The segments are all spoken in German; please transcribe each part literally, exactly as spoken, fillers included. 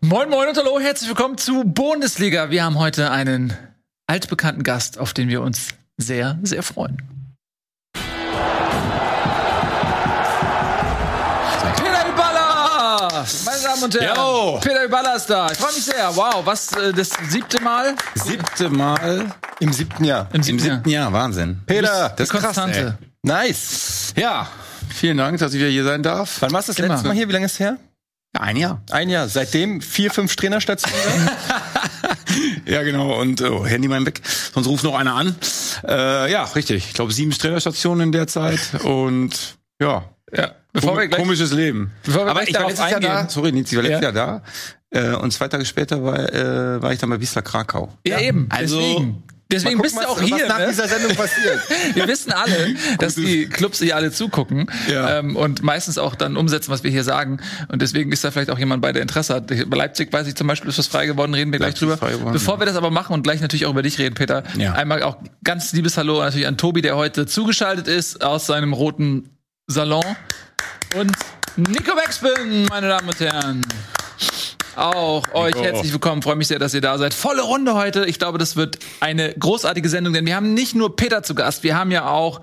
Moin moin und hallo, herzlich willkommen zu Bundesliga. Wir haben heute einen altbekannten Gast, auf den wir uns sehr, sehr freuen. Peter Üballer! Meine Damen und Herren, yo. Peter Üballer ist da. Ich freue mich sehr. Wow, was, das siebte Mal? Siebte Mal im siebten Jahr. Im siebten, Im siebten Jahr. Jahr, Wahnsinn. Peter, das ist krass, ey. Nice. Ja, vielen Dank, dass ich wieder hier sein darf. Wann warst du das Immer. letzte Mal hier? Wie lange ist es her? Ja, ein Jahr. Ein Jahr. Seitdem vier, fünf Trainerstationen. Ja, genau. Und oh, Handy mein weg. Sonst ruft noch einer an. Äh, ja, richtig. Ich glaube, sieben Trainerstationen in der Zeit. Und ja, ja. Bevor Kom- wir gleich, komisches Leben. Bevor wir Aber ich darf eingehen. Da. Sorry, Nils, ich war letztes ja. Jahr da. Äh, und zwei Tage später war, äh, war ich dann bei Wisla Krakau. Ja, ja, eben. Also Deswegen. Deswegen bist du auch hier, was nach ne? dieser Sendung passiert. Wir wissen alle, dass die Clubs hier alle zugucken ja. ähm, und meistens auch dann umsetzen, was wir hier sagen. Und deswegen ist da vielleicht auch jemand bei, der Interesse hat. Bei Leipzig, weiß ich zum Beispiel, ist was frei geworden, reden wir Leipzig gleich drüber. Geworden, Bevor ja. wir das aber machen und gleich natürlich auch über dich reden, Peter, ja. einmal auch ganz liebes Hallo natürlich an Tobi, der heute zugeschaltet ist aus seinem roten Salon. Und Nico Beckspin, meine Damen und Herren. Auch euch herzlich willkommen. Freue mich sehr, dass ihr da seid. Volle Runde heute. Ich glaube, das wird eine großartige Sendung, denn wir haben nicht nur Peter zu Gast, wir haben ja auch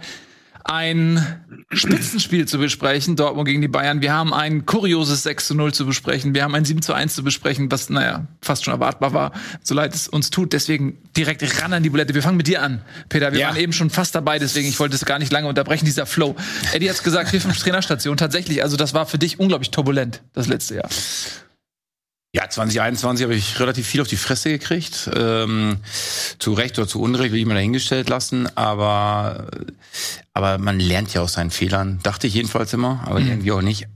ein Spitzenspiel zu besprechen, Dortmund gegen die Bayern. Wir haben ein kurioses sechs zu null zu besprechen. Wir haben ein sieben zu eins zu besprechen, was, naja, fast schon erwartbar war, so leid es uns tut. Deswegen direkt ran an die Bulette. Wir fangen mit dir an, Peter. Wir ja. waren eben schon fast dabei, deswegen, ich wollte es gar nicht lange unterbrechen, dieser Flow. Eddie hat's gesagt, vier, fünf Trainerstationen. Tatsächlich, also das war für dich unglaublich turbulent, das letzte Jahr. Ja, zwanzig einundzwanzig habe ich relativ viel auf die Fresse gekriegt. Ähm, zu Recht oder zu Unrecht will ich mir dahingestellt lassen. Aber aber man lernt ja aus seinen Fehlern. Dachte ich jedenfalls immer, aber mhm. irgendwie auch nicht.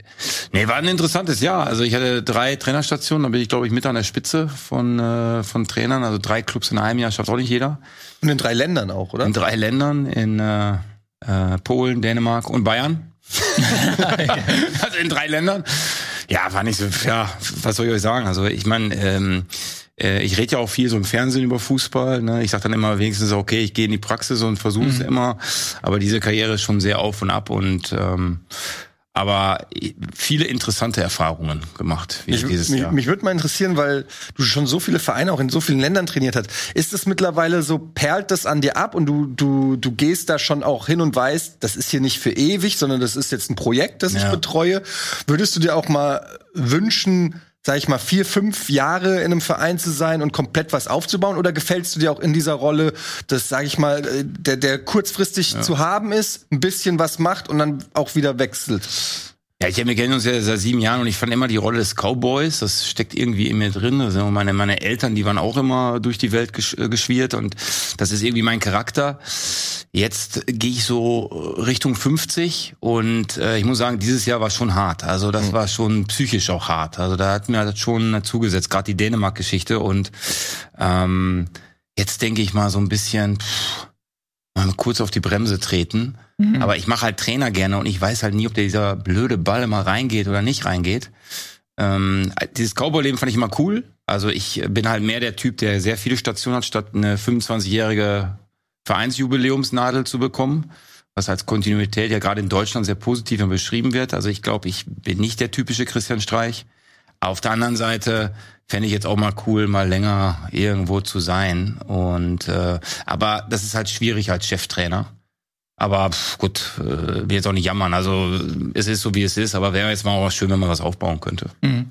Nee, war ein interessantes Jahr. Also ich hatte drei Trainerstationen. Da bin ich, glaube ich, mit an der Spitze von äh, von Trainern. Also drei Clubs in einem Jahr schafft auch nicht jeder. Und in drei Ländern auch, oder? In drei Ländern. In äh, äh, Polen, Dänemark und Bayern. Also in drei Ländern. Ja, war nicht so, ja, was soll ich euch sagen? Also ich meine, ähm, äh, ich rede ja auch viel so im Fernsehen über Fußball. Ne? Ich sag dann immer wenigstens, okay, ich gehe in die Praxis und versuche es mhm. immer. Aber diese Karriere ist schon sehr auf und ab und ähm, aber viele interessante Erfahrungen gemacht ich, dieses mich, Jahr. Mich würde mal interessieren, weil du schon so viele Vereine auch in so vielen Ländern trainiert hast. Ist es mittlerweile so, perlt das an dir ab und du du du gehst da schon auch hin und weißt, das ist hier nicht für ewig, sondern das ist jetzt ein Projekt, das ja. ich betreue. Würdest du dir auch mal wünschen, sag ich mal, vier, fünf Jahre in einem Verein zu sein und komplett was aufzubauen? Oder gefällst du dir auch in dieser Rolle, das, sag ich mal, der, der kurzfristig ja. zu haben ist, ein bisschen was macht und dann auch wieder wechselt? Ja, ich, wir kennen uns ja seit sieben Jahren und ich fand immer die Rolle des Cowboys, das steckt irgendwie in mir drin. Also meine, meine Eltern, die waren auch immer durch die Welt gesch- geschwirrt und das ist irgendwie mein Charakter. Jetzt gehe ich so Richtung fünfzig und äh, ich muss sagen, dieses Jahr war schon hart. Also das mhm. war schon psychisch auch hart. Also da hat mir das schon zugesetzt, gerade die Dänemark-Geschichte. Und ähm, jetzt denke ich mal so ein bisschen, pff, mal kurz auf die Bremse treten. Mhm. Aber ich mache halt Trainer gerne und ich weiß halt nie, ob der dieser blöde Ball immer reingeht oder nicht reingeht. Ähm, dieses Cowboy-Leben fand ich immer cool. Also ich bin halt mehr der Typ, der sehr viele Stationen hat, statt eine fünfundzwanzigjährige Vereinsjubiläumsnadel zu bekommen, was als Kontinuität ja gerade in Deutschland sehr positiv beschrieben wird. Also ich glaube, ich bin nicht der typische Christian Streich. Auf der anderen Seite fände ich jetzt auch mal cool, mal länger irgendwo zu sein. Und äh, aber das ist halt schwierig als Cheftrainer. Aber pff, gut, äh, will jetzt auch nicht jammern. Also es ist so, wie es ist. Aber wäre jetzt mal auch schön, wenn man was aufbauen könnte. Mhm.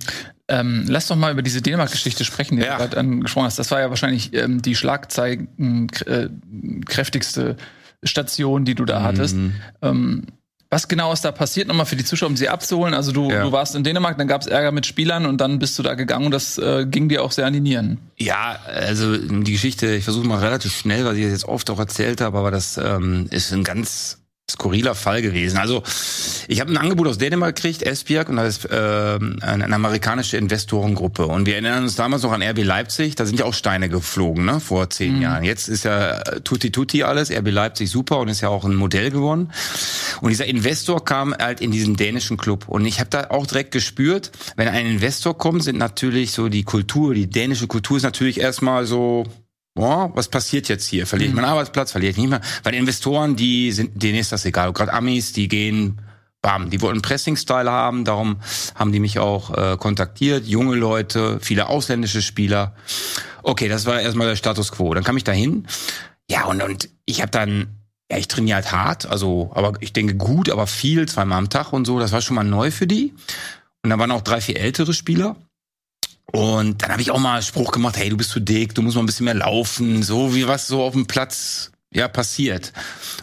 Ähm, lass doch mal über diese Dänemark-Geschichte sprechen, die ja. du gerade angesprochen hast. Das war ja wahrscheinlich ähm, die schlagzeilenkräftigste Station, die du da hattest. Mhm. Ähm, was genau ist da passiert? Nochmal für die Zuschauer, um sie abzuholen. Also du, ja. du warst in Dänemark, dann gab es Ärger mit Spielern und dann bist du da gegangen und das äh, ging dir auch sehr an die Nieren. Ja, also die Geschichte, ich versuche mal relativ schnell, weil ich das jetzt oft auch erzählt habe, aber das ähm, ist ein ganz skurriler Fall gewesen. Also ich habe ein Angebot aus Dänemark gekriegt, Esbjerg, und da ist äh, eine, eine amerikanische Investorengruppe. Und wir erinnern uns damals noch an R B Leipzig, da sind ja auch Steine geflogen, ne, vor zehn mhm. Jahren. Jetzt ist ja tutti tutti alles, R B Leipzig super und ist ja auch ein Modell geworden. Und dieser Investor kam halt in diesen dänischen Club. Und ich habe da auch direkt gespürt, wenn ein Investor kommt, sind natürlich so die Kultur, die dänische Kultur ist natürlich erstmal so... Boah, was passiert jetzt hier? Verliere ich meinen Arbeitsplatz? Verliere ich nicht mehr? Weil Investoren, die sind, denen ist das egal. Gerade Amis, die gehen bam, die wollten Pressing-Style haben, darum haben die mich auch äh, kontaktiert. Junge Leute, viele ausländische Spieler. Okay, das war erstmal der Status Quo. Dann kam ich da hin. Ja, und, und ich habe dann, ja, ich trainiere halt hart, also, aber ich denke gut, aber viel, zweimal am Tag und so. Das war schon mal neu für die. Und dann waren auch drei, vier ältere Spieler. Und dann habe ich auch mal Spruch gemacht, hey, du bist zu dick, du musst mal ein bisschen mehr laufen, so wie was so auf dem Platz ja passiert.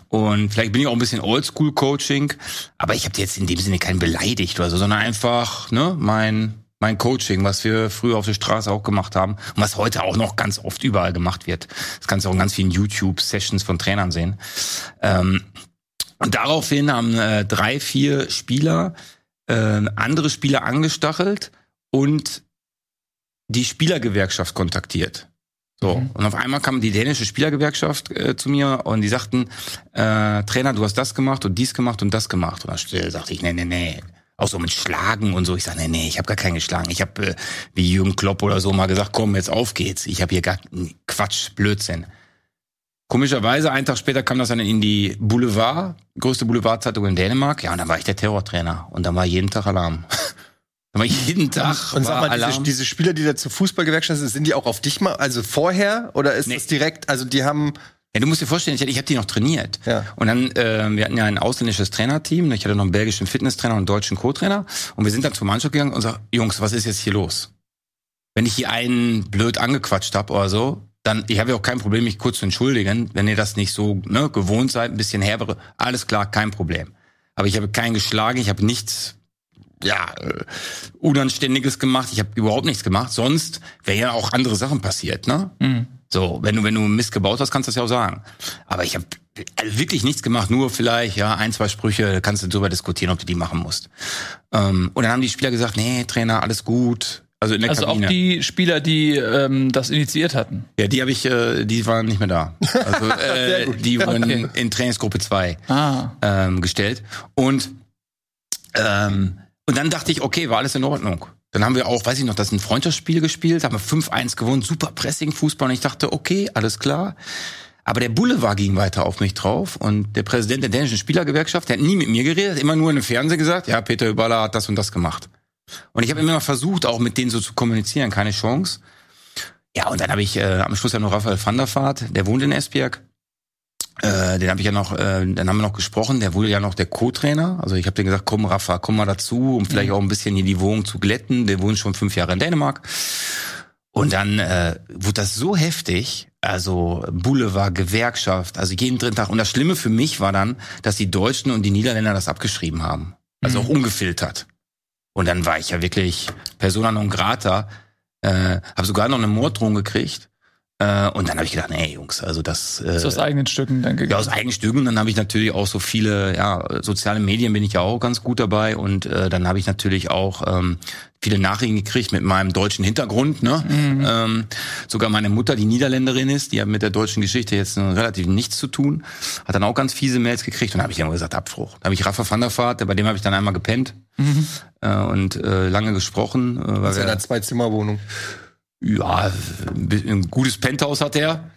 Und vielleicht bin ich auch ein bisschen Oldschool-Coaching, aber ich habe die jetzt in dem Sinne keinen beleidigt oder so, sondern einfach ne mein mein Coaching, was wir früher auf der Straße auch gemacht haben und was heute auch noch ganz oft überall gemacht wird. Das kannst du auch in ganz vielen YouTube-Sessions von Trainern sehen. Ähm, und daraufhin haben äh, drei, vier Spieler äh, andere Spieler angestachelt und die Spielergewerkschaft kontaktiert. So, mhm. Und auf einmal kam die dänische Spielergewerkschaft äh, zu mir und die sagten, äh, Trainer, du hast das gemacht und dies gemacht und das gemacht. Und dann sagte ich, nee, nee, nee. Auch so mit Schlagen und so. Ich sage, nee, nee, ich habe gar keinen geschlagen. Ich habe, äh, wie Jürgen Klopp oder so, mal gesagt, komm, jetzt auf geht's. Ich habe hier gar Quatsch, Blödsinn. Komischerweise, einen Tag später kam das dann in die Boulevard, größte Boulevardzeitung in Dänemark. Ja, und dann war ich der Terrortrainer. Und dann war jeden Tag Alarm. Aber jeden Tag. Und sag mal, diese, diese Spieler, die da zur Fußballgewerkschaft sind, sind die auch auf dich mal, also vorher oder ist nee. Das direkt, also die haben. Ja, du musst dir vorstellen, ich, ich habe die noch trainiert. Ja. Und dann, äh, wir hatten ja ein ausländisches Trainerteam, ich hatte noch einen belgischen Fitnesstrainer und einen deutschen Co-Trainer und wir sind dann zur Mannschaft gegangen und sagten, Jungs, was ist jetzt hier los? Wenn ich hier einen blöd angequatscht habe oder so, dann, ich habe ja auch kein Problem, mich kurz zu entschuldigen, wenn ihr das nicht so ne, gewohnt seid, ein bisschen herbere, alles klar, kein Problem. Aber ich habe keinen geschlagen, ich habe nichts ja, uh, Unanständiges gemacht. Ich habe überhaupt nichts gemacht. Sonst wäre ja auch andere Sachen passiert, ne? Mhm. So, wenn du wenn du Mist gebaut hast, kannst du das ja auch sagen. Aber ich habe also wirklich nichts gemacht. Nur vielleicht, ja, ein, zwei Sprüche, kannst du darüber diskutieren, ob du die machen musst. Ähm, und dann haben die Spieler gesagt, nee, Trainer, alles gut. Also in der also Kabine. Auch die Spieler, die ähm, das initiiert hatten? Ja, die habe ich, äh, die waren nicht mehr da. Also äh, die wurden okay. in Trainingsgruppe zwei ah. ähm, gestellt. Und ähm, Und dann dachte ich, okay, war alles in Ordnung. Dann haben wir auch, weiß ich noch, das ist ein Freundschaftsspiel gespielt, haben wir fünf eins gewonnen, super Pressing-Fußball. Und ich dachte, okay, alles klar. Aber der Boulevard ging weiter auf mich drauf. Und der Präsident der dänischen Spielergewerkschaft, der hat nie mit mir geredet, immer nur in dem Fernsehen gesagt, ja, Peter Üballer hat das und das gemacht. Und ich habe immer versucht, auch mit denen so zu kommunizieren, keine Chance. Ja, und dann habe ich äh, am Schluss ja noch Raphael van der Vaart, der wohnt in Esbjerg. Äh, den habe ich ja noch, äh, dann haben wir noch gesprochen, der wurde ja noch der Co-Trainer, also ich habe den gesagt, komm Rafa, komm mal dazu, um vielleicht auch ein bisschen hier die Wohnung zu glätten, der wohnt schon fünf Jahre in Dänemark und dann äh, wurde das so heftig, also Boulevard, Gewerkschaft, also jeden dritten Tag und das Schlimme für mich war dann, dass die Deutschen und die Niederländer das abgeschrieben haben, also auch ungefiltert und dann war ich ja wirklich persona non grata, äh, habe sogar noch eine Morddrohung gekriegt. Und dann habe ich gedacht, nee, Jungs, also das... Das ist aus eigenen Stücken dann gegangen. Ja, aus eigenen Stücken. Dann habe ich natürlich auch so viele, ja, soziale Medien bin ich ja auch ganz gut dabei. Und äh, dann habe ich natürlich auch ähm, viele Nachrichten gekriegt mit meinem deutschen Hintergrund. Ne? Mhm. Ähm, sogar meine Mutter, die Niederländerin ist, die hat mit der deutschen Geschichte jetzt relativ nichts zu tun. Hat dann auch ganz fiese Mails gekriegt. Und dann habe ich dann gesagt, Abfrucht. Dann habe ich Raphael van der Vaart, bei dem habe ich dann einmal gepennt. Mhm. Äh, und äh, lange gesprochen. Äh, das ist ja eine Zwei-Zimmer-Wohnung. Ja, ein gutes Penthouse hat er.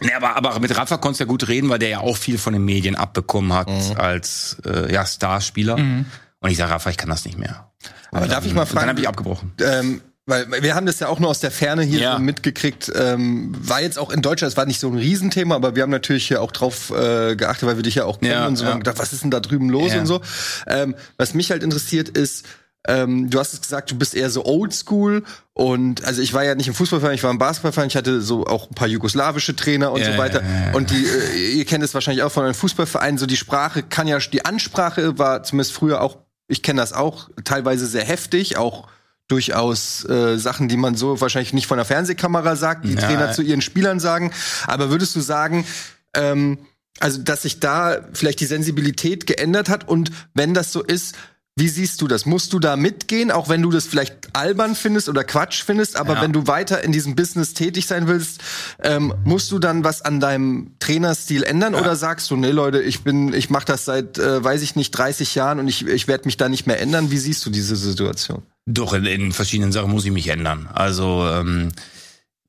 Nee, aber, aber mit Rafa konntest du ja gut reden, weil der ja auch viel von den Medien abbekommen hat mhm. als äh, ja, Starspieler. Mhm. Und ich sage, Rafa, ich kann das nicht mehr. Aber und, darf ähm, ich mal fragen? Dann habe ich abgebrochen. Ähm, weil wir haben das ja auch nur aus der Ferne hier ja. so mitgekriegt. Ähm, war jetzt auch in Deutschland, es war nicht so ein Riesenthema, aber wir haben natürlich hier auch drauf äh, geachtet, weil wir dich ja auch kennen ja, und so. Ja. Und gedacht, was ist denn da drüben los ja. und so. Ähm, was mich halt interessiert ist, Ähm, du hast es gesagt, du bist eher so oldschool und also ich war ja nicht im Fußballverein, ich war im Basketballverein, ich hatte so auch ein paar jugoslawische Trainer und yeah, so weiter yeah, yeah. und die, äh, ihr kennt es wahrscheinlich auch von einem Fußballverein, so die Sprache kann ja, die Ansprache war zumindest früher auch, ich kenne das auch, teilweise sehr heftig, auch durchaus äh, Sachen, die man so wahrscheinlich nicht von der Fernsehkamera sagt, die ja. Trainer zu ihren Spielern sagen, aber würdest du sagen, ähm, also dass sich da vielleicht die Sensibilität geändert hat und wenn das so ist, wie siehst du das? Musst du da mitgehen, auch wenn du das vielleicht albern findest oder Quatsch findest, aber ja. wenn du weiter in diesem Business tätig sein willst, ähm, musst du dann was an deinem Trainerstil ändern ja. oder sagst du, nee Leute, ich bin, ich mach das seit, äh, weiß ich nicht, dreißig Jahren und ich, ich werde mich da nicht mehr ändern? Wie siehst du diese Situation? Doch, in, in verschiedenen Sachen muss ich mich ändern. Also, ähm,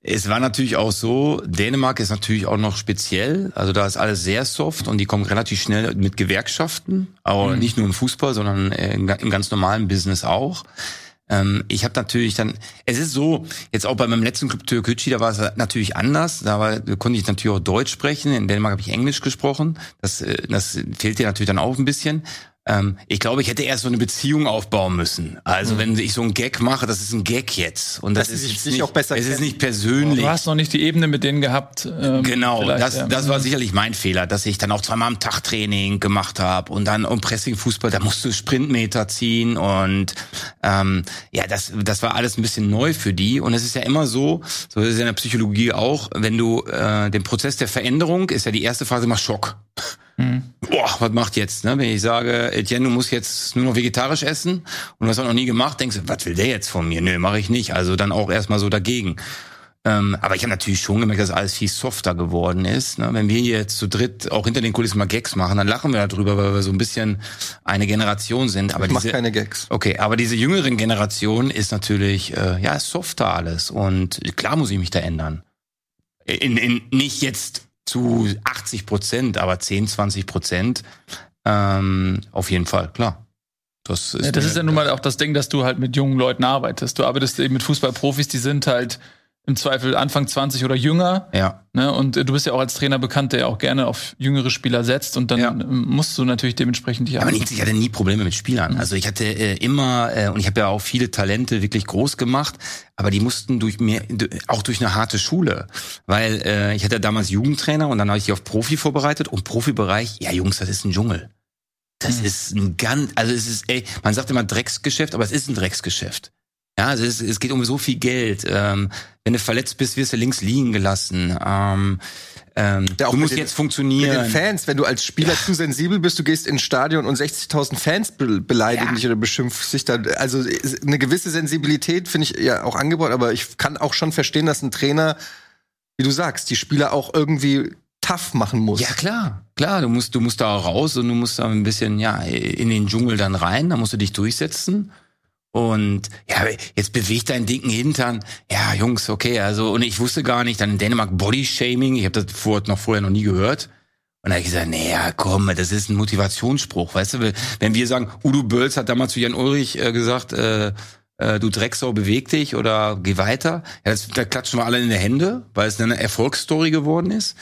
Es war natürlich auch so, Dänemark ist natürlich auch noch speziell, also da ist alles sehr soft und die kommen relativ schnell mit Gewerkschaften, aber mhm. nicht nur im Fußball, sondern im ganz normalen Business auch. Ich habe natürlich dann, es ist so, jetzt auch bei meinem letzten Club Türkgücü, da war es natürlich anders, da, war, da konnte ich natürlich auch Deutsch sprechen, in Dänemark habe ich Englisch gesprochen, das, das fehlt dir natürlich dann auch ein bisschen. Ich glaube, ich hätte erst so eine Beziehung aufbauen müssen. Also mhm. wenn ich so einen Gag mache, das ist ein Gag jetzt. Und das, das ist nicht, auch besser es kennen. Ist nicht persönlich. Du hast noch nicht die Ebene mit denen gehabt. Ähm, genau, das, ja. das war sicherlich mein Fehler, dass ich dann auch zweimal am Tag Training gemacht habe und dann um Pressing-Fußball, da musst du Sprintmeter ziehen und ähm, ja, das das war alles ein bisschen neu für die. Und es ist ja immer so, so ist es ja in der Psychologie auch, wenn du äh, den Prozess der Veränderung, ist ja die erste Phase immer Schock. Mhm. Boah, was macht jetzt? Ne? Wenn ich sage, Etienne, du musst jetzt nur noch vegetarisch essen und du hast das noch nie gemacht, denkst du, was will der jetzt von mir? Nö, mache ich nicht. Also dann auch erstmal so dagegen. Ähm, aber ich habe natürlich schon gemerkt, dass alles viel softer geworden ist. Ne? Wenn wir jetzt zu dritt auch hinter den Kulissen mal Gags machen, dann lachen wir darüber, weil wir so ein bisschen eine Generation sind. Aber ich mache keine Gags. Okay, aber diese jüngeren Generation ist natürlich, äh, ja, softer alles. Und klar muss ich mich da ändern. In, in, nicht jetzt zu achtzig Prozent, aber zehn, zwanzig Prozent, ähm, auf jeden Fall, klar. Das ist ja, das ist ja nun mal auch das Ding, dass du halt mit jungen Leuten arbeitest. Du arbeitest eben mit Fußballprofis, die sind halt im Zweifel Anfang zwanzig oder jünger. Ja. Ne? Und du bist ja auch als Trainer bekannt, der auch gerne auf jüngere Spieler setzt. Und dann ja. musst du natürlich dementsprechend dich arbeiten. Aber ich hatte nie Probleme mit Spielern. Mhm. Also ich hatte äh, immer, äh, und ich habe ja auch viele Talente wirklich groß gemacht, aber die mussten durch mir auch durch eine harte Schule. Weil äh, ich hatte damals Jugendtrainer und dann habe ich die auf Profi vorbereitet. Und Profibereich, ja Jungs, das ist ein Dschungel. Das mhm. ist ein ganz, also es ist, ey, man sagt immer Drecksgeschäft, aber es ist ein Drecksgeschäft. Ja, also es, es geht um so viel Geld. Ähm, wenn du verletzt bist, wirst du links liegen gelassen. Ähm, ähm, ja, du musst den, jetzt funktionieren. Mit den Fans, wenn du als Spieler ja. zu sensibel bist, du gehst ins Stadion und sechzigtausend Fans be- beleidigen ja. dich oder beschimpfst dich dann. Also eine gewisse Sensibilität finde ich ja auch angebracht, aber ich kann auch schon verstehen, dass ein Trainer, wie du sagst, die Spieler auch irgendwie tough machen muss. Ja, klar. Klar, du musst, du musst da raus und du musst da ein bisschen ja in den Dschungel dann rein, da musst du dich durchsetzen. Und ja, jetzt bewegt deinen dicken Hintern. Ja, Jungs, okay, also und ich wusste gar nicht, dann in Dänemark Bodyshaming, ich habe das vor, noch vorher noch nie gehört. Und da habe ich gesagt, naja, komm, das ist ein Motivationsspruch, weißt du, wenn wir sagen, Udo Bölz hat damals zu Jan Ulrich äh, gesagt, äh, äh, du Drecksau, beweg dich oder geh weiter. Ja, das, da klatschen wir alle in die Hände, weil es eine Erfolgsstory geworden ist.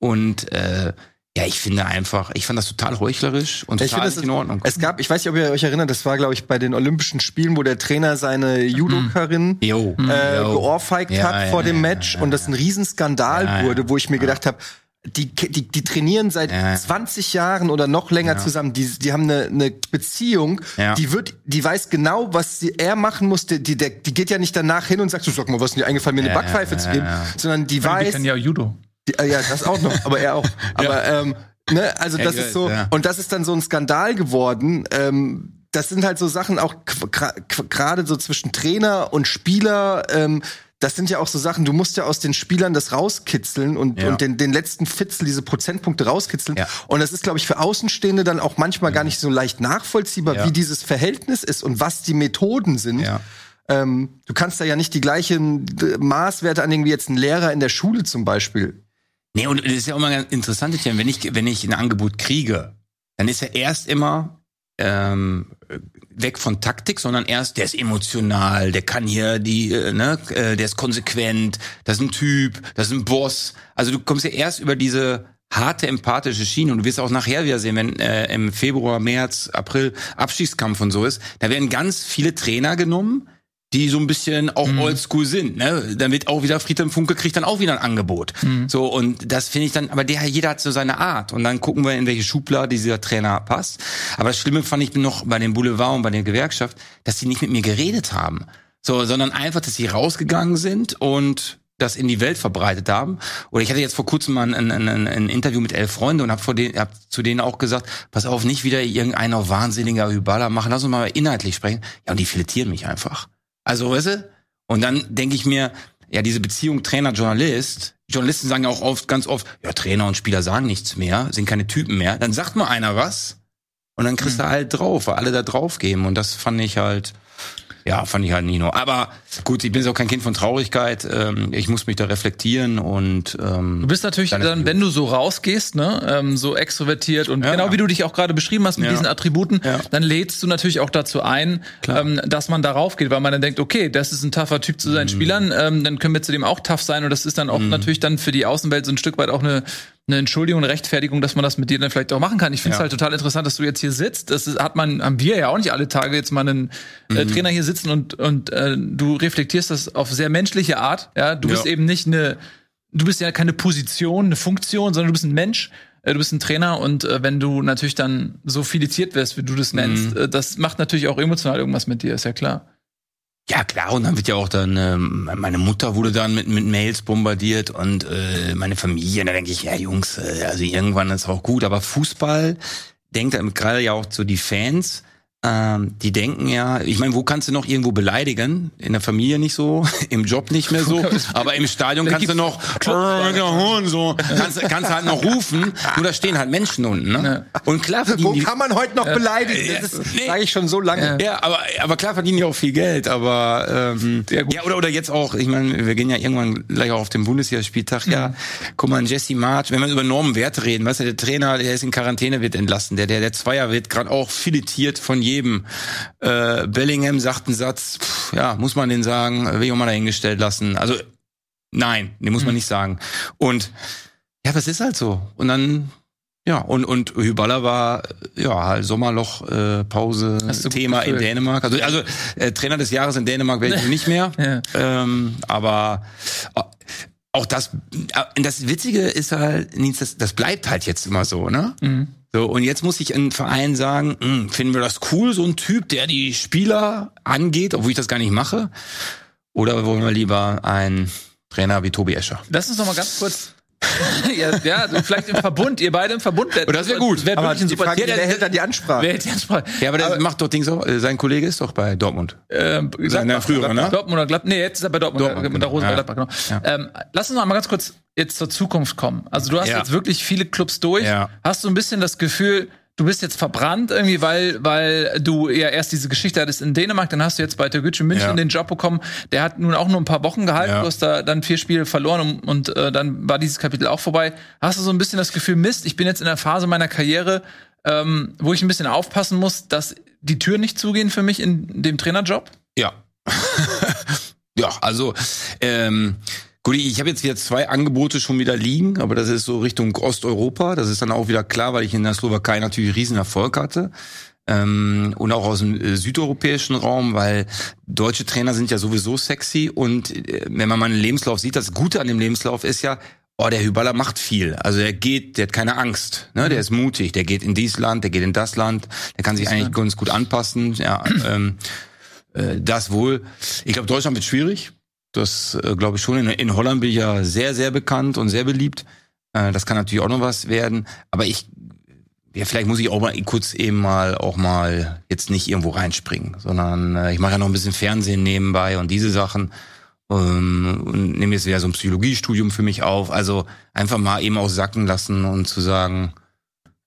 Und äh, ja, ich finde einfach, ich fand das total heuchlerisch und total nicht in Ordnung. Es gab, ich weiß nicht, ob ihr euch erinnert, das war, glaube ich, bei den Olympischen Spielen, wo der Trainer seine Judokarin mm. äh, mm. geohrfeigt ja, hat ja, vor ja, dem Match ja, und das ein Riesenskandal ja, wurde, wo ich mir ja. gedacht habe, die, die, die trainieren seit ja. zwanzig Jahren oder noch länger ja. zusammen, die, die haben eine, eine Beziehung, ja. die wird, die weiß genau, was sie, er machen muss, die, die, die geht ja nicht danach hin und sagt, du sag mal, was ist denn dir eingefallen, mir eine ja, Backpfeife ja, zu geben, ja. sondern die ich weiß... Die kann ja Judo. Die, ja, das auch noch, aber er auch. Aber ja. ähm, ne, also das ist so, und das ist dann so ein Skandal geworden. Ähm, das sind halt so Sachen auch gerade so zwischen Trainer und Spieler. Ähm, das sind ja auch so Sachen, du musst ja aus den Spielern das rauskitzeln und, ja. und den, den letzten Fitzel, diese Prozentpunkte rauskitzeln. Ja. Und das ist, glaube ich, für Außenstehende dann auch manchmal ja. gar nicht so leicht nachvollziehbar, ja. wie dieses Verhältnis ist und was die Methoden sind. Ja. Ähm, du kannst da ja nicht die gleichen Maßwerte anlegen wie jetzt ein Lehrer in der Schule zum Beispiel. Nee, und das ist ja auch mal ganz interessant, wenn ich, wenn ich ein Angebot kriege, dann ist ja erst immer ähm, weg von Taktik, sondern erst, der ist emotional, der kann hier, die, äh, ne, äh, der ist konsequent, das ist ein Typ, das ist ein Boss. Also du kommst ja erst über diese harte, empathische Schiene und du wirst auch nachher wieder sehen, wenn äh, im Februar, März, April Abstiegskampf und so ist, da werden ganz viele Trainer genommen, die so ein bisschen auch mhm. oldschool sind, ne? Dann wird auch wieder Friedhelm Funke kriegt dann auch wieder ein Angebot. Mhm. So, und das finde ich dann, aber der, jeder hat so seine Art. Und dann gucken wir, in welche Schublade dieser Trainer passt. Aber das Schlimme fand ich noch bei dem Boulevard und bei der Gewerkschaft, dass die nicht mit mir geredet haben. So, sondern einfach, dass sie rausgegangen sind und das in die Welt verbreitet haben. Oder ich hatte jetzt vor kurzem mal ein, ein, ein, ein Interview mit elf Freunden und habe hab zu denen auch gesagt, pass auf, nicht wieder irgendeiner wahnsinniger Üballer machen, lass uns mal inhaltlich sprechen. Ja, und die filetieren mich einfach. Also, weißt du? Und dann denke ich mir, ja, diese Beziehung Trainer-Journalist, Journalisten sagen ja auch oft, ganz oft, ja, Trainer und Spieler sagen nichts mehr, sind keine Typen mehr. Dann sagt mal einer was und dann kriegst mhm. du halt drauf, weil alle da drauf geben. Und das fand ich halt, ja, fand ich halt nicht nur. Aber gut, ich bin so kein Kind von Traurigkeit. Ähm, ich muss mich da reflektieren und ähm, du bist natürlich dann, dann wenn du so rausgehst, ne, ähm, so extrovertiert und ja, genau wie du dich auch gerade beschrieben hast mit ja. diesen Attributen, ja. dann lädst du natürlich auch dazu ein, ähm, dass man darauf geht, weil man dann denkt, okay, das ist ein tougher Typ zu seinen mhm. Spielern, ähm, dann können wir zu dem auch tough sein und das ist dann auch mhm. natürlich dann für die Außenwelt so ein Stück weit auch eine eine Entschuldigung, eine Rechtfertigung, dass man das mit dir dann vielleicht auch machen kann. Ich finde es ja. halt total interessant, dass du jetzt hier sitzt. Das ist, hat man, haben wir ja auch nicht alle Tage jetzt mal einen äh, mhm. Trainer hier sitzen und und äh, du reflektierst das auf sehr menschliche Art. Ja, du ja. bist eben nicht eine, du bist ja keine Position, eine Funktion, sondern du bist ein Mensch. Äh, du bist ein Trainer und äh, wenn du natürlich dann so filetiert wirst, wie du das nennst, mhm. äh, das macht natürlich auch emotional irgendwas mit dir, ist ja klar. Ja, klar, und dann wird ja auch dann, ähm, meine Mutter wurde dann mit mit Mails bombardiert und äh, meine Familie, und da denke ich, ja Jungs, äh, also irgendwann ist auch gut, aber Fußball, denkt gerade ja auch so die Fans, ähm, die denken ja, ich meine, wo kannst du noch irgendwo beleidigen? In der Familie nicht so, im Job nicht mehr so, aber im Stadion kannst du noch so, kannst, kannst halt noch rufen, nur da stehen halt Menschen unten, ne? Und klar verdienen die, wo kann man heute noch beleidigen? Das ist, nee, sag ich schon so lange. Ja, aber aber klar verdienen die auch viel Geld, aber ähm, ja, ja oder oder jetzt auch, ich meine, wir gehen ja irgendwann gleich auch auf den Bundesligaspieltag, ja, mhm. guck mal, Jesse Marsch, wenn wir über Normenwerte reden, weißt du, der Trainer, der ist in Quarantäne, wird entlassen, der der der Zwayer wird gerade auch filetiert von jedem. Äh, Bellingham sagt einen Satz, pff, ja, muss man den sagen, will ich auch mal dahingestellt lassen. Also, nein, den muss man nicht sagen. Und, ja, das ist halt so. Und dann, ja, und, und Üballer war, ja, Sommerloch, äh, Pause, Thema in Dänemark. Also, also äh, Trainer des Jahres in Dänemark werde ich nicht mehr. Ja. Ähm, aber, äh, auch das, das Witzige ist halt, das, das bleibt halt jetzt immer so, ne? Mhm. So, und jetzt muss ich in Verein sagen, mh, finden wir das cool, so ein Typ, der die Spieler angeht, obwohl ich das gar nicht mache? Oder wollen wir lieber einen Trainer wie Tobi Escher? Lass uns noch mal ganz kurz... ja, ja, vielleicht im Verbund, ihr beide im Verbund. Wär, das wäre gut. Wär aber die super Frage, wer hält dann die Ansprache? Wer hält die Ansprache? Ja, aber der aber, macht doch Ding so, sein Kollege ist doch bei Dortmund. Äh, Sein früherer, ne? Dortmund oder Gladbach? Nee, jetzt ist er bei Dortmund. Dortmund da, Rosenberg, ja. Gladbach, genau. Ja. Ähm, lass uns noch mal ganz kurz jetzt zur Zukunft kommen. Also du hast ja. jetzt wirklich viele Clubs durch. Ja. Hast du ein bisschen das Gefühl, du bist jetzt verbrannt irgendwie, weil weil du ja erst diese Geschichte hattest in Dänemark, dann hast du jetzt bei Türkgücü München ja. den Job bekommen. Der hat nun auch nur ein paar Wochen gehalten, ja. du hast da dann vier Spiele verloren und, und äh, dann war dieses Kapitel auch vorbei. Hast du so ein bisschen das Gefühl, Mist, ich bin jetzt in der Phase meiner Karriere, ähm, wo ich ein bisschen aufpassen muss, dass die Türen nicht zugehen für mich in dem Trainerjob? Ja. ja, also ähm gut, ich habe jetzt wieder zwei Angebote schon wieder liegen, aber das ist so Richtung Osteuropa. Das ist dann auch wieder klar, weil ich in der Slowakei natürlich riesen Erfolg hatte. Ähm, und auch aus dem südeuropäischen Raum, weil deutsche Trainer sind ja sowieso sexy. Und wenn man meinen Lebenslauf sieht, das Gute an dem Lebenslauf ist ja, oh, der Hüballer macht viel. Also der geht, der hat keine Angst, ne? Der ist mutig, der geht in dieses Land, der geht in das Land, der kann sich eigentlich ganz gut anpassen. Ja, ähm, äh, das wohl. Ich glaube, Deutschland wird schwierig. Das äh, glaube ich schon. In, in Holland bin ich ja sehr, sehr bekannt und sehr beliebt. Äh, das kann natürlich auch noch was werden. Aber ich, ja, vielleicht muss ich auch mal kurz eben mal auch mal jetzt nicht irgendwo reinspringen, sondern äh, ich mache ja noch ein bisschen Fernsehen nebenbei und diese Sachen ähm, und nehme jetzt wieder so ein Psychologiestudium für mich auf. Also einfach mal eben auch sacken lassen und zu sagen,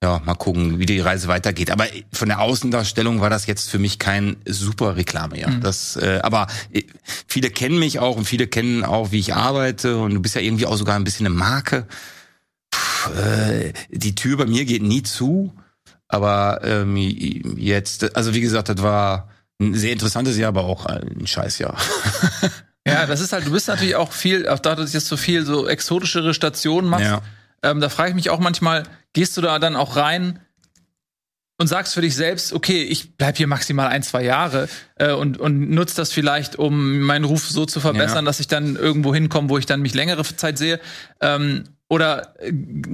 ja, mal gucken, wie die Reise weitergeht. Aber von der Außendarstellung war das jetzt für mich kein super Reklame, ja. Mhm. Das, äh, aber viele kennen mich auch und viele kennen auch, wie ich arbeite. Und du bist ja irgendwie auch sogar ein bisschen eine Marke. Puh, äh, die Tür bei mir geht nie zu. Aber ähm, jetzt, also wie gesagt, das war ein sehr interessantes Jahr, aber auch ein Scheißjahr. Ja, das ist halt, du bist natürlich auch viel, auch dadurch, dass du jetzt so viel so exotischere Stationen machst. Ja. Ähm, da frage ich mich auch manchmal, gehst du da dann auch rein und sagst für dich selbst, okay, ich bleib hier maximal ein, zwei Jahre äh, und, und nutze das vielleicht, um meinen Ruf so zu verbessern, ja. dass ich dann irgendwo hinkomme, wo ich dann mich längere Zeit sehe. Ähm, oder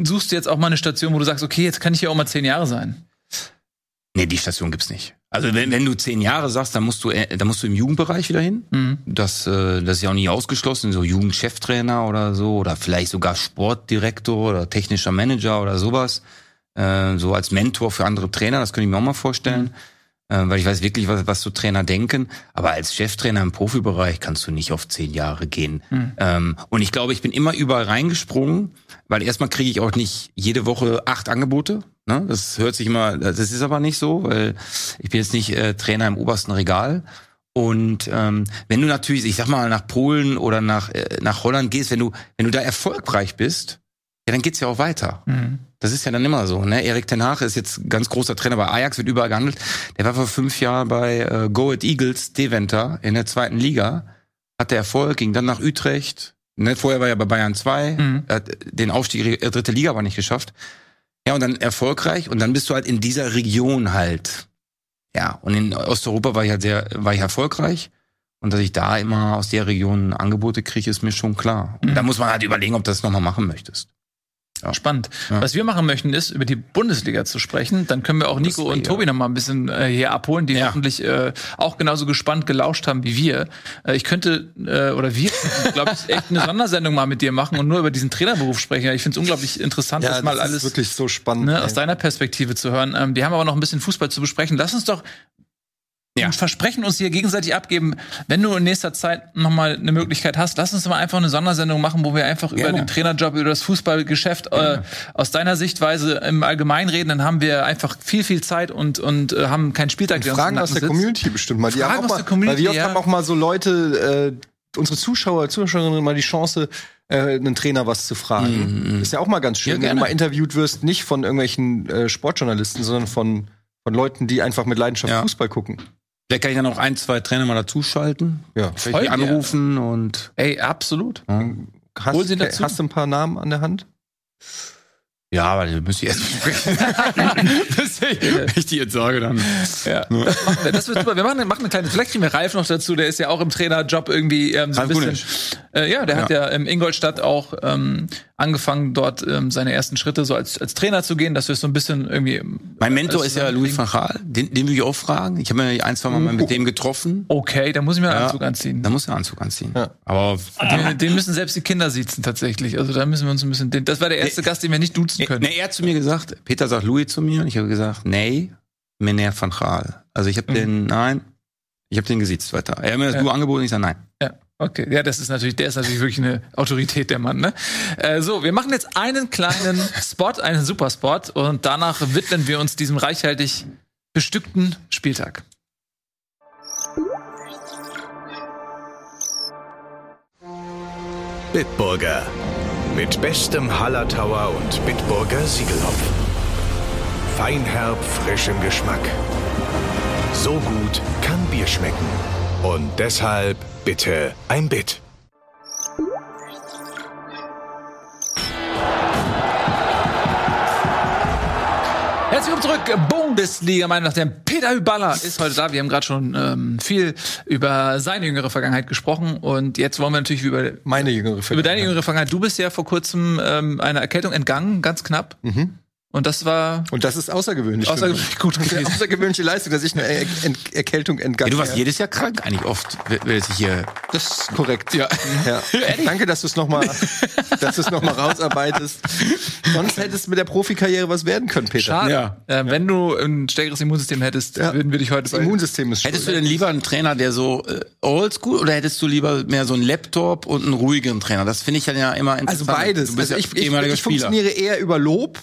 suchst du jetzt auch mal eine Station, wo du sagst, okay, jetzt kann ich hier auch mal zehn Jahre sein? Nee, die Station gibt's nicht. Also wenn, wenn du zehn Jahre sagst, dann musst du dann musst du im Jugendbereich wieder hin. Mhm. Das, das ist ja auch nicht ausgeschlossen, so Jugendcheftrainer oder so oder vielleicht sogar Sportdirektor oder technischer Manager oder sowas. Äh, so als Mentor für andere Trainer, das könnte ich mir auch mal vorstellen. Mhm. Äh, weil ich weiß wirklich, was, was so Trainer denken. Aber als Cheftrainer im Profibereich kannst du nicht auf zehn Jahre gehen. Mhm. Ähm, und ich glaube, ich bin immer überall reingesprungen, weil erstmal kriege ich auch nicht jede Woche acht Angebote. Ne, das hört sich immer, das ist aber nicht so, weil ich bin jetzt nicht äh, Trainer im obersten Regal Und ähm, wenn du natürlich, ich sag mal, nach Polen oder nach äh, nach Holland gehst, wenn du wenn du da erfolgreich bist, ja, dann geht's ja auch weiter. Mhm. Das ist ja dann immer so, ne? Erik ten Hag ist jetzt ganz großer Trainer bei Ajax, wird überall gehandelt. Der war vor fünf Jahren bei äh, Go Ahead Eagles Deventer in der zweiten Liga, hatte Erfolg, ging dann nach Utrecht. Ne? Vorher war er bei Bayern zwei, mhm. hat den Aufstieg äh, dritte Liga aber nicht geschafft. Ja, und dann erfolgreich und dann bist du halt in dieser Region halt. Ja, und in Osteuropa war ich halt sehr, war ich erfolgreich. Und dass ich da immer aus der Region Angebote kriege, ist mir schon klar. Und mhm. da muss man halt überlegen, ob du das nochmal machen möchtest. Ja. Spannend. Ja. Was wir machen möchten, ist, über die Bundesliga zu sprechen. Dann können wir auch Nico und Tobi nochmal ein bisschen äh, hier abholen, die ja. hoffentlich äh, auch genauso gespannt gelauscht haben wie wir. Äh, ich könnte, äh, oder wir, glaube ich, echt eine Sondersendung mal mit dir machen und nur über diesen Trainerberuf sprechen. Ich finde es unglaublich interessant, ja, das mal das alles ist wirklich so spannend, ne, aus deiner Perspektive zu hören. Ähm, wir haben aber noch ein bisschen Fußball zu besprechen. Lass uns doch ja. ein Versprechen uns hier gegenseitig abgeben. Wenn du in nächster Zeit nochmal eine Möglichkeit hast, lass uns mal einfach eine Sondersendung machen, wo wir einfach über Gerne. Den Trainerjob, über das Fußballgeschäft äh, aus deiner Sichtweise im Allgemeinen reden. Dann haben wir einfach viel, viel Zeit und, und äh, haben keinen Spieltag. Und Fragen aus der sitzt. Community bestimmt mal. Die Fragen haben auch aus mal, der Community, weil wir oft ja. haben auch mal so Leute, äh, unsere Zuschauer, Zuschauerinnen mal die Chance, einen Trainer was zu fragen. Mhm. Ist ja auch mal ganz schön, ja, wenn du mal interviewt wirst, nicht von irgendwelchen äh, Sportjournalisten, sondern von, von Leuten, die einfach mit Leidenschaft ja. Fußball gucken. Vielleicht kann ich dann auch ein, zwei Trainer mal dazuschalten. Ja. Vielleicht die anrufen ja. und. Ey, absolut. Ja. Hast, Hol sie dazu. Hast du ein paar Namen an der Hand? Ja, aber die müsst ihr erst besprechen. Wenn ich die jetzt sage, dann. Ja. Das machen wir. Das wird super. Wir machen, machen eine kleine. Vielleicht kriegen wir Ralf noch dazu. Der ist ja auch im Trainerjob irgendwie ähm, so ein bisschen. Äh, ja, der ja. hat ja in Ingolstadt auch ähm, angefangen, dort ähm, seine ersten Schritte so als, als Trainer zu gehen, dass wir es so ein bisschen irgendwie. Mein Mentor ist ja Louis van Gaal. Den, den will ich auch fragen. Ich habe mir ein, zwei Mal, uh, mal mit dem getroffen. Okay, da muss ich mir einen ja, Anzug anziehen. Da muss ich einen Anzug anziehen. Ja. Aber den, den müssen selbst die Kinder sitzen tatsächlich. Also da müssen wir uns ein bisschen. Den, das war der erste nee. Gast, den wir nicht duzen. Können. Nee, er hat zu mir gesagt, Peter sagt Louis zu mir und ich habe gesagt, nee, Meneer van Gaal. Also ich habe mhm. den, nein, ich habe den gesiezt weiter. Er hat mir das ja. Du angeboten und ich sage nein. Ja, okay. Ja, das ist natürlich, der ist natürlich wirklich eine Autorität, der Mann, ne? Äh, so, wir machen jetzt einen kleinen Spot, einen Superspot und danach widmen wir uns diesem reichhaltig bestückten Spieltag. Bitburger. Mit bestem Hallertauer und Bitburger Siegelhopf. Feinherb, frisch im Geschmack. So gut kann Bier schmecken. Und deshalb bitte ein Bit. Herzlich willkommen zurück, Bundesliga, meine Damen. Peter Üballer ist heute da. Wir haben gerade schon ähm, viel über seine jüngere Vergangenheit gesprochen und jetzt wollen wir natürlich über meine jüngere Vergangenheit. Über deine jüngere Vergangenheit. Du bist ja vor kurzem ähm, einer Erkältung entgangen, ganz knapp. Mhm. Und das war und das ist außergewöhnlich. Außergewöhnlich gut, gewesen. Außergewöhnliche Leistung, dass ich eine er- Ent- Erkältung entgangen. Ja, du warst ja. jedes Jahr krank, eigentlich oft. Will ich hier. Das ist korrekt. Ja. ja. Danke, dass du es noch mal, dass du es noch mal rausarbeitest. Sonst hättest du mit der Profikarriere was werden können, Peter. Schade. Ja. Äh, wenn du ein stärkeres Immunsystem hättest, ja. würden wir dich heute. Das Immunsystem ist schuld. Hättest du denn lieber einen Trainer, der so äh, oldschool, oder hättest du lieber mehr so einen Laptop und einen ruhigeren Trainer? Das finde ich dann ja immer interessant. Also beides. Du bist also ich, ja ehemaliger ich, ich Spieler. Funktioniere eher über Lob.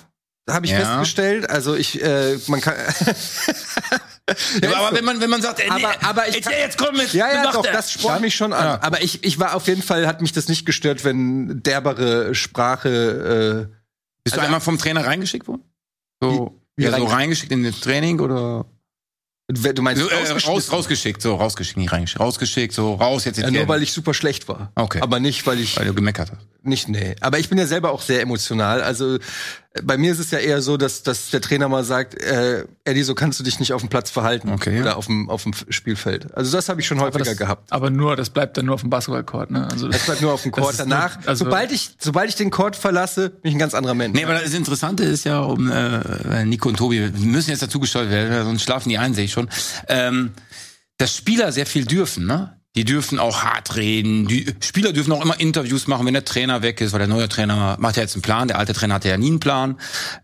Habe ich ja. festgestellt. Also ich, äh, man kann. ja, aber so. wenn man wenn man sagt, ey, nee, aber, aber ich kann, jetzt komm mit, ja ja, doch, das spornt mich schon an. Ja. Aber ich ich war auf jeden Fall, hat mich das nicht gestört, wenn derbere Sprache. Äh, Bist also, du einmal vom Trainer reingeschickt worden? So, wie, wie ja, reingeschickt? So reingeschickt in das Training oder? Du meinst so, äh, raus, rausgeschickt, so rausgeschickt, nicht reingeschickt, rausgeschickt, so raus jetzt. Ja, nur weil ich super schlecht war. Okay. Aber nicht, weil ich. Weil du gemeckert hast. Nicht, nee. Aber ich bin ja selber auch sehr emotional. Also bei mir ist es ja eher so, dass, dass der Trainer mal sagt, äh, Eddie, so kannst du dich nicht auf dem Platz verhalten okay, oder ja. auf dem auf dem Spielfeld. Also das habe ich schon aber häufiger das, gehabt. Aber nur, das bleibt dann nur auf dem Basketballcourt, ne? Also das, das bleibt nur auf dem Court. Danach, nur, also sobald ich sobald ich den Court verlasse, bin ich ein ganz anderer Mensch. Nee, aber das Interessante ist ja, um äh, Nico und Tobi müssen jetzt dazugeschaltet werden, sonst schlafen die ein, sehe ich schon. Ähm, dass Spieler sehr viel dürfen, ne? Die dürfen auch hart reden. Die Spieler dürfen auch immer Interviews machen, wenn der Trainer weg ist, weil der neue Trainer macht ja jetzt einen Plan. Der alte Trainer hatte ja nie einen Plan.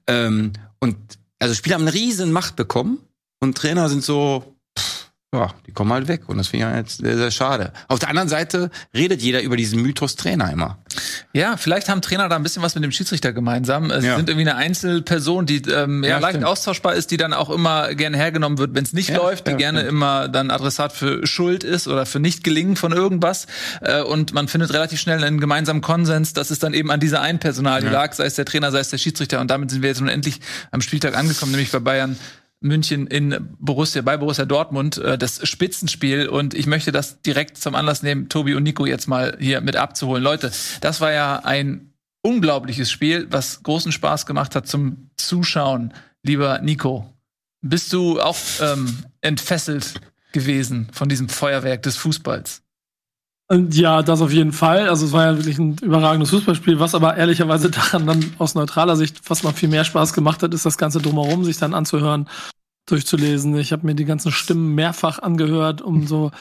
Ähm, und also Spieler haben eine riesen Macht bekommen und Trainer sind so, pff, ja, die kommen halt weg. Und das finde ich jetzt sehr, sehr schade. Auf der anderen Seite redet jeder über diesen Mythos Trainer immer. Ja, vielleicht haben Trainer da ein bisschen was mit dem Schiedsrichter gemeinsam. Sie ja. sind irgendwie eine Einzelperson, die ähm, ja, ja, leicht stimmt. austauschbar ist, die dann auch immer gerne hergenommen wird, wenn es nicht ja, läuft, die ja, gerne stimmt. immer dann Adressat für Schuld ist oder für Nicht-Gelingen von irgendwas. Äh, und man findet relativ schnell einen gemeinsamen Konsens, dass es dann eben an dieser einen Personal ja. lag, sei es der Trainer, sei es der Schiedsrichter. Und damit sind wir jetzt nun endlich am Spieltag angekommen, nämlich bei Bayern München in Borussia, bei Borussia Dortmund, das Spitzenspiel. Und ich möchte das direkt zum Anlass nehmen, Tobi und Nico jetzt mal hier mit abzuholen. Leute, das war ja ein unglaubliches Spiel, was großen Spaß gemacht hat zum Zuschauen. Lieber Nico, bist du auch ähm, entfesselt gewesen von diesem Feuerwerk des Fußballs? Und ja, das auf jeden Fall. Also es war ja wirklich ein überragendes Fußballspiel, was aber ehrlicherweise daran dann aus neutraler Sicht fast noch viel mehr Spaß gemacht hat, ist das Ganze drumherum, sich dann anzuhören, durchzulesen. Ich habe mir die ganzen Stimmen mehrfach angehört, um so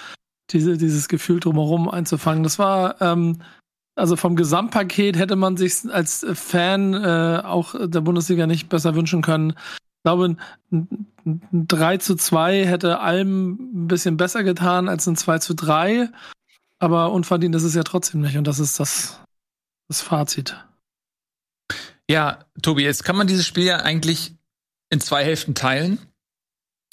diese, dieses Gefühl drumherum einzufangen. Das war, ähm, also vom Gesamtpaket hätte man sich als Fan äh, auch der Bundesliga nicht besser wünschen können. Ich glaube, ein drei zu zwei hätte allem ein bisschen besser getan als ein zwei zu drei. Aber unverdient ist es ja trotzdem nicht. Und das ist das, das Fazit. Ja, Tobi, jetzt kann man dieses Spiel ja eigentlich in zwei Hälften teilen.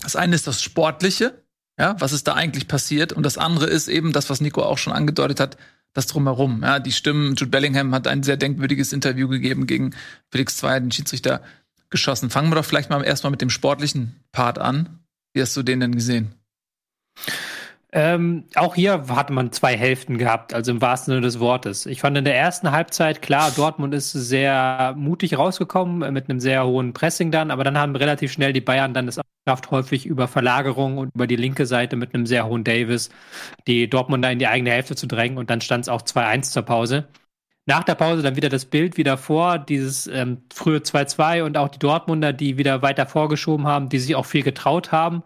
Das eine ist das Sportliche, ja, was ist da eigentlich passiert. Und das andere ist eben das, was Nico auch schon angedeutet hat, das Drumherum. Ja, die Stimmen, Jude Bellingham hat ein sehr denkwürdiges Interview gegeben gegen Felix Zwayer, den Schiedsrichter, geschossen. Fangen wir doch vielleicht mal erstmal mit dem sportlichen Part an. Wie hast du den denn gesehen? Ähm, auch hier hat man zwei Hälften gehabt, also im wahrsten Sinne des Wortes. Ich fand in der ersten Halbzeit, klar, Dortmund ist sehr mutig rausgekommen, mit einem sehr hohen Pressing dann, aber dann haben relativ schnell die Bayern dann das auch geschafft, häufig über Verlagerung und über die linke Seite mit einem sehr hohen Davis die Dortmunder in die eigene Hälfte zu drängen, und dann stand es auch zwei eins zur Pause. Nach der Pause dann wieder das Bild wieder vor, dieses ähm, frühe zwei zwei, und auch die Dortmunder, die wieder weiter vorgeschoben haben, die sich auch viel getraut haben.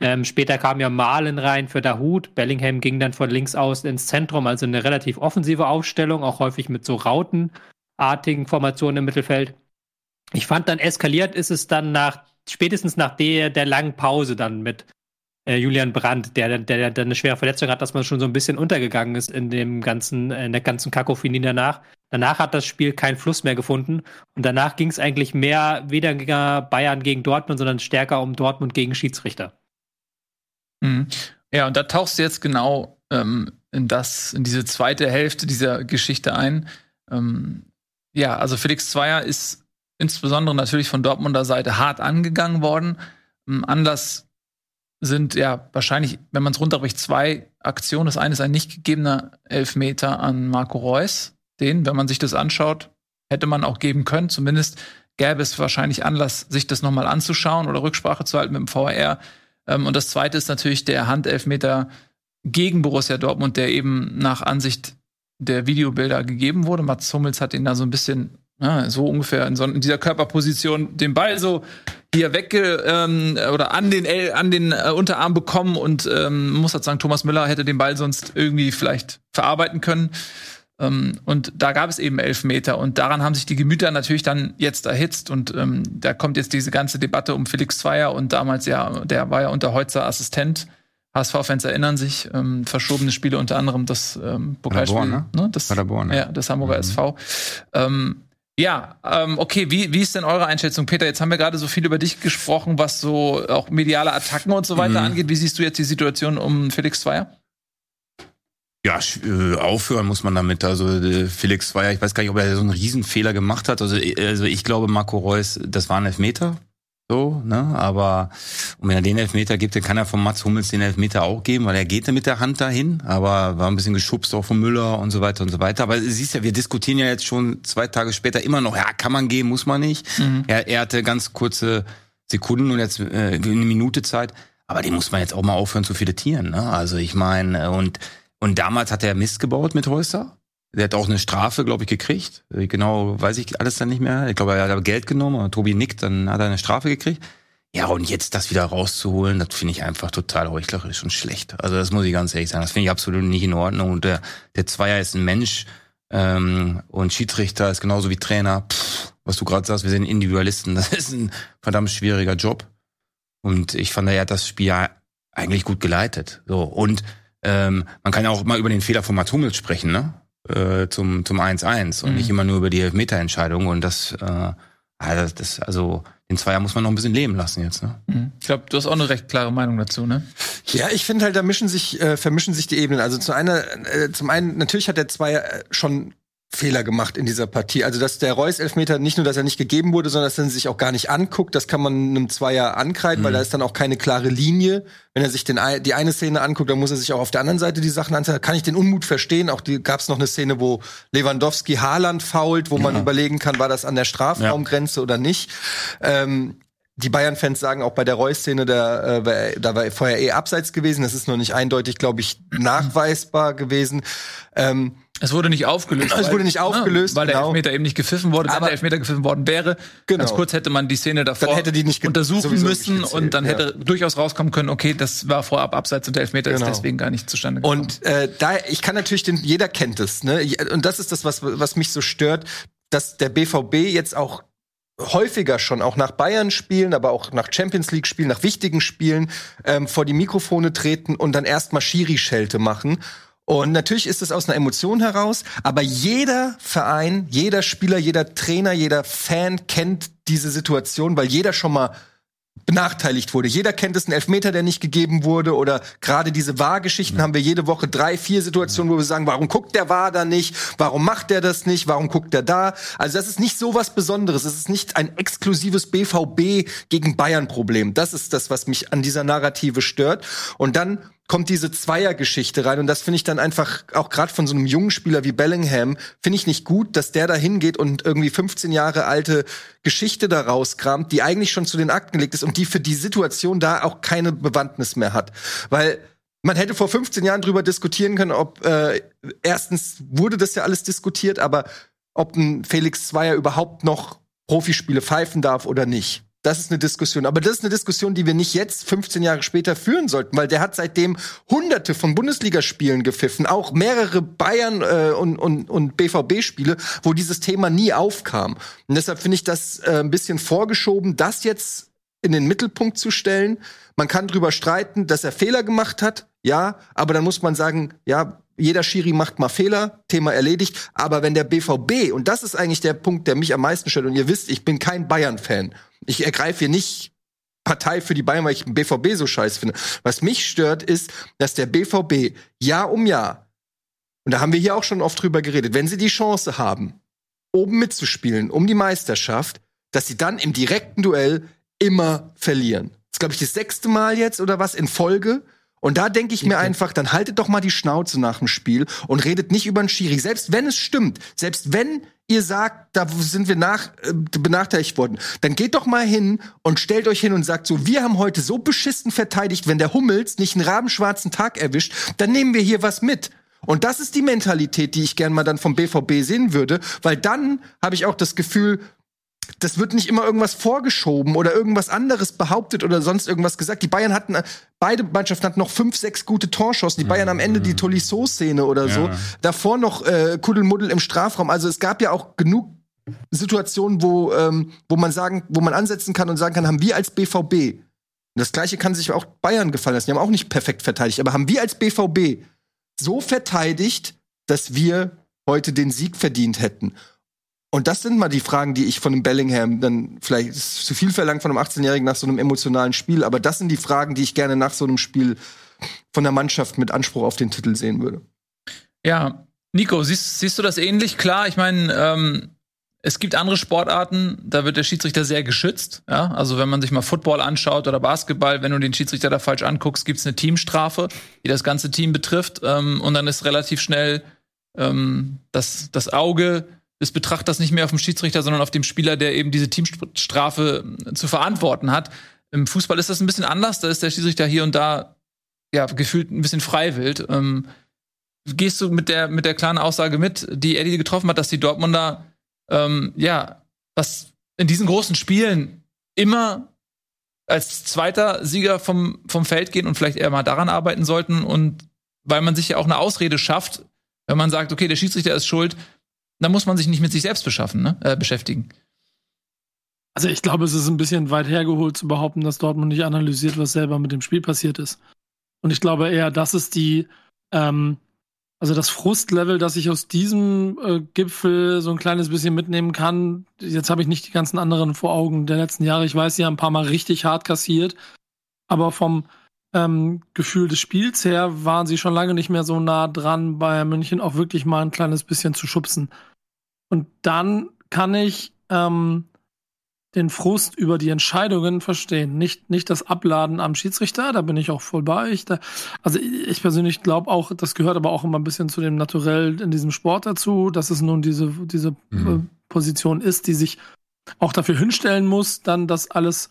Ähm, später kam ja Malen rein für Dahoud. Bellingham ging dann von links aus ins Zentrum, also eine relativ offensive Aufstellung, auch häufig mit so rautenartigen Formationen im Mittelfeld. Ich fand, dann eskaliert ist es dann nach, spätestens nach der, der langen Pause dann mit äh, Julian Brandt, der der dann eine schwere Verletzung hat, dass man schon so ein bisschen untergegangen ist in dem ganzen, in der ganzen Kakophonie danach. Danach hat das Spiel keinen Fluss mehr gefunden, und danach ging es eigentlich mehr weniger Bayern gegen Dortmund, sondern stärker um Dortmund gegen Schiedsrichter. Mhm. Ja, und da tauchst du jetzt genau ähm, in das, in diese zweite Hälfte dieser Geschichte ein. Ähm, ja, also Felix Zwayer ist insbesondere natürlich von Dortmunder Seite hart angegangen worden. Ähm, Anlass sind ja wahrscheinlich, wenn man es runterbricht, zwei Aktionen. Das eine ist ein nicht gegebener Elfmeter an Marco Reus. Den, wenn man sich das anschaut, hätte man auch geben können. Zumindest gäbe es wahrscheinlich Anlass, sich das nochmal anzuschauen oder Rücksprache zu halten mit dem V A R. Und das Zweite ist natürlich der Handelfmeter gegen Borussia Dortmund, der eben nach Ansicht der Videobilder gegeben wurde. Mats Hummels hat ihn da so ein bisschen, na, so ungefähr in, so, in dieser Körperposition den Ball so hier wegge ähm, oder an den, El- an den äh, Unterarm bekommen. Und ähm, muss halt sagen, Thomas Müller hätte den Ball sonst irgendwie vielleicht verarbeiten können. Ähm, und da gab es eben Elfmeter. Und daran haben sich die Gemüter natürlich dann jetzt erhitzt. Und ähm, da kommt jetzt diese ganze Debatte um Felix Zwayer. Und damals, ja, der war ja unter Heutzer Assistent. H S V-Fans erinnern sich. Ähm, verschobene Spiele, unter anderem das ähm, Pokalspiel. Ne? Ne? Das, ne? Ja, das Hamburger mhm. S V. Ähm, ja, ähm, okay, wie, wie ist denn eure Einschätzung, Peter? Jetzt haben wir gerade so viel über dich gesprochen, was so auch mediale Attacken und so weiter mhm. angeht. Wie siehst du jetzt die Situation um Felix Zwayer? Ja, aufhören muss man damit. Also Felix Zwayer, ich weiß gar nicht, ob er so einen Riesenfehler gemacht hat. Also, also ich glaube, Marco Reus, das war ein Elfmeter. So, ne? Aber und wenn er den Elfmeter gibt, dann kann er von Mats Hummels den Elfmeter auch geben, weil er geht mit der Hand dahin. Aber war ein bisschen geschubst auch von Müller und so weiter und so weiter. Aber du siehst ja, wir diskutieren ja jetzt schon zwei Tage später immer noch, ja, kann man geben, muss man nicht. Mhm. Er, er hatte ganz kurze Sekunden und jetzt äh, eine Minute Zeit. Aber den muss man jetzt auch mal aufhören zu filetieren. Ne? Also ich meine, und Und damals hat er Mist gebaut mit Heutzer. Der hat auch eine Strafe, glaube ich, gekriegt. Genau, weiß ich alles dann nicht mehr. Ich glaube, er hat aber Geld genommen. Tobi nickt, dann hat er eine Strafe gekriegt. Ja, und jetzt das wieder rauszuholen, das finde ich einfach total heuchlerisch und schlecht. Also das muss ich ganz ehrlich sagen. Das finde ich absolut nicht in Ordnung. Und der, der Zweier ist ein Mensch. Ähm, und Schiedsrichter ist genauso wie Trainer. Pff, was du gerade sagst, wir sind Individualisten. Das ist ein verdammt schwieriger Job. Und ich fand, er hat das Spiel eigentlich gut geleitet. So, und ähm, man kann auch mal über den Fehler von Mats Hummels sprechen, ne? Äh, zum zum eins eins und mhm. nicht immer nur über die Elfmeterentscheidung. Und das, äh, das, das, also den Zweier muss man noch ein bisschen leben lassen jetzt, ne? Mhm. Ich glaube, du hast auch eine recht klare Meinung dazu, ne? Ja, ich finde halt, da mischen sich, äh, vermischen sich die Ebenen. Also zu einer, äh, zum einen, natürlich hat der Zweier schon Fehler gemacht in dieser Partie. Also, dass der Reus-Elfmeter nicht nur, dass er nicht gegeben wurde, sondern dass er sich auch gar nicht anguckt, das kann man einem Zweier ankreiden, mhm. weil da ist dann auch keine klare Linie. Wenn er sich den, die eine Szene anguckt, dann muss er sich auch auf der anderen Seite die Sachen anschauen. Kann ich den Unmut verstehen? Auch die, gab's noch eine Szene, wo Lewandowski Haaland fault, wo ja. man überlegen kann, war das an der Strafraumgrenze ja. oder nicht. Ähm, Die Bayern-Fans sagen auch bei der Reus-Szene, da, äh, da war vorher eh abseits gewesen. Das ist noch nicht eindeutig, glaube ich, nachweisbar gewesen. Ähm, es wurde nicht aufgelöst. Es wurde nicht aufgelöst, ja, weil genau. der Elfmeter eben nicht gepfiffen wurde. Aber wenn der Elfmeter gepfiffen worden wäre, genau. ganz kurz hätte man die Szene davor hätte die nicht ge- untersuchen müssen nicht und dann ja. hätte durchaus rauskommen können, okay, das war vorab abseits und der Elfmeter genau. ist deswegen gar nicht zustande gekommen. Und äh, da, ich kann natürlich den, jeder kennt es, ne? Und das ist das, was, was mich so stört, dass der B V B jetzt auch häufiger schon, auch nach Bayern-Spielen, aber auch nach Champions-League-Spielen, nach wichtigen Spielen, ähm, vor die Mikrofone treten und dann erstmal Schiri-Schelte machen. Und natürlich ist es aus einer Emotion heraus, aber jeder Verein, jeder Spieler, jeder Trainer, jeder Fan kennt diese Situation, weil jeder schon mal benachteiligt wurde. Jeder kennt es, einen Elfmeter, der nicht gegeben wurde, oder gerade diese V A R-Geschichten ja. haben wir jede Woche drei, vier Situationen, wo wir sagen, warum guckt der V A R da nicht? Warum macht der das nicht? Warum guckt der da? Also das ist nicht so was Besonderes. Es ist nicht ein exklusives B V B gegen Bayern-Problem. Das ist das, was mich an dieser Narrative stört. Und dann kommt diese Zweiergeschichte rein. Und das finde ich dann einfach, auch gerade von so einem jungen Spieler wie Bellingham, finde ich nicht gut, dass der da hingeht und irgendwie fünfzehn Jahre alte Geschichte da rauskramt, die eigentlich schon zu den Akten gelegt ist und die für die Situation da auch keine Bewandtnis mehr hat. Weil man hätte vor fünfzehn Jahren drüber diskutieren können, ob äh, erstens wurde das ja alles diskutiert, aber ob ein Felix Zwayer überhaupt noch Profispiele pfeifen darf oder nicht. Das ist eine Diskussion. Aber das ist eine Diskussion, die wir nicht jetzt, fünfzehn Jahre später, führen sollten. Weil der hat seitdem Hunderte von Bundesligaspielen gepfiffen. Auch mehrere Bayern- äh, und, und, und B V B-Spiele, wo dieses Thema nie aufkam. Und deshalb finde ich das äh, ein bisschen vorgeschoben, das jetzt in den Mittelpunkt zu stellen. Man kann drüber streiten, dass er Fehler gemacht hat. Ja, aber dann muss man sagen, ja, jeder Schiri macht mal Fehler, Thema erledigt. Aber wenn der B V B, und das ist eigentlich der Punkt, der mich am meisten stört, und ihr wisst, ich bin kein Bayern-Fan. Ich ergreife hier nicht Partei für die Bayern, weil ich den B V B so scheiß finde. Was mich stört, ist, dass der B V B Jahr um Jahr, und da haben wir hier auch schon oft drüber geredet, wenn sie die Chance haben, oben mitzuspielen, um die Meisterschaft, dass sie dann im direkten Duell immer verlieren. Das ist, glaube ich, das sechste Mal jetzt oder was in Folge. Und da denke ich mir einfach, dann haltet doch mal die Schnauze nach dem Spiel und redet nicht über den Schiri. Selbst wenn es stimmt, selbst wenn ihr sagt, da sind wir nach, äh, benachteiligt worden, dann geht doch mal hin und stellt euch hin und sagt so, wir haben heute so beschissen verteidigt, wenn der Hummels nicht einen rabenschwarzen Tag erwischt, dann nehmen wir hier was mit. Und das ist die Mentalität, die ich gerne mal dann vom B V B sehen würde, weil dann habe ich auch das Gefühl, das wird nicht immer irgendwas vorgeschoben oder irgendwas anderes behauptet oder sonst irgendwas gesagt. Die Bayern hatten, beide Mannschaften hatten noch fünf, sechs gute Torschancen. Die Bayern am Ende die Tolisso-Szene oder ja. so. Davor noch äh, Kuddelmuddel im Strafraum. Also es gab ja auch genug Situationen, wo, ähm, wo man sagen, wo man ansetzen kann und sagen kann, haben wir als B V B, das Gleiche kann sich auch Bayern gefallen lassen, die haben auch nicht perfekt verteidigt, aber haben wir als B V B so verteidigt, dass wir heute den Sieg verdient hätten? Und das sind mal die Fragen, die ich von einem Bellingham dann, vielleicht ist zu viel verlangt von einem achtzehnjährigen nach so einem emotionalen Spiel, aber das sind die Fragen, die ich gerne nach so einem Spiel von der Mannschaft mit Anspruch auf den Titel sehen würde. Ja, Nico, siehst, siehst du das ähnlich? Klar, ich meine, ähm, es gibt andere Sportarten, da wird der Schiedsrichter sehr geschützt. Ja? Also wenn man sich mal Football anschaut oder Basketball, wenn du den Schiedsrichter da falsch anguckst, gibt's eine Teamstrafe, die das ganze Team betrifft. Ähm, und dann ist relativ schnell ähm, das, das Auge des Betrachters nicht mehr auf dem Schiedsrichter, sondern auf dem Spieler, der eben diese Teamstrafe zu verantworten hat. Im Fußball ist das ein bisschen anders. Da ist der Schiedsrichter hier und da ja gefühlt ein bisschen freiwillig. Ähm, gehst du mit der mit der klaren Aussage mit, die Eddie getroffen hat, dass die Dortmunder ähm, ja was in diesen großen Spielen immer als zweiter Sieger vom vom Feld gehen und vielleicht eher mal daran arbeiten sollten, und weil man sich ja auch eine Ausrede schafft, wenn man sagt, okay, der Schiedsrichter ist schuld. Da muss man sich nicht mit sich selbst beschaffen, ne? äh, beschäftigen. Also ich glaube, es ist ein bisschen weit hergeholt zu behaupten, dass Dortmund nicht analysiert, was selber mit dem Spiel passiert ist. Und ich glaube eher, das ist die, ähm, also das Frustlevel, das ich aus diesem äh, Gipfel so ein kleines bisschen mitnehmen kann. Jetzt habe ich nicht die ganzen anderen vor Augen der letzten Jahre. Ich weiß, sie haben ein paar Mal richtig hart kassiert. Aber vom ähm, Gefühl des Spiels her waren sie schon lange nicht mehr so nah dran, Bayern München auch wirklich mal ein kleines bisschen zu schubsen. Und dann kann ich ähm, den Frust über die Entscheidungen verstehen. Nicht, nicht das Abladen am Schiedsrichter, da bin ich auch voll bei. Ich da, also ich persönlich glaube auch, das gehört aber auch immer ein bisschen zu dem Naturell in diesem Sport dazu, dass es nun diese, diese mhm. Position ist, die sich auch dafür hinstellen muss, dann das alles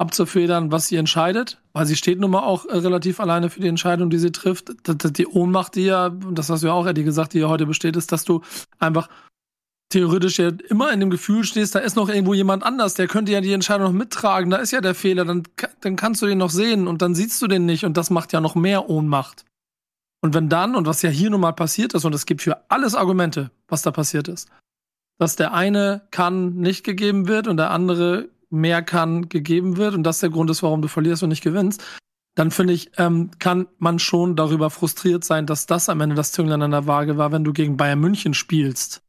abzufedern, was sie entscheidet, weil sie steht nun mal auch relativ alleine für die Entscheidung, die sie trifft. Die Ohnmacht, die ja, das hast du ja auch, Eddie, gesagt, die ja heute besteht, ist, dass du einfach theoretisch ja immer in dem Gefühl stehst, da ist noch irgendwo jemand anders, der könnte ja die Entscheidung noch mittragen, da ist ja der Fehler, dann, dann kannst du den noch sehen und dann siehst du den nicht und das macht ja noch mehr Ohnmacht. Und wenn dann, und was ja hier nun mal passiert ist, und es gibt für alles Argumente, was da passiert ist, dass der eine kann nicht gegeben wird und der andere mehr kann gegeben wird und das der Grund ist, warum du verlierst und nicht gewinnst, dann finde ich, ähm, kann man schon darüber frustriert sein, dass das am Ende das Zünglein an der Waage war, wenn du gegen Bayern München spielst.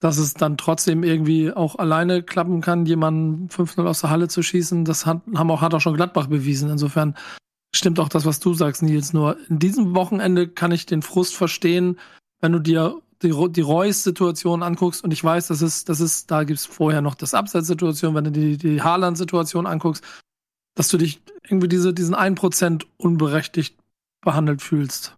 Dass es dann trotzdem irgendwie auch alleine klappen kann, jemanden fünf null aus der Halle zu schießen, das hat, haben auch, hat auch schon Gladbach bewiesen. Insofern stimmt auch das, was du sagst, Nils. Nur in diesem Wochenende kann ich den Frust verstehen, wenn du dir die, die Reus-Situation anguckst, und ich weiß, das ist, das ist, da gibt es vorher noch das Abseits-Situation, wenn du die, die Haaland-Situation anguckst, dass du dich irgendwie diese, diesen ein Prozent unberechtigt behandelt fühlst.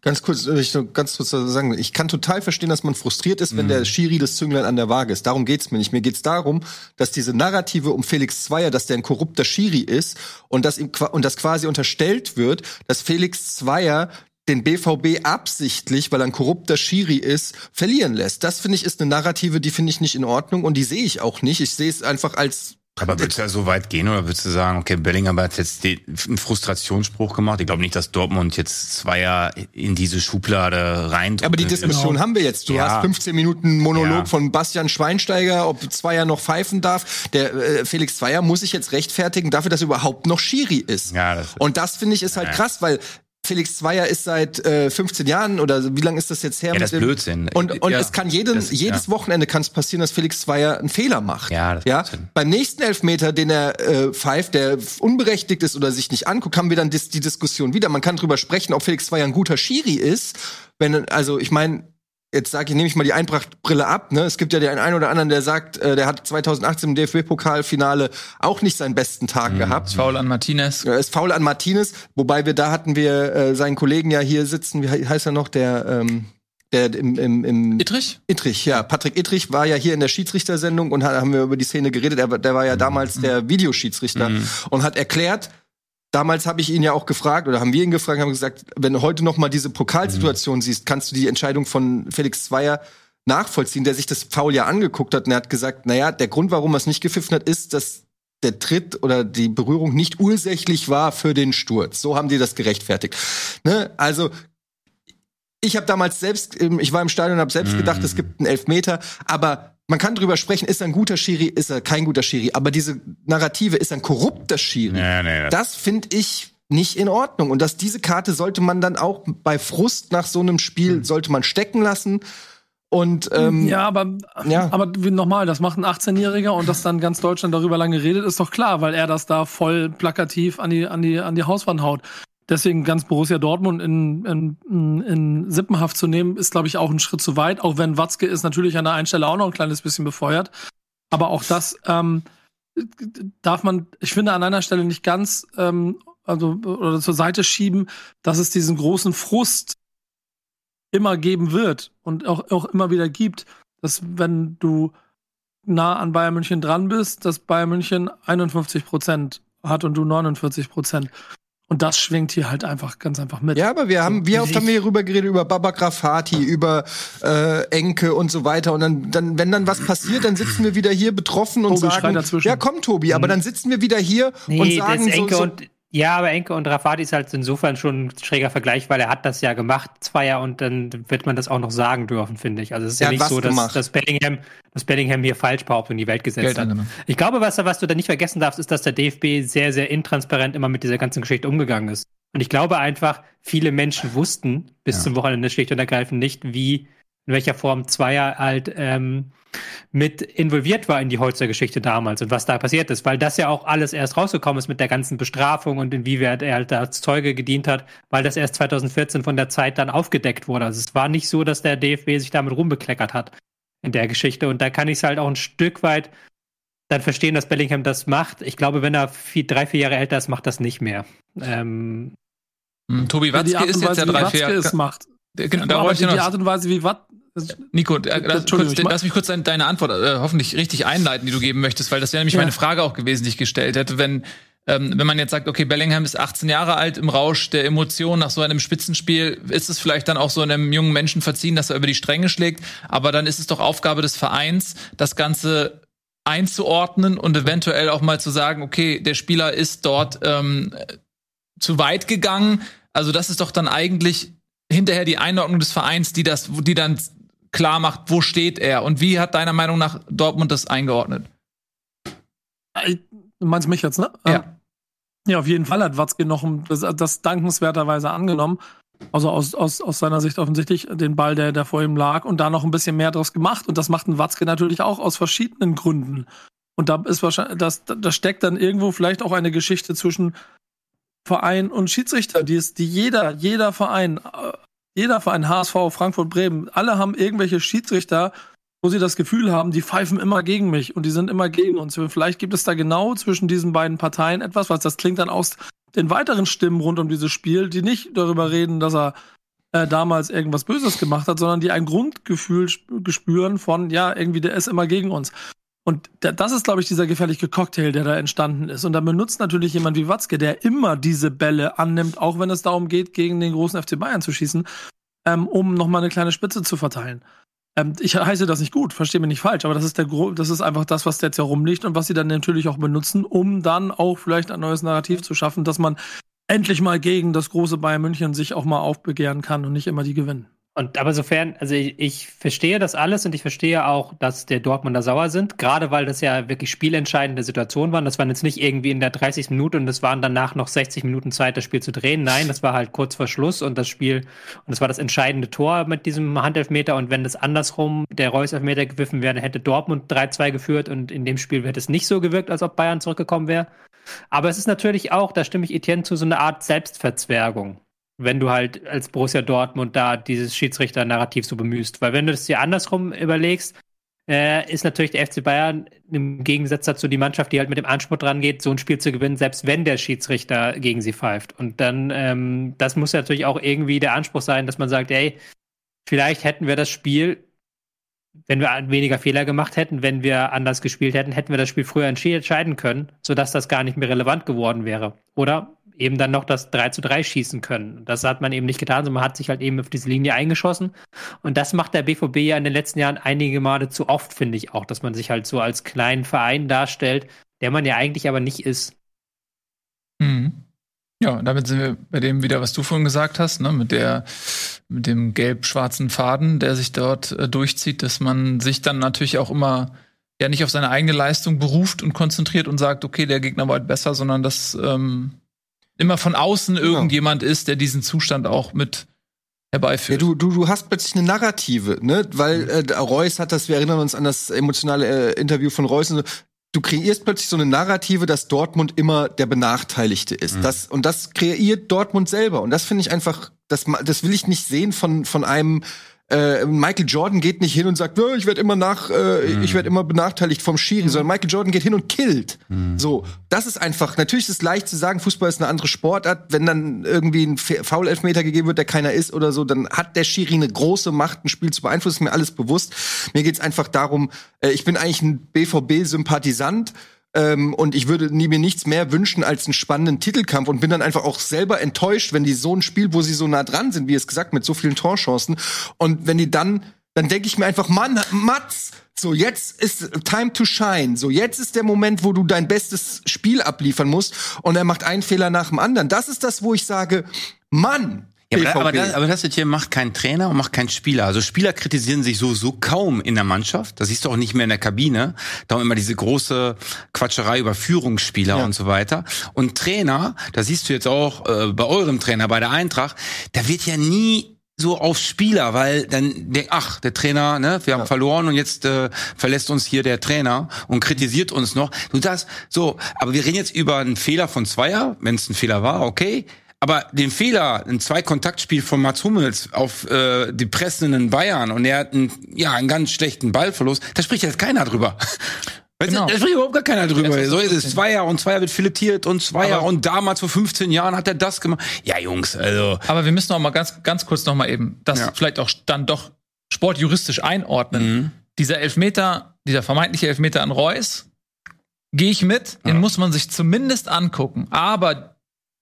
Ganz kurz, ich ganz kurz sagen, ich kann total verstehen, dass man frustriert ist, wenn mhm. der Schiri das Zünglein an der Waage ist. Darum geht's mir nicht. Mir geht's darum, dass diese Narrative um Felix Zwayer, dass der ein korrupter Schiri ist und dass ihm und das quasi unterstellt wird, dass Felix Zwayer den B V B absichtlich, weil er ein korrupter Schiri ist, verlieren lässt. Das, finde ich, ist eine Narrative, die finde ich nicht in Ordnung und die sehe ich auch nicht. Ich sehe es einfach als... Aber würdest du da so weit gehen oder würdest du sagen, okay, Bellingham hat jetzt einen Frustrationsspruch gemacht? Ich glaube nicht, dass Dortmund jetzt Zwayer in diese Schublade reindrückt. Aber die Diskussion genau. haben wir jetzt. Du ja. hast fünfzehn Minuten Monolog ja. von Bastian Schweinsteiger, ob Zwayer noch pfeifen darf. Der äh, Felix Zwayer muss sich jetzt rechtfertigen dafür, dass er überhaupt noch Schiri ist. Ja, das ist und das, finde ich, ist halt ja. krass, weil... Felix Zwayer ist seit äh, fünfzehn Jahren oder wie lange ist das jetzt her? Ja, das ist Blödsinn. Und, und ja, es kann jeden, das, jedes ja. Wochenende kann es passieren, dass Felix Zwayer einen Fehler macht. Ja, das ja? Beim nächsten Elfmeter, den er äh, pfeift, der unberechtigt ist oder sich nicht anguckt, haben wir dann dis- die Diskussion wieder. Man kann drüber sprechen, ob Felix Zwayer ein guter Schiri ist. Wenn, also ich meine, jetzt sage ich, nehme ich mal die Eintracht-Brille ab. Ne? Es gibt ja den einen oder anderen, der sagt, äh, der hat zweitausendachtzehn im D F B-Pokalfinale auch nicht seinen besten Tag mhm. gehabt. Ist faul an Martinez. Ja, ist faul an Martinez. Wobei wir da hatten wir äh, seinen Kollegen ja hier sitzen, wie heißt er noch, der... Ähm Der im, im, im Ittrich? Ittrich, ja. Patrick Ittrich war ja hier in der Schiedsrichtersendung und hat, haben wir über die Szene geredet. Er, der war ja damals mhm. der Videoschiedsrichter mhm. und hat erklärt, damals habe ich ihn ja auch gefragt, oder haben wir ihn gefragt, haben gesagt, wenn du heute noch mal diese Pokalsituation mhm. siehst, kannst du die Entscheidung von Felix Zwayer nachvollziehen, der sich das Foul ja angeguckt hat. Und er hat gesagt, naja, der Grund, warum er es nicht gepfiffen hat, ist, dass der Tritt oder die Berührung nicht ursächlich war für den Sturz. So haben die das gerechtfertigt. Ne? Also ich habe damals selbst, ich war im Stadion und habe selbst gedacht, mm. es gibt einen Elfmeter. Aber man kann drüber sprechen, ist er ein guter Schiri, ist er kein guter Schiri. Aber diese Narrative, ist er ein korrupter Schiri, nee, nee, das, das finde ich nicht in Ordnung. Und dass diese Karte sollte man dann auch bei Frust nach so einem Spiel, mhm. sollte man stecken lassen. Und ähm, ja, aber, ja. aber nochmal, das macht ein achtzehnjähriger und dass dann ganz Deutschland darüber lange redet, ist doch klar, weil er das da voll plakativ an die, an die, an die Hauswand haut. Deswegen ganz Borussia Dortmund in, in, in Sippenhaft zu nehmen, ist, glaube ich, auch ein Schritt zu weit. Auch wenn Watzke ist natürlich an der einen Stelle auch noch ein kleines bisschen befeuert. Aber auch das ähm, darf man, ich finde, an einer Stelle nicht ganz ähm, also, oder zur Seite schieben, dass es diesen großen Frust immer geben wird und auch, auch immer wieder gibt, dass wenn du nah an Bayern München dran bist, dass Bayern München einundfünfzig Prozent hat und du neunundvierzig Prozent. Und das schwingt hier halt einfach ganz einfach mit. Ja, aber wir haben, wie oft haben wir hier rüber geredet, über Baba Grafati, über äh, Enke und so weiter. Und dann, dann, wenn dann was passiert, dann sitzen wir wieder hier betroffen und Tobi sagen, ja komm Tobi, aber dann sitzen wir wieder hier nee, und sagen das Enke so, so und, ja, aber Enke und Grafati ist halt insofern schon ein schräger Vergleich, weil er hat das ja gemacht, Zwayer, und dann wird man das auch noch sagen dürfen, finde ich. Also es ist ja, ja nicht so, dass, dass, Bellingham, dass Bellingham hier Falschbehauptung in die Welt gesetzt Geld hat. Angenommen. Ich glaube, was, was du da nicht vergessen darfst, ist, dass der D F B sehr, sehr intransparent immer mit dieser ganzen Geschichte umgegangen ist. Und ich glaube einfach, viele Menschen wussten bis ja. zum Wochenende schlicht und ergreifend nicht, wie, in welcher Form Zwayer halt ähm, mit involviert war in die Holzer-Geschichte damals und was da passiert ist, weil das ja auch alles erst rausgekommen ist mit der ganzen Bestrafung und inwieweit er halt als Zeuge gedient hat, weil das erst zweitausendvierzehn von der Zeit dann aufgedeckt wurde. Also es war nicht so, dass der D F B sich damit rumbekleckert hat in der Geschichte, und da kann ich es halt auch ein Stück weit dann verstehen, dass Bellingham das macht. Ich glaube, wenn er vier, drei, vier Jahre älter ist, macht das nicht mehr. Ähm, Tobi Watzke ja, ist jetzt ja drei, vier Jahre es macht. Der, genau, da wollte ich noch die Art und Weise, wie Watt. Nico, äh, lass, kurz, lass mich kurz deine Antwort äh, hoffentlich richtig einleiten, die du geben möchtest, weil das wäre nämlich ja. meine Frage auch gewesen, die ich gestellt hätte, wenn ähm, wenn man jetzt sagt, okay, Bellingham ist achtzehn Jahre alt, im Rausch der Emotionen nach so einem Spitzenspiel, ist es vielleicht dann auch so einem jungen Menschen verziehen, dass er über die Stränge schlägt, aber dann ist es doch Aufgabe des Vereins, das Ganze einzuordnen und eventuell auch mal zu sagen, okay, der Spieler ist dort ähm, zu weit gegangen. Also das ist doch dann eigentlich hinterher die Einordnung des Vereins, die das, die dann klar macht, wo steht er, und wie hat deiner Meinung nach Dortmund das eingeordnet? Du meinst mich jetzt, ne? Ja. Ja, auf jeden Fall hat Watzke noch das, das dankenswerterweise angenommen, also aus, aus, aus seiner Sicht offensichtlich, den Ball, der, der vor ihm lag, und da noch ein bisschen mehr draus gemacht, und das macht ein Watzke natürlich auch aus verschiedenen Gründen, und da ist wahrscheinlich, das, da steckt dann irgendwo vielleicht auch eine Geschichte zwischen Verein und Schiedsrichter, die ist, die jeder, jeder Verein, jeder Verein, H S V, Frankfurt, Bremen, alle haben irgendwelche Schiedsrichter, wo sie das Gefühl haben, die pfeifen immer gegen mich und die sind immer gegen uns. Vielleicht gibt es da genau zwischen diesen beiden Parteien etwas, was das klingt dann aus den weiteren Stimmen rund um dieses Spiel, die nicht darüber reden, dass er äh, damals irgendwas Böses gemacht hat, sondern die ein Grundgefühl spüren von, ja, irgendwie der ist immer gegen uns. Und das ist, glaube ich, dieser gefährliche Cocktail, der da entstanden ist. Und dann benutzt natürlich jemand wie Watzke, der immer diese Bälle annimmt, auch wenn es darum geht, gegen den großen F C Bayern zu schießen, ähm, um nochmal eine kleine Spitze zu verteilen. Ähm, ich heiße das nicht gut, verstehe mich nicht falsch, aber das ist der Gro- das ist einfach das, was jetzt herumliegt und was sie dann natürlich auch benutzen, um dann auch vielleicht ein neues Narrativ zu schaffen, dass man endlich mal gegen das große Bayern München sich auch mal aufbegehren kann und nicht immer die gewinnen. Und aber sofern, also ich, ich verstehe das alles und ich verstehe auch, dass der Dortmunder sauer sind, gerade weil das ja wirklich spielentscheidende Situationen waren. Das waren jetzt nicht irgendwie in der dreißigsten Minute und es waren danach noch sechzig Minuten Zeit, das Spiel zu drehen. Nein, das war halt kurz vor Schluss und das Spiel, und das war das entscheidende Tor mit diesem Handelfmeter, und wenn das andersrum der Reus-Elfmeter gewiffen wäre, hätte Dortmund drei zwei geführt und in dem Spiel hätte es nicht so gewirkt, als ob Bayern zurückgekommen wäre. Aber es ist natürlich auch, da stimme ich Etienne zu, so eine Art Selbstverzwergung, wenn du halt als Borussia Dortmund da dieses Schiedsrichter-Narrativ so bemühst. Weil wenn du das dir andersrum überlegst, äh, ist natürlich der F C Bayern im Gegensatz dazu die Mannschaft, die halt mit dem Anspruch dran geht, so ein Spiel zu gewinnen, selbst wenn der Schiedsrichter gegen sie pfeift. Und dann, ähm, das muss ja natürlich auch irgendwie der Anspruch sein, dass man sagt, ey, vielleicht hätten wir das Spiel, wenn wir weniger Fehler gemacht hätten, wenn wir anders gespielt hätten, hätten wir das Spiel früher entscheiden können, sodass das gar nicht mehr relevant geworden wäre. Oder eben dann noch das drei zu drei schießen können. Das hat man eben nicht getan, sondern man hat sich halt eben auf diese Linie eingeschossen. Und das macht der B V B ja in den letzten Jahren einige Male zu oft, finde ich auch, dass man sich halt so als kleinen Verein darstellt, der man ja eigentlich aber nicht ist. Mhm. Ja, und damit sind wir bei dem wieder, was du vorhin gesagt hast, ne, mit der, mit dem gelb-schwarzen Faden, der sich dort äh, durchzieht, dass man sich dann natürlich auch immer ja nicht auf seine eigene Leistung beruft und konzentriert und sagt, okay, der Gegner war halt besser, sondern das ähm, immer von außen irgendjemand ist, der diesen Zustand auch mit herbeiführt. Ja, du, du, du hast plötzlich eine Narrative, ne? Weil äh, Reus hat das, wir erinnern uns an das emotionale äh, Interview von Reus und so. Du kreierst plötzlich so eine Narrative, dass Dortmund immer der Benachteiligte ist. Mhm. Das, und das kreiert Dortmund selber. Und das finde ich einfach, das, das will ich nicht sehen von, von einem. Äh, Michael Jordan geht nicht hin und sagt, ich werde immer nach, äh, mhm. ich werde immer benachteiligt vom Schiri, mhm. sondern Michael Jordan geht hin und killt. Mhm. So, das ist einfach. Natürlich ist es leicht zu sagen, Fußball ist eine andere Sportart. Wenn dann irgendwie ein Foul-Elfmeter gegeben wird, der keiner ist oder so, dann hat der Schiri eine große Macht, ein Spiel zu beeinflussen. Ist mir alles bewusst. Mir geht's einfach darum. Äh, ich bin eigentlich ein B V B-Sympathisant. Ähm, und ich würde nie, mir nichts mehr wünschen als einen spannenden Titelkampf und bin dann einfach auch selber enttäuscht, wenn die so ein Spiel, wo sie so nah dran sind, wie es gesagt, mit so vielen Torchancen, und wenn die dann, dann denke ich mir einfach, Mann, Mats, so jetzt ist time to shine, so jetzt ist der Moment, wo du dein bestes Spiel abliefern musst, und er macht einen Fehler nach dem anderen. Das ist das, wo ich sage, Mann, Ja, aber, das, aber das hier macht kein Trainer und macht kein Spieler. Also Spieler kritisieren sich so so kaum in der Mannschaft. Das siehst du auch nicht mehr in der Kabine. Da haben immer diese große Quatscherei über Führungsspieler ja. und so weiter. Und Trainer, das siehst du jetzt auch äh, bei eurem Trainer, bei der Eintracht, da wird ja nie so auf Spieler, weil dann, der, ach, der Trainer, ne, wir haben ja. verloren und jetzt äh, verlässt uns hier der Trainer und kritisiert uns noch. Du das, so, aber wir reden jetzt über einen Fehler von Zwayer, wenn es ein Fehler war, okay. Aber den Fehler, ein Zwei-Kontaktspiel von Mats Hummels auf äh, die pressenden Bayern und er hat einen, ja, einen ganz schlechten Ballverlust, da spricht jetzt keiner drüber. Genau. Da spricht überhaupt gar keiner drüber. Ist so ist es. Zwayer und Zwayer wird filetiert und Zwayer aber und damals vor fünfzehn Jahren hat er das gemacht. Ja, Jungs, also. Aber wir müssen auch mal ganz, ganz kurz noch mal eben das ja. vielleicht auch dann doch sportjuristisch einordnen. Mhm. Dieser Elfmeter, dieser vermeintliche Elfmeter an Reus, gehe ich mit, den ja. muss man sich zumindest angucken. Aber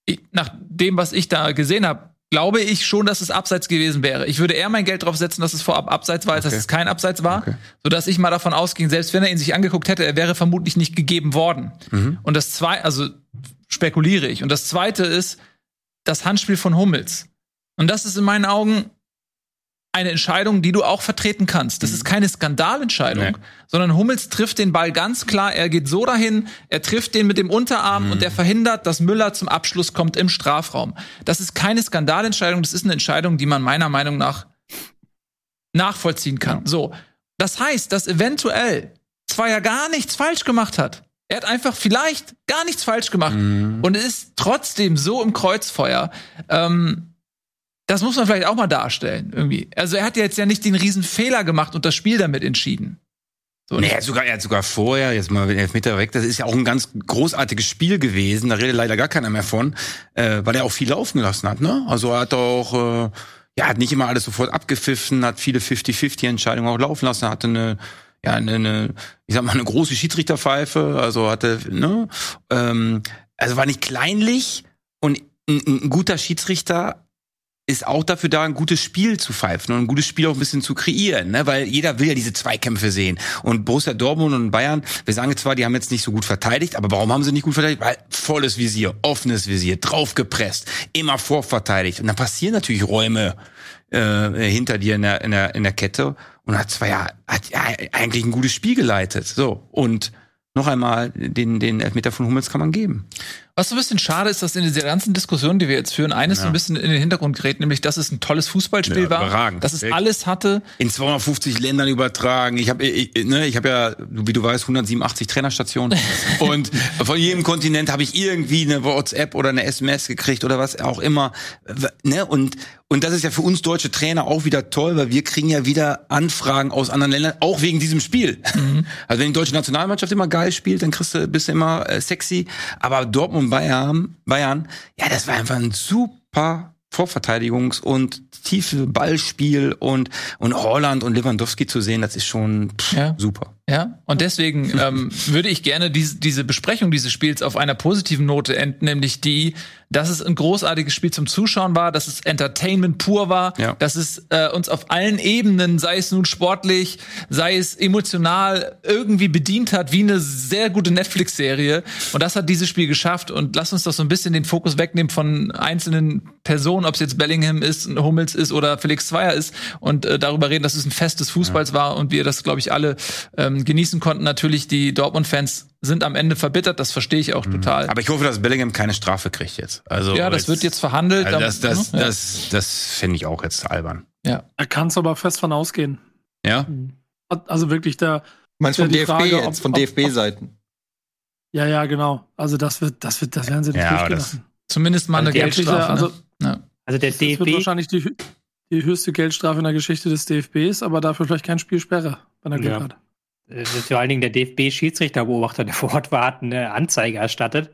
ich, nach dem, was ich da gesehen habe, glaube ich schon, dass es abseits gewesen wäre. Ich würde eher mein Geld drauf setzen, dass es vorab abseits war, als okay. dass es kein Abseits war. Okay. Sodass ich mal davon ausging, selbst wenn er ihn sich angeguckt hätte, er wäre vermutlich nicht gegeben worden. Mhm. Und das Zweite, also spekuliere ich. Und das Zweite ist das Handspiel von Hummels. Und das ist in meinen Augen eine Entscheidung, die du auch vertreten kannst. Das mhm. ist keine Skandalentscheidung, nee. sondern Hummels trifft den Ball ganz klar. Er geht so dahin, er trifft den mit dem Unterarm mhm. und er verhindert, dass Müller zum Abschluss kommt im Strafraum. Das ist keine Skandalentscheidung, das ist eine Entscheidung, die man meiner Meinung nach nachvollziehen kann. Ja. So, das heißt, dass eventuell Zwayer gar nichts falsch gemacht hat. Er hat einfach vielleicht gar nichts falsch gemacht mhm. und ist trotzdem so im Kreuzfeuer. Ähm, Das muss man vielleicht auch mal darstellen, irgendwie. Also er hat ja jetzt ja nicht den riesen Fehler gemacht und das Spiel damit entschieden. So, nee, er hat sogar, er hat sogar vorher, jetzt mal den Elfmeter weg, das ist ja auch ein ganz großartiges Spiel gewesen, da redet leider gar keiner mehr von, äh, weil er auch viel laufen gelassen hat, ne? Also er hat auch, äh, ja, hat nicht immer alles sofort abgepfiffen, hat viele fünfzig fünfzig Entscheidungen auch laufen lassen, hatte eine, ja, eine, eine, ich sag mal, eine große Schiedsrichterpfeife, also hatte, ne? Ähm, also war nicht kleinlich und ein, ein guter Schiedsrichter ist auch dafür da, ein gutes Spiel zu pfeifen und ein gutes Spiel auch ein bisschen zu kreieren, ne? Weil jeder will ja diese Zweikämpfe sehen. Und Borussia Dortmund und Bayern, wir sagen jetzt zwar, die haben jetzt nicht so gut verteidigt, aber warum haben sie nicht gut verteidigt? Weil volles Visier, offenes Visier, draufgepresst, immer vorverteidigt. Und dann passieren natürlich Räume äh, hinter dir in der, in der, in der Kette. Und hat zwar ja, hat ja eigentlich ein gutes Spiel geleitet. So, und noch einmal, den, den Elfmeter von Hummels kann man geben. Was so ein bisschen schade ist, dass in dieser ganzen Diskussion, die wir jetzt führen, eines ja. so ein bisschen in den Hintergrund gerät, nämlich, dass es ein tolles Fußballspiel ja, war, überragend. Dass es Echt? alles hatte. In zweihundertfünfzig Ländern übertragen. Ich habe ich, ne, ich hab ja, wie du weißt, hundertsiebenundachtzig Trainerstationen. Und von jedem Kontinent habe ich irgendwie eine WhatsApp oder eine S M S gekriegt oder was auch immer. Ne? Und, und das ist ja für uns deutsche Trainer auch wieder toll, weil wir kriegen ja wieder Anfragen aus anderen Ländern, auch wegen diesem Spiel. Mhm. Also wenn die deutsche Nationalmannschaft immer geil spielt, dann kriegst du, bist du immer äh, sexy. Aber Dortmund Bayern, Bayern, ja, das war einfach ein super Vorverteidigungs- und tiefe Ballspiel und, und Haaland und Lewandowski zu sehen, das ist schon pff, ja. super. Ja, und deswegen ähm, würde ich gerne diese, diese Besprechung dieses Spiels auf einer positiven Note enden, nämlich die, dass es ein großartiges Spiel zum Zuschauen war, dass es Entertainment pur war, ja. dass es äh, uns auf allen Ebenen, sei es nun sportlich, sei es emotional, irgendwie bedient hat, wie eine sehr gute Netflix-Serie. Und das hat dieses Spiel geschafft. Und lasst uns doch so ein bisschen den Fokus wegnehmen von einzelnen Personen, ob es jetzt Bellingham ist, Hummels ist oder Felix Zwayer ist, und äh, darüber reden, dass es ein Fest des Fußballs ja. war und wir das, glaube ich, alle ähm, genießen konnten. Natürlich, die Dortmund-Fans sind am Ende verbittert, das verstehe ich auch mhm. total. Aber ich hoffe, dass Bellingham keine Strafe kriegt jetzt. Also ja, das jetzt, wird jetzt verhandelt. Also das das, ja. das, das finde ich auch jetzt albern. Ja. Da kannst du aber fest von ausgehen. Ja? Also wirklich, da meinst du von D F B Frage, jetzt, ob, von D F B-Seiten? Ja, ja, genau. Also das wird, das wird, das werden sie nicht ja, durchgelassen. Zumindest mal also eine Geldstrafe. Also, ne? ja. also der D F B... Das wird wahrscheinlich die, die höchste Geldstrafe in der Geschichte des D F Bs, aber dafür vielleicht kein Spielsperre, wenn er Glück ja. hat. Vor allen Dingen der D F B-Schiedsrichterbeobachter, der vor Ort war, hat eine Anzeige erstattet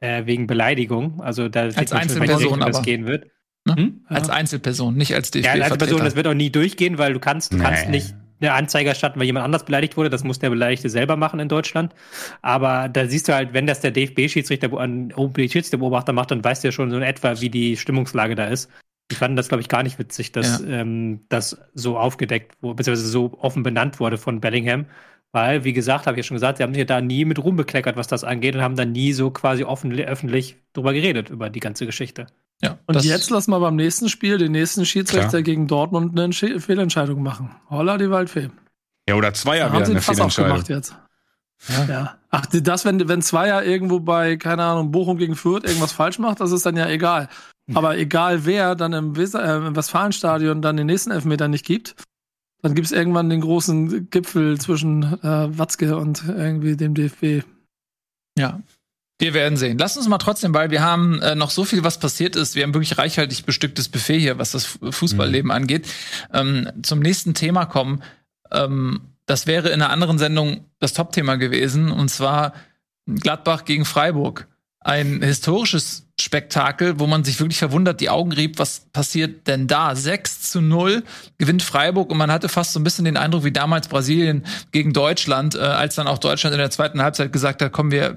äh, wegen Beleidigung. Also da als Einzelperson das gehen wird. Ne? Hm? Als ja. Einzelperson, nicht als D F B-Vertreter. Ja, als Einzelperson, das wird auch nie durchgehen, weil du kannst, du nee. kannst nicht eine Anzeige erstatten, weil jemand anders beleidigt wurde. Das muss der Beleidigte selber machen in Deutschland. Aber da siehst du halt, wenn das der D F B-Schiedsrichter, ein Schiedsrichterbeobachter macht, dann weißt du ja schon so in etwa, wie die Stimmungslage da ist. Ich fand das, glaube ich, gar nicht witzig, dass ja. ähm, das so aufgedeckt wurde, beziehungsweise so offen benannt wurde von Bellingham. Weil, wie gesagt, habe ich ja schon gesagt, sie haben sich ja da nie mit Ruhm bekleckert, was das angeht, und haben da nie so quasi offen, öffentlich drüber geredet, über die ganze Geschichte. Ja, und jetzt lass mal beim nächsten Spiel den nächsten Schiedsrichter klar. gegen Dortmund eine Entsche- Fehlentscheidung machen. Holla, die Waldfee. Ja, oder Zwayer wieder eine Fehlentscheidung. Haben sie den Fass aufgemacht jetzt. Ja. Ja. Ach, das, wenn, wenn Zwayer irgendwo bei, keine Ahnung, Bochum gegen Fürth irgendwas falsch macht, das ist dann ja egal. Aber egal wer dann im, Wes- äh, im Westfalenstadion dann den nächsten Elfmeter nicht gibt, dann gibt es irgendwann den großen Gipfel zwischen äh, Watzke und irgendwie dem D F B. Ja. Wir werden sehen. Lass uns mal trotzdem, weil wir haben äh, noch so viel, was passiert ist. Wir haben wirklich reichhaltig bestücktes Buffet hier, was das Fußballleben mhm. angeht. Ähm, zum nächsten Thema kommen. Ähm, das wäre in einer anderen Sendung das Top-Thema gewesen. Und zwar Gladbach gegen Freiburg. Ein historisches Spektakel, wo man sich wirklich verwundert die Augen rieb, was passiert denn da? sechs zu null gewinnt Freiburg und man hatte fast so ein bisschen den Eindruck, wie damals Brasilien gegen Deutschland, äh, als dann auch Deutschland in der zweiten Halbzeit gesagt hat, komm, wir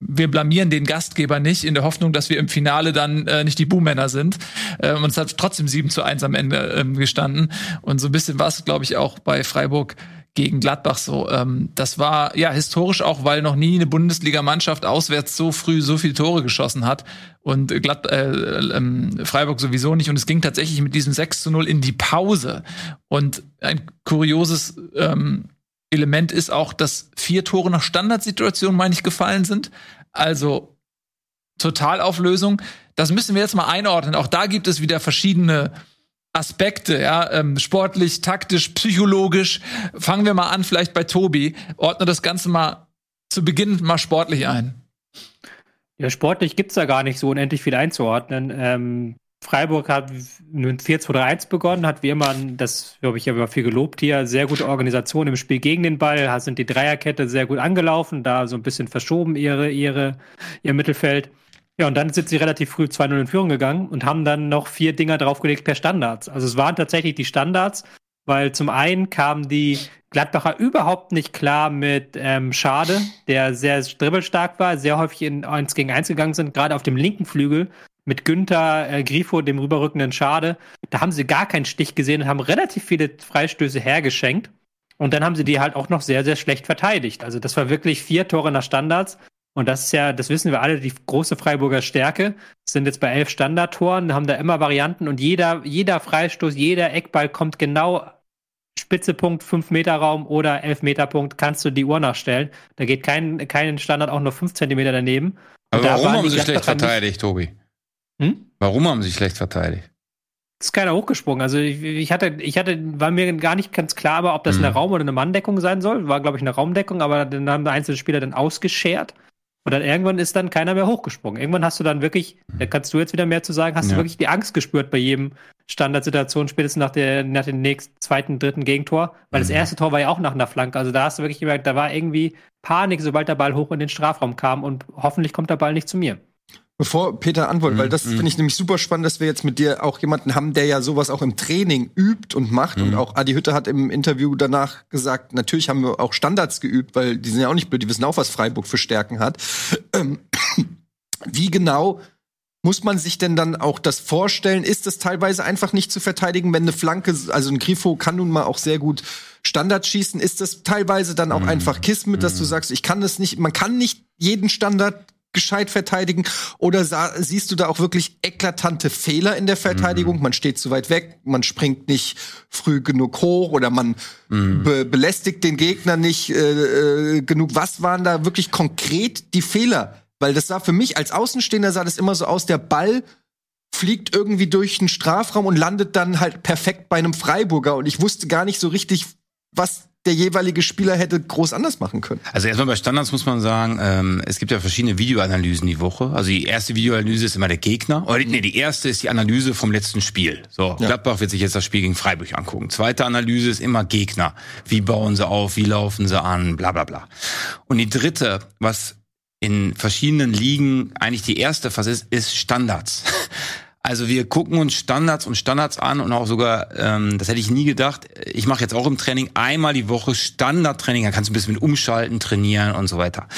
Wir blamieren den Gastgeber nicht, in der Hoffnung, dass wir im Finale dann äh, nicht die Buhmänner sind. Äh, und es hat trotzdem sieben zu eins am Ende ähm, gestanden. Und so ein bisschen war es, glaube ich, auch bei Freiburg gegen Gladbach so. Ähm, das war ja historisch auch, weil noch nie eine Bundesliga-Mannschaft auswärts so früh so viele Tore geschossen hat. Und Glad- äh, äh, Freiburg sowieso nicht. Und es ging tatsächlich mit diesem sechs zu null in die Pause. Und ein kurioses Ähm, Element ist auch, dass vier Tore nach Standardsituation, meine ich, gefallen sind. Also Totalauflösung. Das müssen wir jetzt mal einordnen. Auch da gibt es wieder verschiedene Aspekte, ja, ähm, sportlich, taktisch, psychologisch. Fangen wir mal an, vielleicht bei Tobi. Ordne das Ganze mal zu Beginn mal sportlich ein. Ja, sportlich gibt's da gar nicht so unendlich viel einzuordnen. Ähm Freiburg hat mit vier zwei drei eins begonnen, hat wie immer, das glaube ich, habe immer viel gelobt hier, sehr gute Organisation im Spiel gegen den Ball, sind die Dreierkette sehr gut angelaufen, da so ein bisschen verschoben ihre, ihre, ihr Mittelfeld. Ja, und dann sind sie relativ früh zwei null in Führung gegangen und haben dann noch vier Dinger draufgelegt per Standards. Also es waren tatsächlich die Standards, weil zum einen kamen die Gladbacher überhaupt nicht klar mit ähm, Schade, der sehr dribbelstark war, sehr häufig in eins gegen eins gegangen sind, gerade auf dem linken Flügel. Mit Günther äh, Grifo, dem rüberrückenden Schade, da haben sie gar keinen Stich gesehen und haben relativ viele Freistöße hergeschenkt. Und dann haben sie die halt auch noch sehr, sehr schlecht verteidigt. Also das war wirklich vier Tore nach Standards. Und das ist ja, das wissen wir alle, die große Freiburger Stärke. Sind jetzt bei elf Standardtoren, haben da immer Varianten. Und jeder, jeder Freistoß, jeder Eckball kommt genau Spitzepunkt, fünf Meter Raum oder elf Meter Punkt. Kannst du die Uhr nachstellen. Da geht kein, kein Standard auch nur fünf Zentimeter daneben. Aber da warum haben sie schlecht verteidigt, Tobi? Hm? Warum haben sie schlecht verteidigt? Ist keiner hochgesprungen. Also ich, ich hatte, ich hatte, war mir gar nicht ganz klar, war, ob das hm. eine Raum- oder eine Manndeckung sein soll. War, glaube ich, eine Raumdeckung, aber dann haben einzelne Spieler dann ausgeschert und dann irgendwann ist dann keiner mehr hochgesprungen. Irgendwann hast du dann wirklich, hm. da kannst du jetzt wieder mehr zu sagen, hast ja. du wirklich die Angst gespürt bei jedem Standardsituation, spätestens nach, der, nach dem nächsten, zweiten, dritten Gegentor, weil mhm. das erste Tor war ja auch nach einer Flanke. Also da hast du wirklich gemerkt, da war irgendwie Panik, sobald der Ball hoch in den Strafraum kam und hoffentlich kommt der Ball nicht zu mir. Bevor Peter antwortet, mhm, weil das finde ich nämlich super spannend, dass wir jetzt mit dir auch jemanden haben, der ja sowas auch im Training übt und macht. Mhm. Und auch Adi Hütter hat im Interview danach gesagt, natürlich haben wir auch Standards geübt, weil die sind ja auch nicht blöd, die wissen auch, was Freiburg für Stärken hat. Ähm, wie genau muss man sich denn dann auch das vorstellen? Ist das teilweise einfach nicht zu verteidigen, wenn eine Flanke, also ein Grifo kann nun mal auch sehr gut Standard schießen, ist das teilweise dann auch mhm. einfach Kismet, dass du sagst, ich kann das nicht, man kann nicht jeden Standard gescheit verteidigen, oder sah, siehst du da auch wirklich eklatante Fehler in der Verteidigung? Mhm. Man steht zu weit weg, man springt nicht früh genug hoch oder man mhm. be- belästigt den Gegner nicht äh, genug. Was waren da wirklich konkret die Fehler? Weil das sah für mich als Außenstehender sah das immer so aus, der Ball fliegt irgendwie durch den Strafraum und landet dann halt perfekt bei einem Freiburger und ich wusste gar nicht so richtig, was der jeweilige Spieler hätte groß anders machen können. Also erstmal bei Standards muss man sagen, ähm, es gibt ja verschiedene Videoanalysen die Woche. Also die erste Videoanalyse ist immer der Gegner. Oder nee, die erste ist die Analyse vom letzten Spiel. So, ja. Gladbach wird sich jetzt das Spiel gegen Freiburg angucken. Zweite Analyse ist immer Gegner. Wie bauen sie auf, wie laufen sie an, bla bla bla. Und die dritte, was in verschiedenen Ligen eigentlich die erste Phase ist, ist Standards. Also wir gucken uns Standards und Standards an und auch sogar, ähm, das hätte ich nie gedacht, ich mache jetzt auch im Training einmal die Woche Standardtraining, da kannst du ein bisschen mit umschalten, trainieren und so weiter.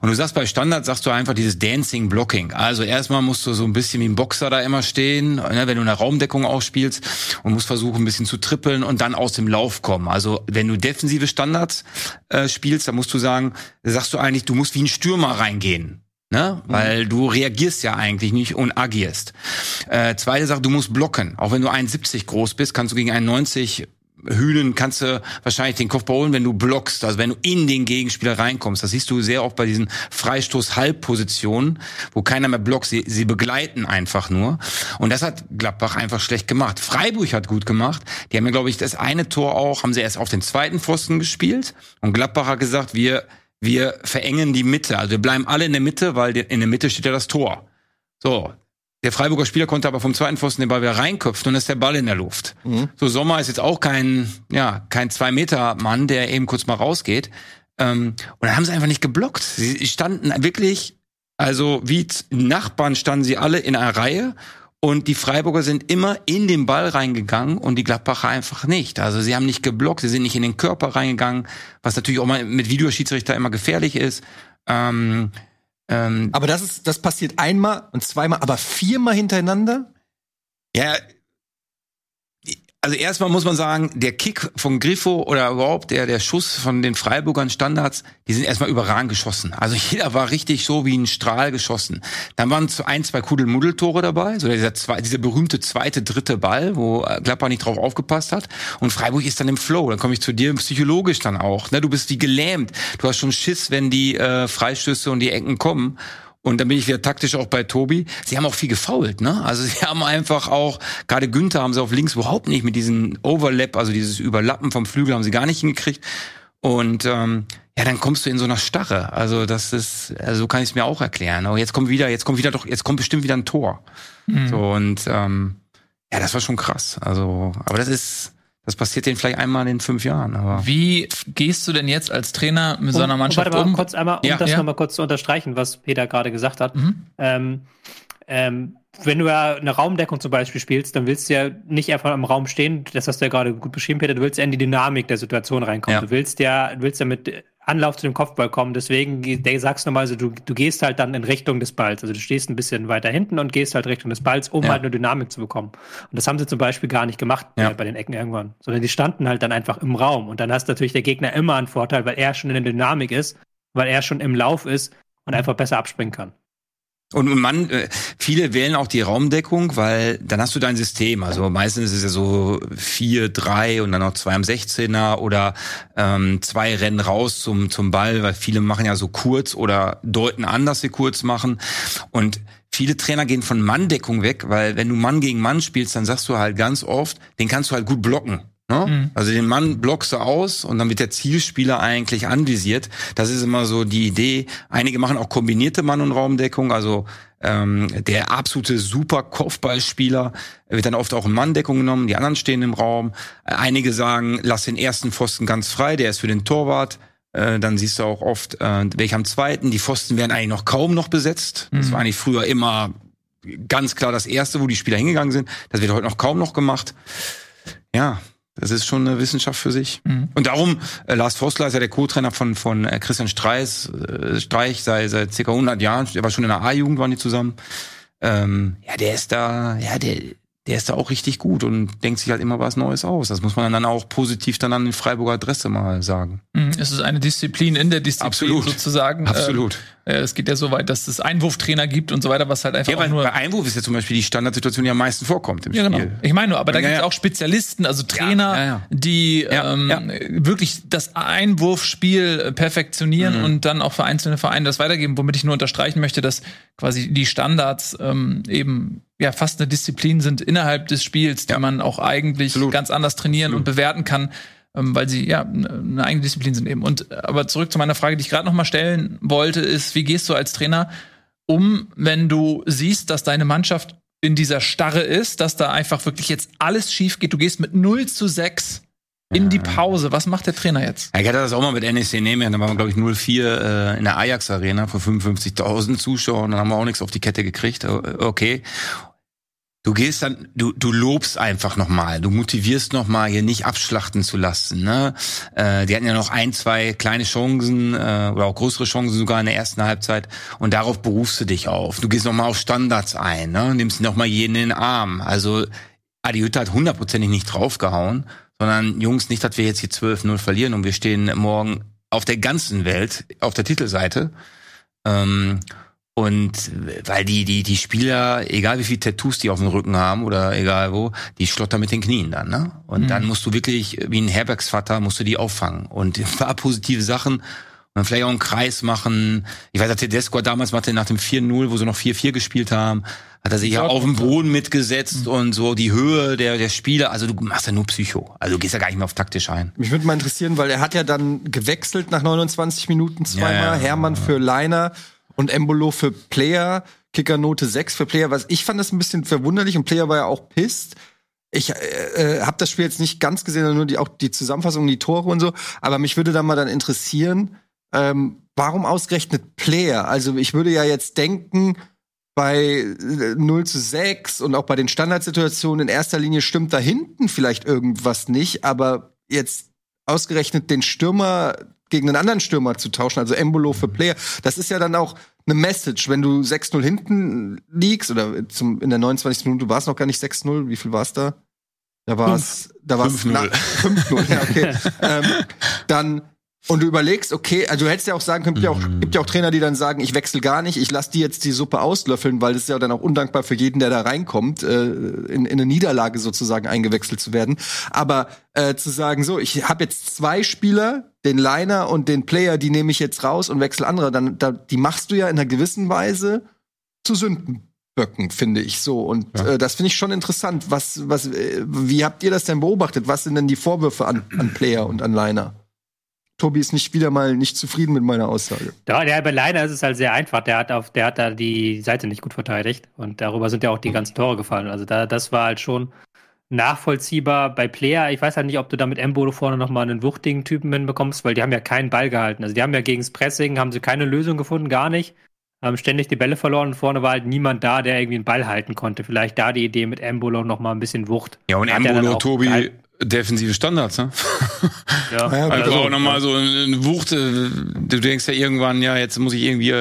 Und du sagst bei Standards, sagst du einfach dieses Dancing Blocking. Also erstmal musst du so ein bisschen wie ein Boxer da immer stehen, ne, wenn du eine Raumdeckung auch spielst und musst versuchen ein bisschen zu trippeln und dann aus dem Lauf kommen. Also wenn du defensive Standards äh, spielst, dann musst du sagen, sagst du eigentlich, du musst wie ein Stürmer reingehen. Ne? Weil du reagierst ja eigentlich nicht und agierst. Äh, zweite Sache, du musst blocken. Auch wenn du ein Meter siebzig groß bist, kannst du gegen ein Meter neunzig Hühnen kannst du wahrscheinlich den Kopf beholen, wenn du blockst, also wenn du in den Gegenspieler reinkommst. Das siehst du sehr oft bei diesen Freistoß-Halbpositionen, wo keiner mehr blockt, sie, sie begleiten einfach nur. Und das hat Gladbach einfach schlecht gemacht. Freiburg hat gut gemacht. Die haben ja, glaube ich, das eine Tor auch, haben sie erst auf den zweiten Pfosten gespielt. Und Gladbach hat gesagt, wir, wir verengen die Mitte. Also wir bleiben alle in der Mitte, weil in der Mitte steht ja das Tor. So. Der Freiburger Spieler konnte aber vom zweiten Pfosten den Ball wieder reinköpfen und ist der Ball in der Luft. Mhm. So, Sommer ist jetzt auch kein, ja, kein Zwei-Meter-Mann, der eben kurz mal rausgeht. Ähm, und dann haben sie einfach nicht geblockt. Sie standen wirklich, also wie Nachbarn standen sie alle in einer Reihe und die Freiburger sind immer in den Ball reingegangen und die Gladbacher einfach nicht. Also sie haben nicht geblockt, sie sind nicht in den Körper reingegangen, was natürlich auch mal mit Videoschiedsrichter immer gefährlich ist. Ähm, Ähm, aber das ist, das passiert einmal und zweimal, aber viermal hintereinander? Ja, also erstmal muss man sagen, der Kick von Griffo oder überhaupt der, der Schuss von den Freiburgern Standards, die sind erstmal überragend geschossen. Also jeder war richtig so wie ein Strahl geschossen. Dann waren ein, zwei Kuddelmuddel-Tore dabei, so dieser, zwei, dieser berühmte zweite, dritte Ball, wo Gladbach nicht drauf aufgepasst hat. Und Freiburg ist dann im Flow. Dann komme ich zu dir psychologisch dann auch. Ne? Du bist wie gelähmt. Du hast schon Schiss, wenn die äh, Freistöße und die Ecken kommen. Und dann bin ich wieder taktisch auch bei Tobi. Sie haben auch viel gefoult, ne? Also sie haben einfach auch, gerade Günther haben sie auf links überhaupt nicht mit diesem Overlap, also dieses Überlappen vom Flügel haben sie gar nicht hingekriegt. Und ähm, ja, dann kommst du in so einer Starre. Also das ist, also so kann ich es mir auch erklären. Aber jetzt kommt wieder, jetzt kommt wieder doch, jetzt kommt bestimmt wieder ein Tor. Mhm. So, und ähm, ja, das war schon krass. Also, aber das ist. Das passiert denen vielleicht einmal in fünf Jahren. Aber wie gehst du denn jetzt als Trainer mit um, so einer Mannschaft um? Warte mal, um? kurz einmal, um ja, das ja. nochmal kurz zu unterstreichen, was Peter gerade gesagt hat. Mhm. Ähm, ähm, wenn du ja eine Raumdeckung zum Beispiel spielst, dann willst du ja nicht einfach im Raum stehen, das hast du ja gerade gut beschrieben, Peter, du willst ja in die Dynamik der Situation reinkommen. Ja. Du willst ja, du willst ja mit Anlauf zu dem Kopfball kommen, deswegen sagst du mal, also du, du gehst halt dann in Richtung des Balls, also du stehst ein bisschen weiter hinten und gehst halt Richtung des Balls, um ja. halt eine Dynamik zu bekommen. Und das haben sie zum Beispiel gar nicht gemacht ja. halt bei den Ecken irgendwann, sondern die standen halt dann einfach im Raum und dann hast natürlich der Gegner immer einen Vorteil, weil er schon in der Dynamik ist, weil er schon im Lauf ist und einfach besser abspringen kann. Und man, viele wählen auch die Raumdeckung, weil dann hast du dein System. Also meistens ist es ja so vier, drei und dann noch zwei am sechzehner oder ähm, zwei rennen raus zum zum Ball, weil viele machen ja so kurz oder deuten an, dass sie kurz machen. Und viele Trainer gehen von Manndeckung weg, weil wenn du Mann gegen Mann spielst, dann sagst du halt ganz oft, den kannst du halt gut blocken. Ne? Mhm. Also den Mann blockst du aus und dann wird der Zielspieler eigentlich anvisiert. Das ist immer so die Idee. Einige machen auch kombinierte Mann- und Raumdeckung. Also ähm, der absolute Super-Kopfballspieler wird dann oft auch in Manndeckung genommen. Die anderen stehen im Raum. Einige sagen, lass den ersten Pfosten ganz frei, der ist für den Torwart. Äh, dann siehst du auch oft, äh, welcher am zweiten. Die Pfosten werden eigentlich noch kaum noch besetzt. Mhm. Das war eigentlich früher immer ganz klar das Erste, wo die Spieler hingegangen sind. Das wird heute noch kaum noch gemacht. Ja, das ist schon eine Wissenschaft für sich. Mhm. Und darum, äh, Lars Vossler ist ja der Co-Trainer von von äh, Christian Streich, äh, Streich seit, seit ca. hundert Jahren. Der war schon in der A-Jugend, waren die zusammen. Ähm, ja, der ist da, ja, der, der ist da auch richtig gut und denkt sich halt immer was Neues aus. Das muss man dann auch positiv dann an die Freiburger Adresse mal sagen. Mhm. Es ist eine Disziplin in der Disziplin Absolut. sozusagen. Absolut. Ähm, Es geht ja so weit, dass es Einwurftrainer gibt und so weiter, was halt einfach ja, weil nur... Bei Einwurf ist ja zum Beispiel die Standardsituation, die am meisten vorkommt im ja, Spiel. Genau. Ich meine nur, aber da ja, gibt es ja. auch Spezialisten, also Trainer, ja, ja, ja. die ja, ähm, ja. wirklich das Einwurfspiel perfektionieren mhm. und dann auch für einzelne Vereine das weitergeben, womit ich nur unterstreichen möchte, dass quasi die Standards ähm, eben ja fast eine Disziplin sind innerhalb des Spiels, die ja. man auch eigentlich Absolut. ganz anders trainieren Absolut. und bewerten kann, weil sie ja eine eigene Disziplin sind eben. Und aber zurück zu meiner Frage, die ich gerade noch mal stellen wollte, ist, wie gehst du als Trainer um, wenn du siehst, dass deine Mannschaft in dieser Starre ist, dass da einfach wirklich jetzt alles schief geht, du gehst mit null zu sechs in ja. die Pause. Was macht der Trainer jetzt? Ich hatte das auch mal mit N E C Nijmegen, da waren wir, glaube ich, null vier äh, in der Ajax-Arena vor fünfundfünfzigtausend Zuschauern, dann haben wir auch nichts auf die Kette gekriegt. Okay. Du gehst dann, du du lobst einfach nochmal, du motivierst nochmal, hier nicht abschlachten zu lassen. Ne? Äh, die hatten ja noch ein, zwei kleine Chancen äh, oder auch größere Chancen sogar in der ersten Halbzeit und darauf berufst du dich auf. Du gehst nochmal auf Standards ein, ne? Nimmst nochmal jeden in den Arm. Also Adi Hütter hat hundertprozentig nicht draufgehauen, sondern Jungs, nicht, dass wir jetzt hier zwölf null verlieren und wir stehen morgen auf der ganzen Welt, auf der Titelseite. Ähm, Und weil die die die Spieler, egal wie viel Tattoos die auf dem Rücken haben oder egal wo, die schlottern mit den Knien dann, ne? Und mhm. dann musst du wirklich, wie ein Herbergsvater, musst du die auffangen. Und ein paar positive Sachen und dann vielleicht auch einen Kreis machen. Ich weiß, Tedesco damals machte nach dem vier null, wo sie noch vier vier gespielt haben, hat er sich ja auf den Boden mitgesetzt mhm. und so die Höhe der der Spieler. Also du machst ja nur Psycho. Also du gehst ja gar nicht mehr auf taktisch ein. Mich würde mal interessieren, weil er hat ja dann gewechselt nach neunundzwanzig Minuten zweimal. Ja, ja, Hermann ja. für Leiner und Embolo für Player. Kickernote sechs für Player. Was ich fand das ein bisschen verwunderlich. Und Player war ja auch pisst. Ich äh, habe das Spiel jetzt nicht ganz gesehen, sondern nur die, auch die Zusammenfassung, die Tore und so. Aber mich würde dann mal dann interessieren, ähm, warum ausgerechnet Player? Also ich würde ja jetzt denken, bei null zu sechs und auch bei den Standardsituationen in erster Linie stimmt da hinten vielleicht irgendwas nicht, aber jetzt ausgerechnet den Stürmer gegen einen anderen Stürmer zu tauschen, also Embolo für Player, das ist ja dann auch eine Message, wenn du sechs null hinten liegst, oder zum, in der neunundzwanzigsten Minute war es noch gar nicht sechs null, wie viel war es da? Da war es fünf null. fünf null, ja, okay. ähm, dann Und du überlegst, okay, also du hättest ja auch sagen können, gibt ja auch, gibt ja auch Trainer, die dann sagen, ich wechsle gar nicht, ich lasse die jetzt die Suppe auslöffeln, weil das ist ja dann auch undankbar für jeden, der da reinkommt, äh, in, in eine Niederlage sozusagen eingewechselt zu werden. Aber äh, zu sagen, so, ich habe jetzt zwei Spieler, den Liner und den Player, die nehme ich jetzt raus und wechsle andere, dann da, die machst du ja in einer gewissen Weise zu Sündenböcken, finde ich so. Und ja. äh, das finde ich schon interessant. Was, was, wie habt ihr das denn beobachtet? Was sind denn die Vorwürfe an, an Player und an Liner? Tobi ist nicht wieder mal nicht zufrieden mit meiner Aussage. Da, der bei Leiner ist es halt sehr einfach. Der hat, auf, der hat da die Seite nicht gut verteidigt. Und darüber sind ja auch die ganzen Tore gefallen. Also da, das war halt schon nachvollziehbar. Bei Player, ich weiß halt nicht, ob du da mit Embolo vorne nochmal einen wuchtigen Typen hinbekommst, weil die haben ja keinen Ball gehalten. Also die haben ja gegen das Pressing, haben sie keine Lösung gefunden, gar nicht. Haben ständig die Bälle verloren und vorne war halt niemand da, der irgendwie einen Ball halten konnte. Vielleicht da die Idee mit Embolo nochmal ein bisschen Wucht. Ja, und hat Embolo, auch, Tobi... Halt, defensive Standards, ne? Ja, also auch nochmal so eine Wucht. Du denkst ja irgendwann, ja, jetzt muss ich irgendwie.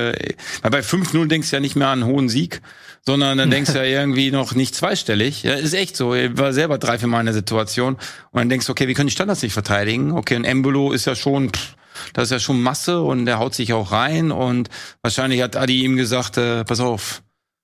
Bei fünf null denkst du ja nicht mehr an einen hohen Sieg, sondern dann denkst du ja irgendwie noch nicht zweistellig. Ja, ist echt so. Ich war selber drei, vier Mal in der Situation. Und dann denkst du, okay, wir können die Standards nicht verteidigen. Okay, ein Embolo ist ja schon, pff, das ist ja schon Masse und der haut sich auch rein. Und wahrscheinlich hat Adi ihm gesagt, äh, pass auf.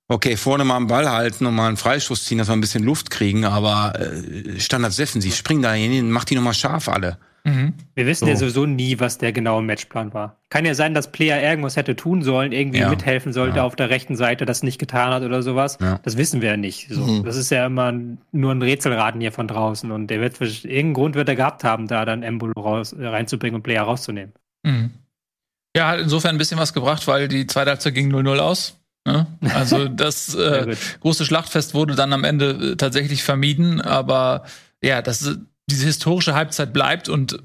Okay, vorne mal einen Ball halten und mal einen Freistoß ziehen, dass wir ein bisschen Luft kriegen, aber äh, Standards defensiv, spring da hin, mach die nochmal scharf alle. Mhm. Wir wissen so. ja sowieso nie, was der genaue Matchplan war. Kann ja sein, dass Player irgendwas hätte tun sollen, irgendwie ja. mithelfen sollte ja. auf der rechten Seite, das nicht getan hat oder sowas. Ja. Das wissen wir ja nicht. So. Mhm. Das ist ja immer nur ein Rätselraten hier von draußen und der wird, irgendeinen Grund wird er gehabt haben, da dann Embolo raus, reinzubringen und Player rauszunehmen. Mhm. Ja, hat insofern ein bisschen was gebracht, weil die zweite Halbzeit ging null null aus. Ne? Also das äh, große Schlachtfest wurde dann am Ende tatsächlich vermieden, aber ja, das, diese historische Halbzeit bleibt und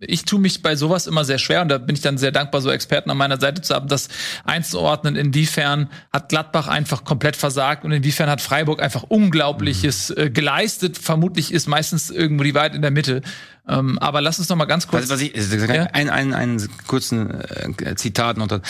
ich tue mich bei sowas immer sehr schwer und da bin ich dann sehr dankbar, so Experten an meiner Seite zu haben, das einzuordnen, inwiefern hat Gladbach einfach komplett versagt und inwiefern hat Freiburg einfach Unglaubliches äh, geleistet. Vermutlich ist meistens irgendwo die Wahrheit in der Mitte. Ähm, aber lass uns noch mal ganz kurz... Also, was ich, also, ja? ein, ein, einen kurzen äh, Zitat noch dazu.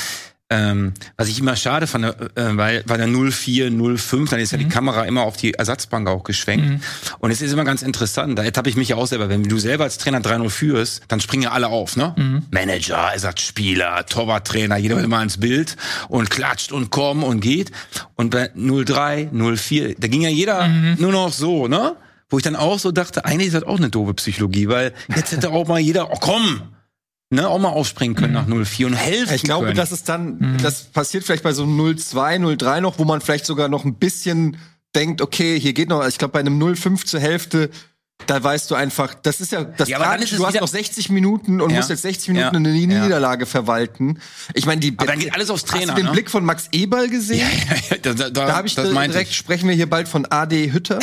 Ähm, was ich immer schade fand, äh, weil bei der null vier, null fünf, dann ist ja mhm. die Kamera immer auf die Ersatzbank auch geschwenkt. Mhm. Und es ist immer ganz interessant, da ertappe ich mich ja auch selber, wenn du selber als Trainer drei null führst, dann springen ja alle auf, ne? Mhm. Manager, Ersatzspieler, Torwarttrainer, jeder will immer ans Bild und klatscht und kommt und geht. Und bei null drei, null vier, da ging ja jeder mhm. nur noch so, ne? Wo ich dann auch so dachte, eigentlich ist das auch eine doofe Psychologie, weil jetzt hätte auch mal jeder, oh komm! Ne, auch mal aufspringen können nach null vier und helfen Ich glaube, können. dass es dann, mhm. das passiert vielleicht bei so null zwei, null drei noch, wo man vielleicht sogar noch ein bisschen denkt, okay, hier geht noch, also ich glaube, bei einem null fünf zur Hälfte, da weißt du einfach, das ist ja, das ja, kann, du hast noch sechzig Minuten und ja. musst jetzt sechzig Minuten ja. eine Niederlage ja. vervalten. Ich meine, die, aber dann geht alles aufs Trainer. Hast du den ne? Blick von Max Eberl gesehen? Ja, ja, ja, da da, da habe ich das direkt, ich. Sprechen wir hier bald von Adi Hütter.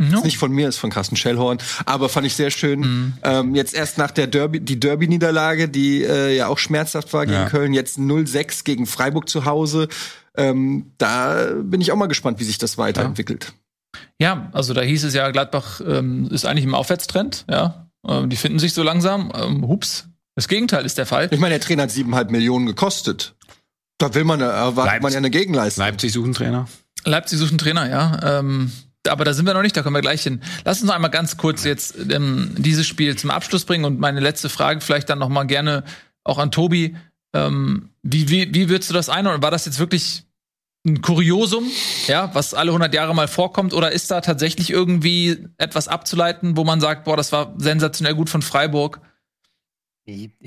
No. Ist nicht von mir, ist von Carsten Schellhorn, aber fand ich sehr schön. Mm. Ähm, jetzt erst nach der Derby, die Derby-Niederlage, die äh, ja auch schmerzhaft war gegen ja. Köln, jetzt null sechs gegen Freiburg zu Hause. Ähm, da bin ich auch mal gespannt, wie sich das weiterentwickelt. Ja, ja, also da hieß es ja, Gladbach ähm, ist eigentlich im Aufwärtstrend, ja. Ähm, die finden sich so langsam. Ähm, hups, das Gegenteil ist der Fall. Ich meine, der Trainer hat siebeneinhalb Millionen gekostet. Da will man, erwartet Leipzig. man ja eine Gegenleistung. Leipzig sucht einen Trainer. Leipzig sucht einen Trainer, ja. Ähm, Aber da sind wir noch nicht, da kommen wir gleich hin. Lass uns noch einmal ganz kurz jetzt ähm, dieses Spiel zum Abschluss bringen und meine letzte Frage vielleicht dann noch mal gerne auch an Tobi. Ähm, wie, wie, wie würdest du das einordnen? War das jetzt wirklich ein Kuriosum, ja, was alle hundert Jahre mal vorkommt? Oder ist da tatsächlich irgendwie etwas abzuleiten, wo man sagt, boah, das war sensationell gut von Freiburg?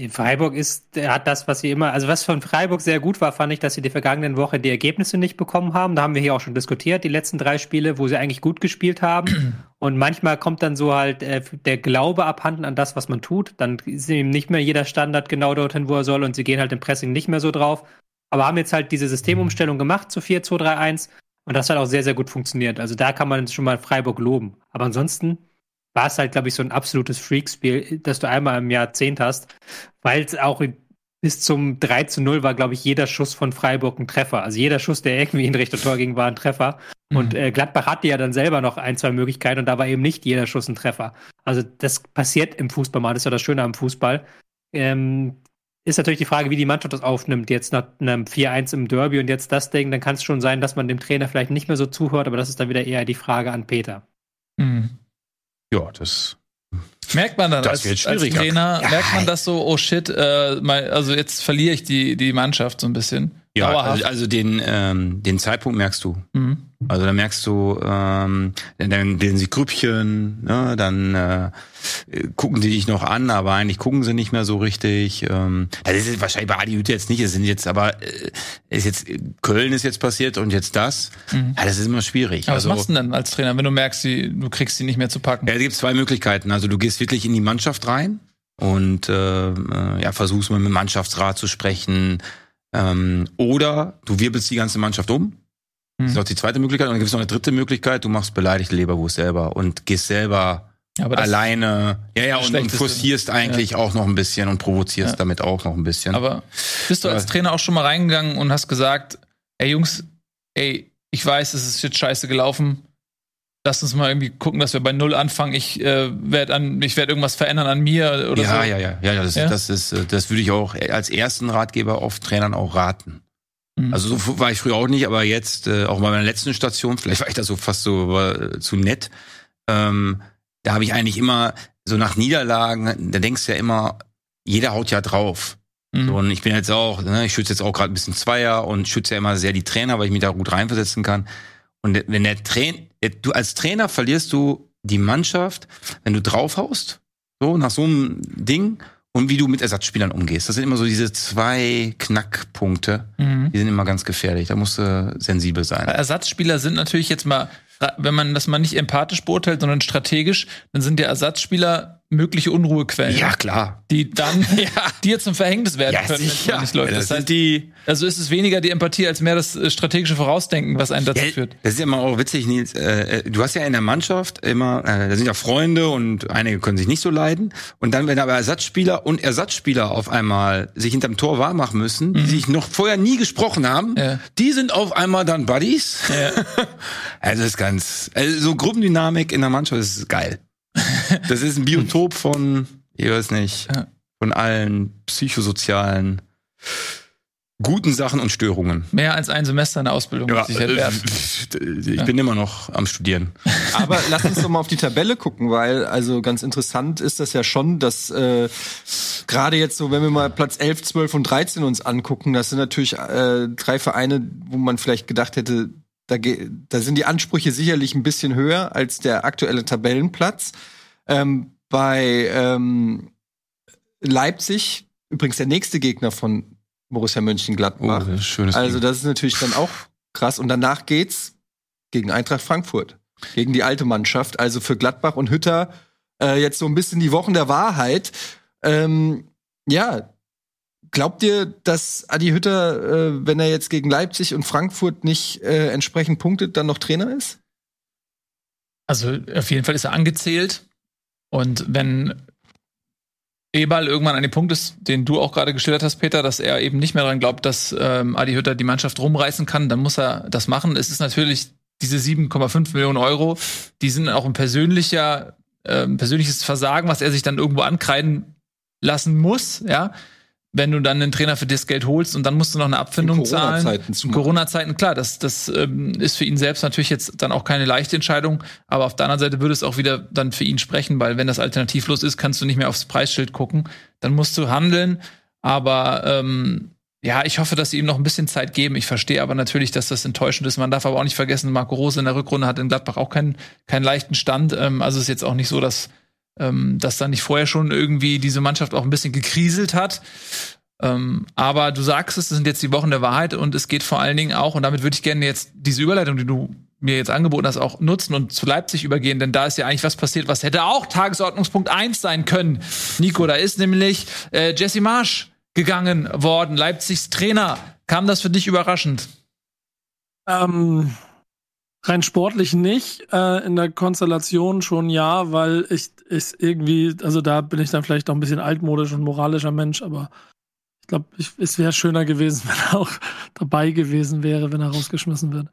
Freiburg ist, hat das, was sie immer, also was von Freiburg sehr gut war, fand ich, dass sie die vergangenen Woche die Ergebnisse nicht bekommen haben. Da haben wir hier auch schon diskutiert, die letzten drei Spiele, wo sie eigentlich gut gespielt haben. Und manchmal kommt dann so halt äh, der Glaube abhanden an das, was man tut. Dann ist eben nicht mehr jeder Standard genau dorthin, wo er soll, und sie gehen halt im Pressing nicht mehr so drauf. Aber haben jetzt halt diese Systemumstellung gemacht zu vier zwei drei eins und das hat auch sehr, sehr gut funktioniert. Also da kann man schon mal Freiburg loben. Aber ansonsten war es halt, glaube ich, so ein absolutes Freakspiel, das du einmal im Jahrzehnt hast, weil es auch bis zum drei zu null war, glaube ich, jeder Schuss von Freiburg ein Treffer. Also jeder Schuss, der irgendwie in Richtung Tor ging, war ein Treffer. Mhm. Und äh, Gladbach hatte ja dann selber noch ein, zwei Möglichkeiten und da war eben nicht jeder Schuss ein Treffer. Also das passiert im Fußball mal, das ist ja das Schöne am Fußball. Ähm, ist natürlich die Frage, wie die Mannschaft das aufnimmt, jetzt nach einem vier eins im Derby und jetzt das Ding, dann kann es schon sein, dass man dem Trainer vielleicht nicht mehr so zuhört, aber das ist dann wieder eher die Frage an Peter. Mhm. Ja, das merkt man dann als, als Trainer, ja. merkt man das so, oh shit, äh, mein, also jetzt verliere ich die, die Mannschaft so ein bisschen. Ja, also, also den, ähm, den Zeitpunkt merkst du. Mhm. Also da merkst du, ähm, dann bilden sie Grüppchen, ne, dann äh, gucken sie dich noch an, aber eigentlich gucken sie nicht mehr so richtig. Ähm, das ist jetzt wahrscheinlich bei Adi Hütter jetzt nicht, es sind jetzt aber äh, ist jetzt Köln ist jetzt passiert und jetzt das. Mhm. Ja, das ist immer schwierig. Aber also, was machst du denn dann als Trainer, wenn du merkst, sie, du kriegst sie nicht mehr zu packen? Ja, es gibt zwei Möglichkeiten. Also du gehst wirklich in die Mannschaft rein und äh, ja, versuchst mal mit dem Mannschaftsrat zu sprechen. Ähm, oder du wirbelst die ganze Mannschaft um. Hm. Das ist auch die zweite Möglichkeit. Und dann gibt es noch eine dritte Möglichkeit. Du machst beleidigte Leberwurst selber und gehst selber alleine. Ja, ja, und, und forcierst eigentlich ja. auch noch ein bisschen und provozierst ja. damit auch noch ein bisschen. Aber bist du als Trainer auch schon mal reingegangen und hast gesagt, ey Jungs, ey, ich weiß, es ist jetzt scheiße gelaufen. Lasst uns mal irgendwie gucken, dass wir bei Null anfangen. Ich äh, werde an, ich werde irgendwas verändern an mir oder ja, so. Ja, ja, ja, ja. Das, ja? das ist, das würde ich auch als ersten Ratgeber oft Trainern auch raten. Mhm. Also so war ich früher auch nicht, aber jetzt äh, auch bei meiner letzten Station, vielleicht war ich da so fast so äh, zu nett. Ähm, da habe ich eigentlich immer so nach Niederlagen, da denkst du ja immer, jeder haut ja drauf. Mhm. So, und ich bin jetzt auch, ne, ich schütze jetzt auch gerade ein bisschen Zweier und schütze ja immer sehr die Trainer, weil ich mich da gut reinversetzen kann. Und wenn der Trainer, du als Trainer verlierst du die Mannschaft, wenn du draufhaust, so nach so einem Ding und wie du mit Ersatzspielern umgehst. Das sind immer so diese zwei Knackpunkte, mhm. die sind immer ganz gefährlich. Da musst du sensibel sein. Ersatzspieler sind natürlich jetzt mal, wenn man das mal nicht empathisch beurteilt, sondern strategisch, dann sind ja Ersatzspieler mögliche Unruhequellen. Ja, klar. Die dann ja. dir zum Verhängnis werden ja, können, wenn es nicht läuft. Das das heißt, die, also ist es weniger die Empathie, als mehr das strategische Vorausdenken, was einen dazu ja, führt. Das ist ja immer auch witzig, Nils. Du hast ja in der Mannschaft immer, da sind ja Freunde und einige können sich nicht so leiden. Und dann, wenn aber Ersatzspieler und Ersatzspieler auf einmal sich hinterm Tor wahr machen müssen, die mhm. sich noch vorher nie gesprochen haben, ja. die sind auf einmal dann Buddies. Ja. Also das ist ganz, also so Gruppendynamik in der Mannschaft ist geil. Das ist ein Biotop von, ich weiß nicht, von allen psychosozialen guten Sachen und Störungen. Mehr als ein Semester in der Ausbildung. Ja, ich ich bin ja. immer noch am Studieren. Aber lass uns doch mal auf die Tabelle gucken, weil also ganz interessant ist das ja schon, dass äh, gerade jetzt so, wenn wir mal Platz elf, zwölf und dreizehn uns angucken, das sind natürlich äh, drei Vereine, wo man vielleicht gedacht hätte, Da, da sind die Ansprüche sicherlich ein bisschen höher als der aktuelle Tabellenplatz. Ähm, bei ähm, Leipzig, übrigens der nächste Gegner von Borussia Mönchengladbach. Oh, das ist ein schönes Ding. Also das ist natürlich dann auch krass. Und danach geht's gegen Eintracht Frankfurt, gegen die alte Mannschaft. Also für Gladbach und Hütter äh, jetzt so ein bisschen die Wochen der Wahrheit. Ähm, ja, Glaubt ihr, dass Adi Hütter, äh, wenn er jetzt gegen Leipzig und Frankfurt nicht äh, entsprechend punktet, dann noch Trainer ist? Also auf jeden Fall ist er angezählt. Und wenn Ebal irgendwann an dem Punkt ist, den du auch gerade geschildert hast, Peter, dass er eben nicht mehr daran glaubt, dass ähm, Adi Hütter die Mannschaft rumreißen kann, dann muss er das machen. Es ist natürlich diese sieben Komma fünf Millionen Euro, die sind auch ein persönlicher, äh, persönliches Versagen, was er sich dann irgendwo ankreiden lassen muss, ja. Wenn du dann einen Trainer für das Geld holst und dann musst du noch eine Abfindung in Corona-Zeiten zahlen. Zu Corona-Zeiten, klar, das, das ähm, ist für ihn selbst natürlich jetzt dann auch keine leichte Entscheidung. Aber auf der anderen Seite würde es auch wieder dann für ihn sprechen, weil wenn das alternativlos ist, kannst du nicht mehr aufs Preisschild gucken. Dann musst du handeln. Aber ähm, ja, ich hoffe, dass sie ihm noch ein bisschen Zeit geben. Ich verstehe aber natürlich, dass das enttäuschend ist. Man darf aber auch nicht vergessen, Marco Reus in der Rückrunde hat in Gladbach auch keinen, keinen leichten Stand. Ähm, also ist jetzt auch nicht so, dass, ähm, dass da nicht vorher schon irgendwie diese Mannschaft auch ein bisschen gekriselt hat. Ähm, aber du sagst es, das sind jetzt die Wochen der Wahrheit und es geht vor allen Dingen auch, und damit würde ich gerne jetzt diese Überleitung, die du mir jetzt angeboten hast, auch nutzen und zu Leipzig übergehen, denn da ist ja eigentlich was passiert, was hätte auch Tagesordnungspunkt eins sein können. Nico, da ist nämlich äh, Jesse Marsch gegangen worden, Leipzigs Trainer. Kam das für dich überraschend? Ähm, rein sportlich nicht, äh, in der Konstellation schon ja, weil ich, ich irgendwie, also da bin ich dann vielleicht noch ein bisschen altmodisch und moralischer Mensch, aber ich glaube, es wäre schöner gewesen, wenn er auch dabei gewesen wäre, wenn er rausgeschmissen wird.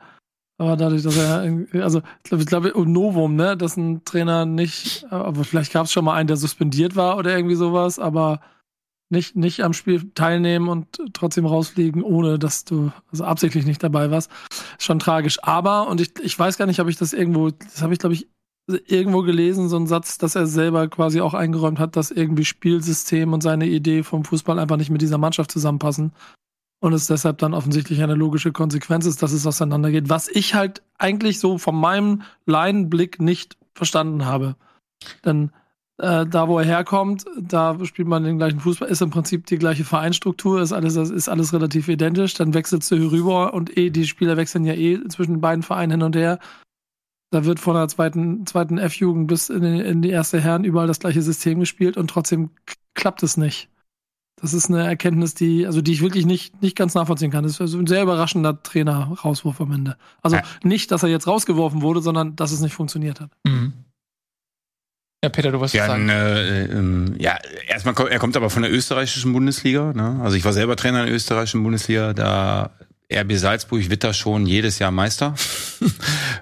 Aber dadurch, dass er, also ich glaube, um Novum, ne, dass ein Trainer nicht, aber vielleicht gab es schon mal einen, der suspendiert war oder irgendwie sowas, aber nicht, nicht am Spiel teilnehmen und trotzdem rausfliegen, ohne dass du also absichtlich nicht dabei warst, ist schon tragisch. Aber, und ich, ich weiß gar nicht, ob ich das irgendwo, das habe ich, glaube ich, irgendwo gelesen, so einen Satz, dass er selber quasi auch eingeräumt hat, dass irgendwie Spielsystem und seine Idee vom Fußball einfach nicht mit dieser Mannschaft zusammenpassen. Und es deshalb dann offensichtlich eine logische Konsequenz ist, dass es auseinandergeht, was ich halt eigentlich so von meinem Laienblick nicht verstanden habe. Denn äh, da, wo er herkommt, da spielt man den gleichen Fußball, ist im Prinzip die gleiche Vereinsstruktur, ist alles, ist alles relativ identisch, dann wechselst du herüber und eh, die Spieler wechseln ja eh zwischen den beiden Vereinen hin und her. Da wird von der zweiten, zweiten F-Jugend bis in, den, in die erste Herren überall das gleiche System gespielt und trotzdem k- klappt es nicht. Das ist eine Erkenntnis, die, also die ich wirklich nicht, nicht ganz nachvollziehen kann. Das ist also ein sehr überraschender Trainer-Rauswurf am Ende. Also ja. Nicht, dass er jetzt rausgeworfen wurde, sondern dass es nicht funktioniert hat. Mhm. Ja, Peter, du wolltest ja, was sagen. Äh, äh, ja, erstmal kommt, er kommt aber von der österreichischen Bundesliga. Ne? Also ich war selber Trainer in der österreichischen Bundesliga, da R B Salzburg wird da schon jedes Jahr Meister.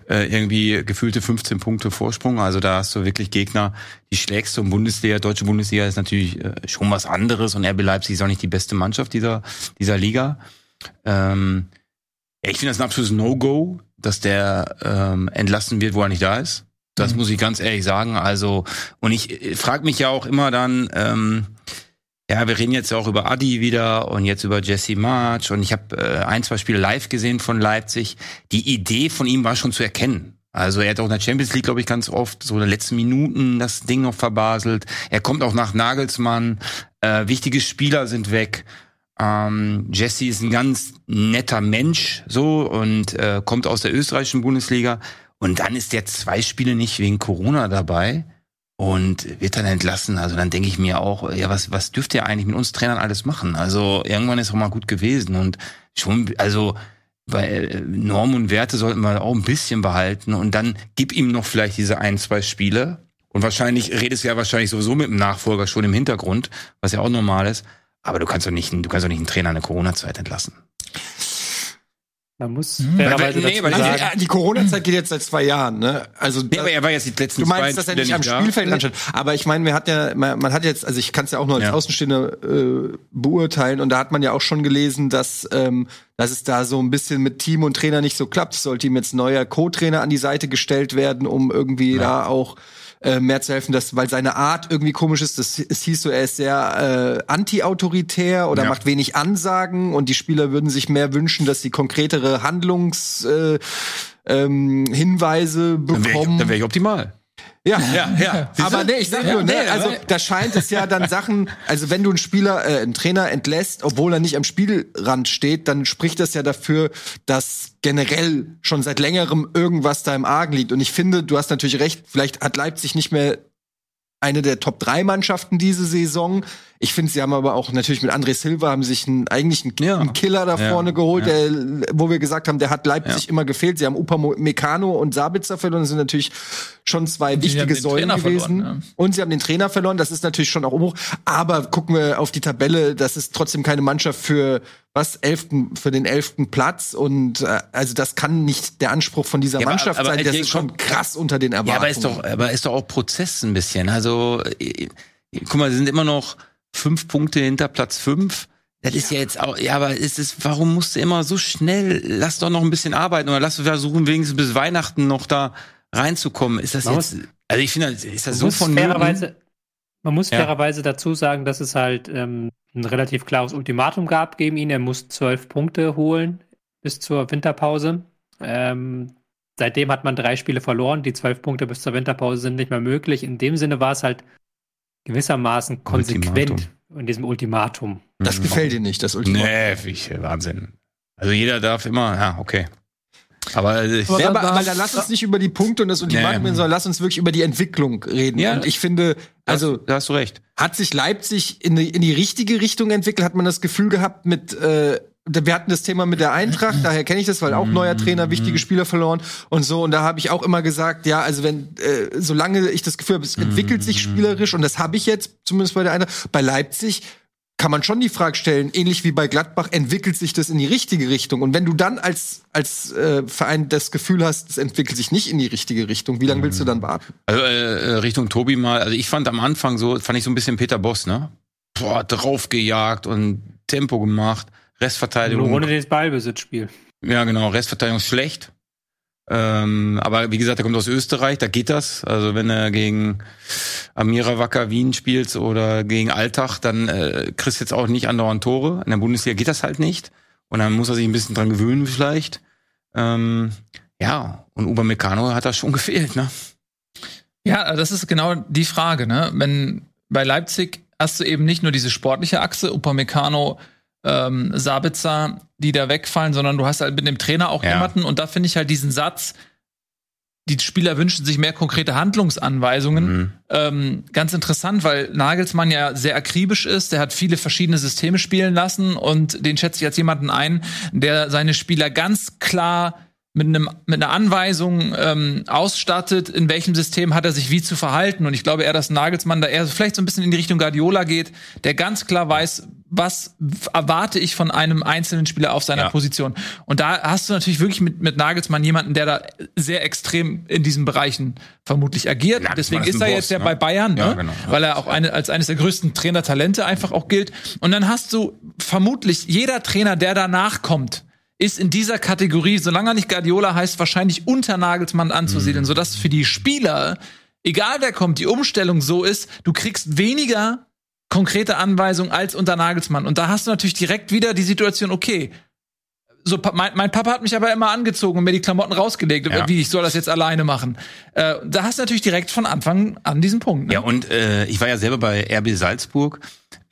äh, irgendwie gefühlte fünfzehn Punkte Vorsprung. Also da hast du wirklich Gegner, die schlägst du in Bundesliga. Deutsche Bundesliga ist natürlich äh, schon was anderes und R B Leipzig ist auch nicht die beste Mannschaft dieser dieser Liga. Ähm, ich finde das ein absolutes No-Go, dass der ähm, entlassen wird, wo er nicht da ist. Das mhm. muss ich ganz ehrlich sagen. Also und ich frage mich ja auch immer dann. Ähm, Ja, wir reden jetzt auch über Adi wieder und jetzt über Jesse Marsch und ich habe äh, ein, zwei Spiele live gesehen von Leipzig. Die Idee von ihm war schon zu erkennen. Also er hat auch in der Champions League, glaube ich, ganz oft so in den letzten Minuten das Ding noch verbaselt. Er kommt auch nach Nagelsmann. Äh, wichtige Spieler sind weg. Ähm, Jesse ist ein ganz netter Mensch so und äh, kommt aus der österreichischen Bundesliga. Und dann ist der zwei Spiele nicht wegen Corona dabei. Und wird dann entlassen. Also dann denke ich mir auch, ja, was was dürft ihr eigentlich mit uns Trainern alles machen? Also irgendwann ist auch mal gut gewesen. Und schon, also weil Normen und Werte sollten wir auch ein bisschen behalten. Und dann gib ihm noch vielleicht diese ein, zwei Spiele. Und wahrscheinlich redest du ja wahrscheinlich sowieso mit dem Nachfolger schon im Hintergrund, was ja auch normal ist. Aber du kannst doch nicht, du kannst doch nicht einen Trainer in der Corona-Zeit entlassen. Man muss hm. fairerweise nee, dazu sagen. Die, die Corona-Zeit geht jetzt seit zwei Jahren, ne? Also nee, aber er war jetzt die letzten du meinst, zwei dass er nicht am Spielfeld anstand. Aber ich meine, wir hat ja, man, man hat jetzt, also ich kann es ja auch nur als ja. Außenstehender äh, beurteilen und da hat man ja auch schon gelesen, dass ähm, dass es da so ein bisschen mit Team und Trainer nicht so klappt. Sollte ihm jetzt neuer Co-Trainer an die Seite gestellt werden, um irgendwie ja. da auch äh, mehr zu helfen, dass, weil seine Art irgendwie komisch ist. Das, es hieß so, er ist sehr äh, anti-autoritär oder ja. macht wenig Ansagen und die Spieler würden sich mehr wünschen, dass sie konkretere Handlungshinweise äh, ähm, bekommen. Dann wäre ich, wär ich optimal. Ja, ja, ja. Aber nee, ich sag nur, ne, also da scheint es ja dann Sachen, also wenn du einen Spieler, äh, einen Trainer entlässt, obwohl er nicht am Spielrand steht, dann spricht das ja dafür, dass generell schon seit längerem irgendwas da im Argen liegt. Und ich finde, du hast natürlich recht, vielleicht hat Leipzig nicht mehr eine der Top drei Mannschaften diese Saison. Ich finde, sie haben aber auch natürlich mit André Silva haben sich einen, eigentlich einen, ja. einen Killer da ja. vorne geholt, ja. der, wo wir gesagt haben, der hat Leipzig ja. immer gefehlt. Sie haben Upamecano und Sabitzer verloren. Das sind natürlich schon zwei wichtige Säulen gewesen. Verloren, ja. Und sie haben den Trainer verloren. Das ist natürlich schon auch Umbruch. Aber gucken wir auf die Tabelle. Das ist trotzdem keine Mannschaft für was elften, für den elften Platz. Und äh, also das kann nicht der Anspruch von dieser ja, Mannschaft aber, aber, sein. Das ist schon krass unter den Erwartungen. Ja, aber ist doch, aber ist doch auch Prozess ein bisschen. Also Also, guck mal, sie sind immer noch fünf Punkte hinter Platz fünf. Das ist ja jetzt auch, ja, aber ist es, warum musst du immer so schnell, lass doch noch ein bisschen arbeiten oder lass versuchen, wenigstens bis Weihnachten noch da reinzukommen. Ist das man jetzt, muss, also ich finde, ist das so von. Fairerweise, Man muss ja. fairerweise dazu sagen, dass es halt ähm, ein relativ klares Ultimatum gab gegen ihn. Er muss zwölf Punkte holen bis zur Winterpause. Ähm, seitdem hat man drei Spiele verloren. Die zwölf Punkte bis zur Winterpause sind nicht mehr möglich. In dem Sinne war es halt gewissermaßen konsequent Ultimatum. In diesem Ultimatum. Das mhm. gefällt dir nicht, das Ultimatum? Nee, wie Wahnsinn. Also jeder darf immer, ja, okay. Aber, ich aber, aber, aber dann lass uns nicht über die Punkte und das Ultimatum reden, sondern lass uns wirklich über die Entwicklung reden. Ja, und ich finde, also da hast du recht. Hat sich Leipzig in die, in die richtige Richtung entwickelt? Hat man das Gefühl gehabt mit, äh, wir hatten das Thema mit der Eintracht, daher kenne ich das, weil auch neuer Trainer, wichtige Spieler verloren und so. Und da habe ich auch immer gesagt, ja, also wenn, äh, solange ich das Gefühl habe, es entwickelt sich spielerisch, und das habe ich jetzt, zumindest bei der Eintracht, bei Leipzig kann man schon die Frage stellen, ähnlich wie bei Gladbach, entwickelt sich das in die richtige Richtung? Und wenn du dann als, als äh, Verein das Gefühl hast, es entwickelt sich nicht in die richtige Richtung, wie lange willst du dann warten? Also äh, Richtung Tobi mal, also ich fand am Anfang so, fand ich so ein bisschen Peter Bosz, ne? Boah, draufgejagt und Tempo gemacht, Restverteidigung. Nur ohne das Ballbesitzspiel. Ja, genau, Restverteidigung ist schlecht. Ähm, aber wie gesagt, er kommt aus Österreich, da geht das. Also wenn er gegen Amira Wacker Wien spielt oder gegen Altach, dann äh, kriegst du jetzt auch nicht andauernd Tore. In der Bundesliga geht das halt nicht. Und dann muss er sich ein bisschen dran gewöhnen vielleicht. Ähm, ja, und Upamecano hat da schon gefehlt, ne? Ja, das ist genau die Frage, ne? Wenn bei Leipzig hast du eben nicht nur diese sportliche Achse, Upamecano, Ähm, Sabitzer, die da wegfallen, sondern du hast halt mit dem Trainer auch ja. jemanden, und da finde ich halt diesen Satz, die Spieler wünschen sich mehr konkrete Handlungsanweisungen, mhm. ähm, ganz interessant, weil Nagelsmann ja sehr akribisch ist, der hat viele verschiedene Systeme spielen lassen, und den schätze ich als jemanden ein, der seine Spieler ganz klar mit einem mit einer Anweisung ähm, ausstattet, in welchem System hat er sich wie zu verhalten. Und ich glaube eher, dass Nagelsmann da eher vielleicht so ein bisschen in die Richtung Guardiola geht, der ganz klar weiß, was erwarte ich von einem einzelnen Spieler auf seiner ja. Position. Und da hast du natürlich wirklich mit mit Nagelsmann jemanden, der da sehr extrem in diesen Bereichen vermutlich agiert. Nagelsmann Deswegen ist, ist er Boss, jetzt ja ne? bei Bayern, ja, ne? Genau. Weil er auch eine, als eines der größten Trainertalente einfach auch gilt. Und dann hast du vermutlich jeder Trainer, der danach kommt, ist in dieser Kategorie, solange er nicht Guardiola heißt, wahrscheinlich unter Nagelsmann anzusiedeln, mhm. sodass für die Spieler, egal wer kommt, die Umstellung so ist, du kriegst weniger konkrete Anweisungen als unter Nagelsmann. Und da hast du natürlich direkt wieder die Situation, okay, so mein, mein Papa hat mich aber immer angezogen und mir die Klamotten rausgelegt. Ja. Wie, ich soll das jetzt alleine machen? Äh, da hast du natürlich direkt von Anfang an diesen Punkt. Ne? Ja, und äh, ich war ja selber bei R B Salzburg.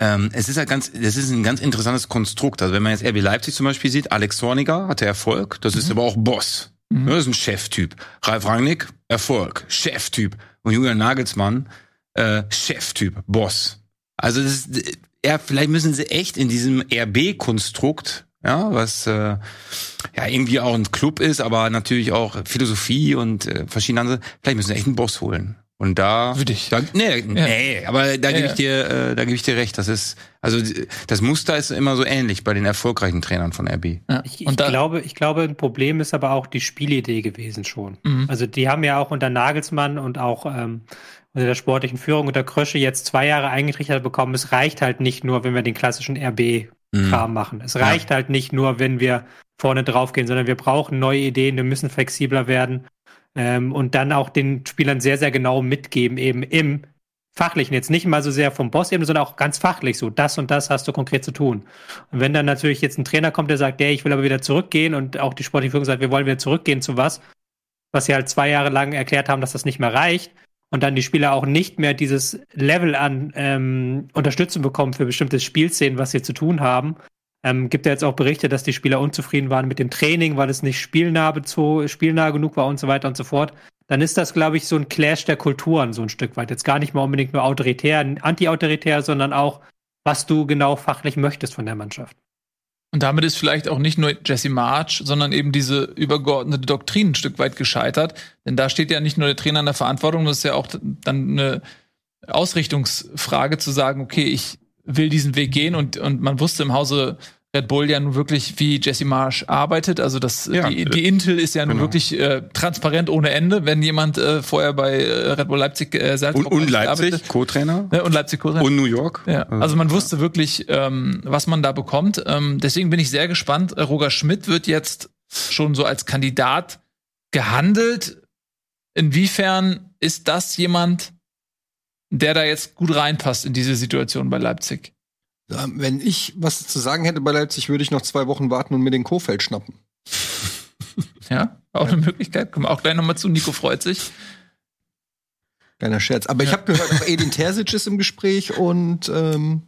Ähm, es ist halt ganz, das ist ein ganz interessantes Konstrukt. Also wenn man jetzt R B Leipzig zum Beispiel sieht, Alex Zorniger hatte Erfolg, das mhm. ist aber auch Boss. Mhm. Das ist ein Cheftyp. Ralf Rangnick, Erfolg, Cheftyp. Und Julian Nagelsmann, äh, Cheftyp, Boss. Also das ist, ja, vielleicht müssen sie echt in diesem R B-Konstrukt, ja, was äh, ja irgendwie auch ein Club ist, aber natürlich auch Philosophie und äh, verschiedene andere. Vielleicht müssen wir echt einen Boss holen. Und da, Für dich. da nee, ja. nee, aber da ja, gebe ich dir, äh, da gebe ich dir recht. Das ist, also das Muster ist immer so ähnlich bei den erfolgreichen Trainern von R B. Ja. Ich, ich und da, glaube, ich glaube, ein Problem ist aber auch die Spielidee gewesen schon. Mhm. Also die haben ja auch unter Nagelsmann und auch ähm, unter der sportlichen Führung unter Krösche jetzt zwei Jahre eingetrichtert bekommen. Es reicht halt nicht nur, wenn wir den klassischen R B Kram machen. Es reicht ja. halt nicht nur, wenn wir vorne draufgehen, sondern wir brauchen neue Ideen, wir müssen flexibler werden ähm, und dann auch den Spielern sehr, sehr genau mitgeben, eben im Fachlichen. Jetzt nicht mal so sehr vom Boss eben, sondern auch ganz fachlich so, das und das hast du konkret zu tun. Und wenn dann natürlich jetzt ein Trainer kommt, der sagt, hey, ich will aber wieder zurückgehen, und auch die sportliche Führung sagt, wir wollen wieder zurückgehen zu was, was sie halt zwei Jahre lang erklärt haben, dass das nicht mehr reicht, und dann die Spieler auch nicht mehr dieses Level an ähm, Unterstützung bekommen für bestimmte Spielszenen, was sie zu tun haben. Ähm, gibt ja jetzt auch Berichte, dass die Spieler unzufrieden waren mit dem Training, weil es nicht spielnah, bezo- spielnah genug war und so weiter und so fort. Dann ist das, glaube ich, so ein Clash der Kulturen so ein Stück weit. Jetzt gar nicht mal unbedingt nur autoritär, anti-autoritär, sondern auch, was du genau fachlich möchtest von der Mannschaft. Und damit ist vielleicht auch nicht nur Jesse Marsch, sondern eben diese übergeordnete Doktrin ein Stück weit gescheitert. Denn da steht ja nicht nur der Trainer in der Verantwortung, das ist ja auch dann eine Ausrichtungsfrage zu sagen, okay, ich will diesen Weg gehen. Und, und man wusste im Hause Red Bull ja nun wirklich, wie Jesse Marsch arbeitet. Also das ja, die, die Intel ist ja nun genau. wirklich äh, transparent ohne Ende, wenn jemand äh, vorher bei Red Bull Leipzig äh, Salzburg und, und Leipzig arbeitet. Co-Trainer. Ja, und Leipzig Co-Trainer. Und New York. Ja. Also man wusste wirklich, ähm, was man da bekommt. Ähm, deswegen bin ich sehr gespannt. Roger Schmidt wird jetzt schon so als Kandidat gehandelt. Inwiefern ist das jemand, der da jetzt gut reinpasst in diese Situation bei Leipzig. Wenn ich was zu sagen hätte bei Leipzig, würde ich noch zwei Wochen warten und mir den Kohfeldt schnappen. Ja, auch eine Möglichkeit. Kommen wir auch gleich nochmal zu. Nico freut sich. Kleiner Scherz. Aber ich habe gehört, auch Edin Terzic ist im Gespräch und ähm,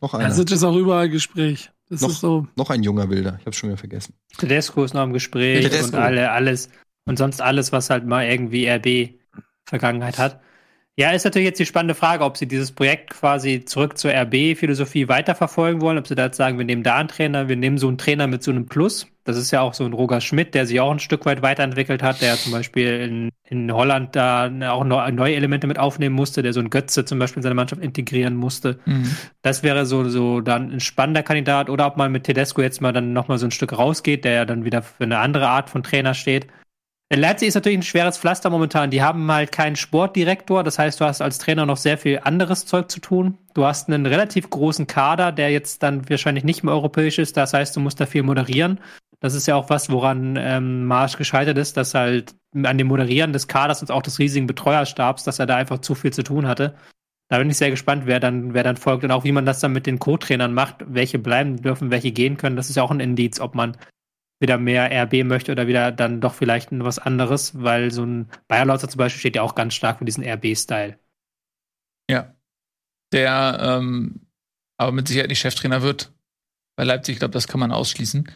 noch einer. Terzic ist auch überall im Gespräch. Das noch, ist so. Noch ein junger Wilder. Ich habe es schon wieder vergessen. Tedesco ist noch im Gespräch Tedesco. und alle, alles. Und sonst alles, was halt mal irgendwie R B-Vergangenheit hat. Ja, ist natürlich jetzt die spannende Frage, ob sie dieses Projekt quasi zurück zur R B-Philosophie weiterverfolgen wollen, ob sie da jetzt sagen, wir nehmen da einen Trainer, wir nehmen so einen Trainer mit so einem Plus. Das ist ja auch so ein Roger Schmidt, der sich auch ein Stück weit weiterentwickelt hat, der ja zum Beispiel in, in Holland da auch neue Elemente mit aufnehmen musste, der so einen Götze zum Beispiel in seine Mannschaft integrieren musste. Mhm. Das wäre so, so dann ein spannender Kandidat. Oder ob man mit Tedesco jetzt mal dann nochmal so ein Stück rausgeht, der ja dann wieder für eine andere Art von Trainer steht. Leipzig ist natürlich ein schweres Pflaster momentan. Die haben halt keinen Sportdirektor. Das heißt, du hast als Trainer noch sehr viel anderes Zeug zu tun. Du hast einen relativ großen Kader, der jetzt dann wahrscheinlich nicht mehr europäisch ist. Das heißt, du musst da viel moderieren. Das ist ja auch was, woran ähm, Marsch gescheitert ist, dass halt an dem Moderieren des Kaders und auch des riesigen Betreuerstabs, dass er da einfach zu viel zu tun hatte. Da bin ich sehr gespannt, wer dann, wer dann folgt und auch wie man das dann mit den Co-Trainern macht, welche bleiben dürfen, welche gehen können. Das ist ja auch ein Indiz, ob man wieder mehr R B möchte oder wieder dann doch vielleicht was anderes, weil so ein Bayer Leutzer zum Beispiel steht ja auch ganz stark für diesen R B-Style. Ja, der ähm, aber mit Sicherheit nicht Cheftrainer wird bei Leipzig. Ich glaube, das kann man ausschließen.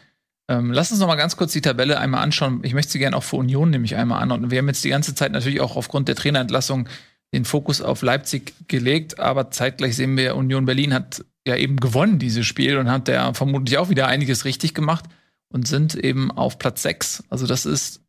Ähm, lass uns noch mal ganz kurz die Tabelle einmal anschauen. Ich möchte sie gerne auch für Union nämlich einmal anordnen. Wir haben jetzt die ganze Zeit natürlich auch aufgrund der Trainerentlassung den Fokus auf Leipzig gelegt, aber zeitgleich sehen wir, Union Berlin hat ja eben gewonnen dieses Spiel und hat ja vermutlich auch wieder einiges richtig gemacht. Und sind eben auf Platz sechs. Also das ist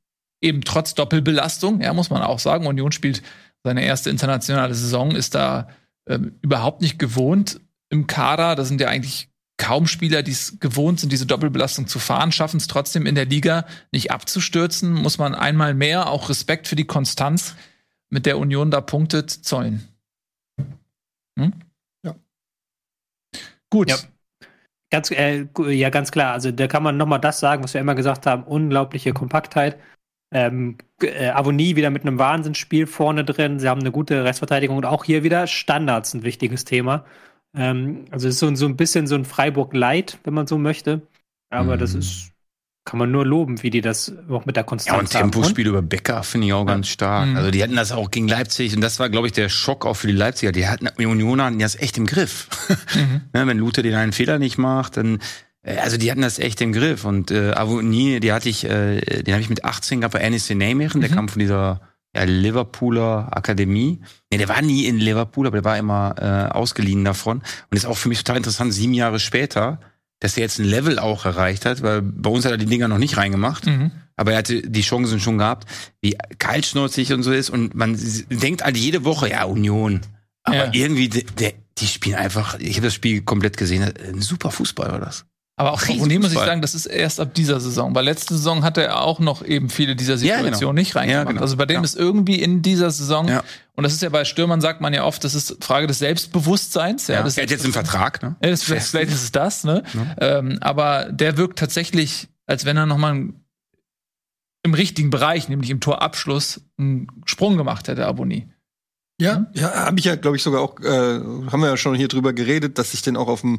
eben trotz Doppelbelastung, ja, muss man auch sagen. Union spielt seine erste internationale Saison, ist da ähm, überhaupt nicht gewohnt im Kader. Da sind ja eigentlich kaum Spieler, die es gewohnt sind, diese Doppelbelastung zu fahren, schaffen es trotzdem in der Liga nicht abzustürzen. Muss man einmal mehr auch Respekt für die Konstanz, mit der Union da punktet, zollen. Hm? Ja. Gut. Ja. Ganz, äh, ja, ganz klar. Also da kann man nochmal das sagen, was wir immer gesagt haben. Unglaubliche Kompaktheit. Ähm, äh, Avonie wieder mit einem Wahnsinnsspiel vorne drin. Sie haben eine gute Restverteidigung. Und auch hier wieder Standards, ein wichtiges Thema. Ähm, also es ist so, so ein bisschen so ein Freiburg-Light, wenn man so möchte. Aber mhm. das ist, kann man nur loben, wie die das auch mit der Konstanz haben. Ja, und Tempospiel haben. Über Becker finde ich auch ja. ganz stark. Mhm. Also die hatten das auch gegen Leipzig. Und das war, glaube ich, der Schock auch für die Leipziger. Die hatten, die Unioner hatten das echt im Griff. Mhm. Ne, wenn Lute den einen Fehler nicht macht, dann, also die hatten das echt im Griff. Und äh, Avonie, die hatte ich, äh, den habe ich mit achtzehn gehabt bei N S C Nijmegen. Der mhm. kam von dieser ja, Liverpooler Akademie. Ne, der war nie in Liverpool, aber der war immer äh, ausgeliehen davon. Und ist auch für mich total interessant, sieben Jahre später, dass er jetzt ein Level auch erreicht hat, weil bei uns hat er die Dinger noch nicht reingemacht, mhm. aber er hatte die Chancen schon gehabt, wie kaltschnäuzig und so ist und man denkt halt jede Woche, ja, Union, aber ja. irgendwie, de, de, die spielen einfach, ich habe das Spiel komplett gesehen, ein super Fußball war das. Aber auch von dem muss ich sagen, das ist erst ab dieser Saison, weil letzte Saison hatte er auch noch eben viele dieser Situationen ja, genau. nicht reingemacht. Ja, genau. Also bei dem ja. ist irgendwie in dieser Saison, ja. und das ist ja bei Stürmern, sagt man ja oft, das ist Frage des Selbstbewusstseins. Ja, ja, das er hat jetzt einen Vertrag, ne? Ja, das, vielleicht ist es das, ne? Ja. Ähm, aber der wirkt tatsächlich, als wenn er nochmal im richtigen Bereich, nämlich im Torabschluss, einen Sprung gemacht hätte, Aboni. Ja, ja, ja habe ich ja, glaube ich, sogar auch, äh, haben wir ja schon hier drüber geredet, dass ich den auch auf dem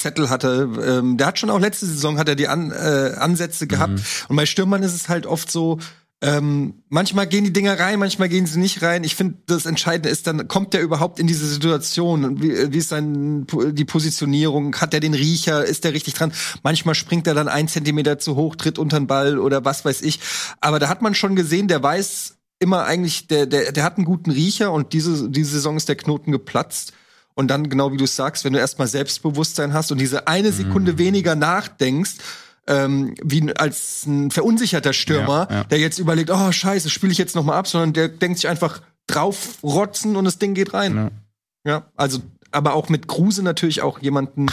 Zettel hatte. Ähm, der hat schon auch letzte Saison hat er die An, äh, Ansätze gehabt. Mhm. Und bei Stürmern ist es halt oft so, ähm, manchmal gehen die Dinger rein, manchmal gehen sie nicht rein. Ich finde, das Entscheidende ist dann, kommt der überhaupt in diese Situation? Wie, wie ist sein, die Positionierung? Hat der den Riecher? Ist der richtig dran? Manchmal springt er dann einen Zentimeter zu hoch, tritt unter den Ball oder was weiß ich. Aber da hat man schon gesehen, der weiß immer eigentlich, der, der, der hat einen guten Riecher und diese, diese Saison ist der Knoten geplatzt. Und dann, genau wie du sagst, wenn du erstmal Selbstbewusstsein hast und diese eine Sekunde mm. weniger nachdenkst, ähm, wie als ein verunsicherter Stürmer, ja, ja. der jetzt überlegt, oh scheiße, spiele ich jetzt nochmal ab, sondern der denkt sich einfach draufrotzen und das Ding geht rein. Ja, ja, also, aber auch mit Kruse natürlich auch jemanden,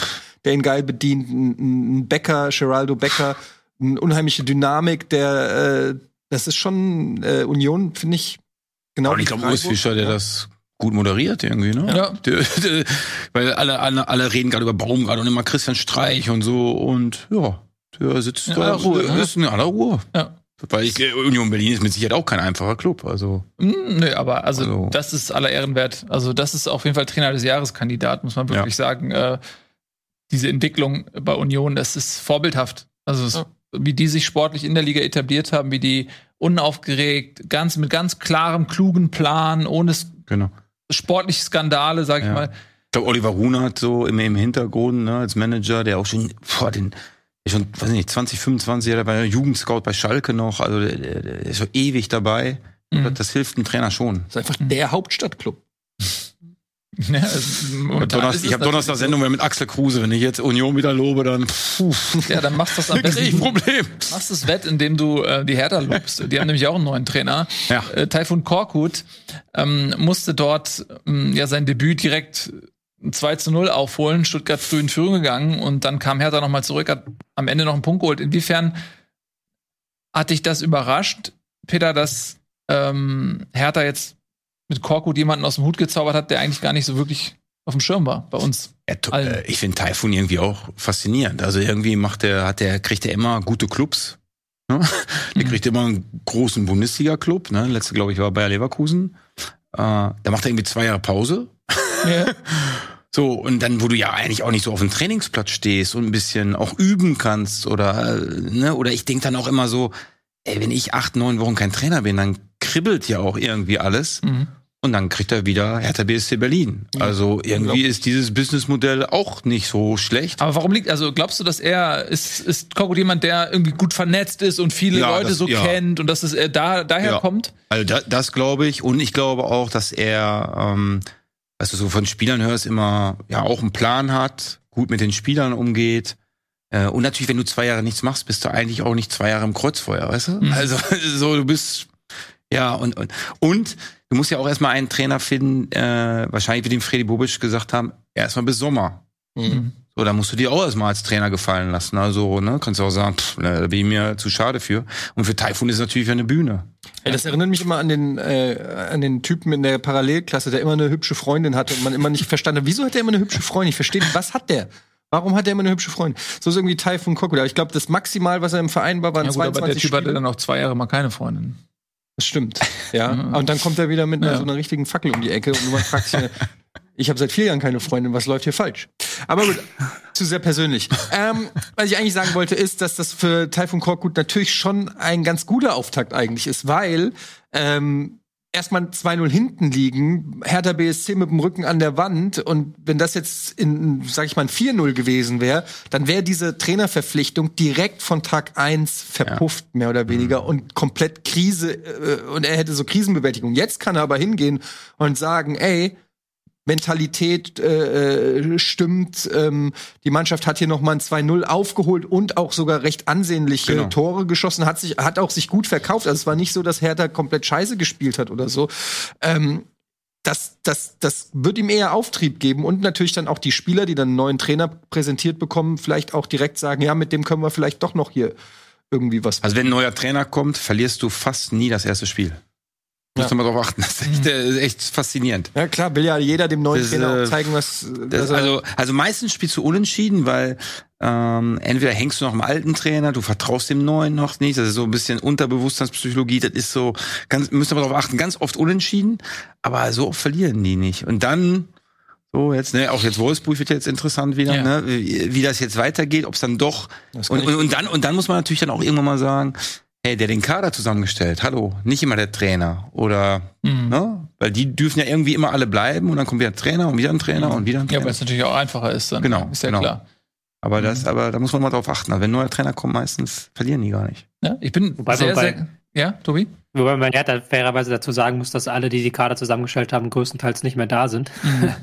der ihn geil bedient, ein Becker, Geraldo Becker, eine unheimliche Dynamik, der, äh, das ist schon äh, Union, finde ich, genau. Und ich glaube, Urs Fischer, der ja. das gut moderiert irgendwie, ne? Ja. Die, die, weil alle, alle, alle reden gerade über Baumgart und immer Christian Streich und so und ja, der sitzt in da, aller Ruhe, ist in aller Ruhe. Ja. Weil ich, Union Berlin ist mit Sicherheit auch kein einfacher Club. Also. Nö, aber also, also das ist aller Ehren wert. Also das ist auf jeden Fall Trainer des Jahreskandidat, muss man wirklich ja. sagen. Äh, diese Entwicklung bei Union, das ist vorbildhaft. Also es, ja. wie die sich sportlich in der Liga etabliert haben, wie die unaufgeregt, ganz mit ganz klarem, klugen Plan, ohne genau. sportliche Skandale, sag ich ja. mal. Ich glaube, Oliver Runert so im, im Hintergrund, ne, als Manager, der auch schon vor den schon, weiß nicht, zwanzig, fünfundzwanzig Jahre bei Jugendscout bei Schalke noch, also der, der ist so ewig dabei. Mhm. Das hilft dem Trainer schon. Das ist einfach der Hauptstadtclub. Ja, also Donnerst, ich habe Donnerstag Sendung mit Axel Kruse. Wenn ich jetzt Union wieder lobe, dann puh. Ja, dann machst du das am besten. Krieg ich ein Problem. Machst das Wett, indem du äh, die Hertha lobst. Die haben nämlich auch einen neuen Trainer. Ja. Äh, Taifun Korkut ähm, musste dort ähm, ja sein Debüt direkt zwei zu null aufholen. Stuttgart früh in Führung gegangen und dann kam Hertha nochmal zurück, hat am Ende noch einen Punkt geholt. Inwiefern hat dich das überrascht, Peter, dass ähm, Hertha jetzt mit Korkut jemanden aus dem Hut gezaubert hat, der eigentlich gar nicht so wirklich auf dem Schirm war bei uns? Ja, äh, ich finde Taifun irgendwie auch faszinierend. Also irgendwie macht der, hat der, kriegt er immer gute Clubs. Ne? Der mhm. kriegt immer einen großen Bundesliga-Club. Ne? Letzte, glaube ich, war Bayer Leverkusen. Äh, da macht er irgendwie zwei Jahre Pause. Ja. So, und dann, wo du ja eigentlich auch nicht so auf dem Trainingsplatz stehst und ein bisschen auch üben kannst oder, ne, oder ich denke dann auch immer so, ey, wenn ich acht, neun Wochen kein Trainer bin, dann kribbelt ja auch irgendwie alles. Mhm. Und dann kriegt er wieder Hertha B S C Berlin. Ja, also irgendwie ist dieses Businessmodell auch nicht so schlecht. Aber warum liegt, also glaubst du, dass er, ist, ist Korkut jemand, der irgendwie gut vernetzt ist und viele ja, Leute das, so ja. kennt und dass es da, daher ja. kommt? Also da, das glaube ich. Und ich glaube auch, dass er, ähm, was du so von Spielern hörst, immer ja auch einen Plan hat, gut mit den Spielern umgeht. Äh, und natürlich, wenn du zwei Jahre nichts machst, bist du eigentlich auch nicht zwei Jahre im Kreuzfeuer, weißt du? Mhm. Also so, du bist, ja, und, und, und du musst ja auch erstmal einen Trainer finden, äh, wahrscheinlich wie dem Freddy Bobic gesagt haben, erstmal bis Sommer. Mhm. So, da musst du dir auch erstmal als Trainer gefallen lassen. Also, ne, kannst du auch sagen, pff, da bin ich mir zu schade für. Und für Taifun ist es natürlich eine Bühne. Ey, das erinnert mich immer an den, äh, an den Typen in der Parallelklasse, der immer eine hübsche Freundin hatte und man immer nicht verstanden hat, wieso hat der immer eine hübsche Freundin? Ich verstehe nicht, was hat der? Warum hat er immer eine hübsche Freundin? So ist irgendwie Taifun Korkut. Aber ich glaube, das Maximal, was er im Verein war, waren ja, gut, zweiundzwanzig Spiele. Aber der Typ hatte dann auch zwei Jahre mal keine Freundin. Das stimmt, ja. Und dann kommt er wieder mit einer, ja. so einer richtigen Fackel um die Ecke und man fragt sich, ich habe seit vier Jahren keine Freundin, was läuft hier falsch? Aber gut, zu sehr persönlich. Ähm, was ich eigentlich sagen wollte, ist, dass das für Taifun Korkut natürlich schon ein ganz guter Auftakt eigentlich ist, weil ähm, erstmal zwei null hinten liegen, Hertha B S C mit dem Rücken an der Wand und wenn das jetzt in, sag ich mal, ein vier null gewesen wäre, dann wäre diese Trainerverpflichtung direkt von Tag eins verpufft, ja. mehr oder weniger, mhm. und komplett Krise, äh, und er hätte so Krisenbewältigung. Jetzt kann er aber hingehen und sagen, ey, Mentalität äh, stimmt, ähm, die Mannschaft hat hier nochmal ein zwei null aufgeholt und auch sogar recht ansehnliche genau. Tore geschossen, hat sich hat auch sich gut verkauft, also es war nicht so, dass Hertha komplett scheiße gespielt hat oder so. Ähm, das, das, das wird ihm eher Auftrieb geben und natürlich dann auch die Spieler, die dann einen neuen Trainer präsentiert bekommen, vielleicht auch direkt sagen, ja, mit dem können wir vielleicht doch noch hier irgendwie was machen. Also wenn ein neuer Trainer kommt, verlierst du fast nie das erste Spiel. Ja. Muss man darauf achten. Das ist echt, das ist echt faszinierend. Ja klar, will ja jeder dem neuen das, Trainer auch zeigen, was... Das, also, also meistens spielst du unentschieden, weil ähm, entweder hängst du noch am alten Trainer, du vertraust dem neuen noch nicht, das ist so ein bisschen Unterbewusstseinspsychologie, das ist so, ganz, müssen wir darauf achten, ganz oft unentschieden, aber so oft verlieren die nicht. Und dann, so jetzt, ne, auch jetzt Wolfsburg wird jetzt interessant wieder, ja. ne, wie, wie das jetzt weitergeht, ob es dann doch... Und, und, und, dann, und dann muss man natürlich dann auch irgendwann mal sagen... Hey, der den Kader zusammengestellt, hallo, nicht immer der Trainer. Oder, mhm. ne? Weil die dürfen ja irgendwie immer alle bleiben und dann kommt wieder ein Trainer und wieder ein Trainer mhm. und wieder ein Trainer. Ja, weil es natürlich auch einfacher ist dann. Genau. Ist ja genau. klar. Aber das, aber da muss man mal drauf achten. Also wenn ein neuer Trainer kommt, meistens verlieren die gar nicht. Ja, ich bin wobei, sehr, wobei, sehr, ja, Tobi? Wobei man ja da fairerweise dazu sagen muss, dass alle, die die Kader zusammengestellt haben, größtenteils nicht mehr da sind. Mhm.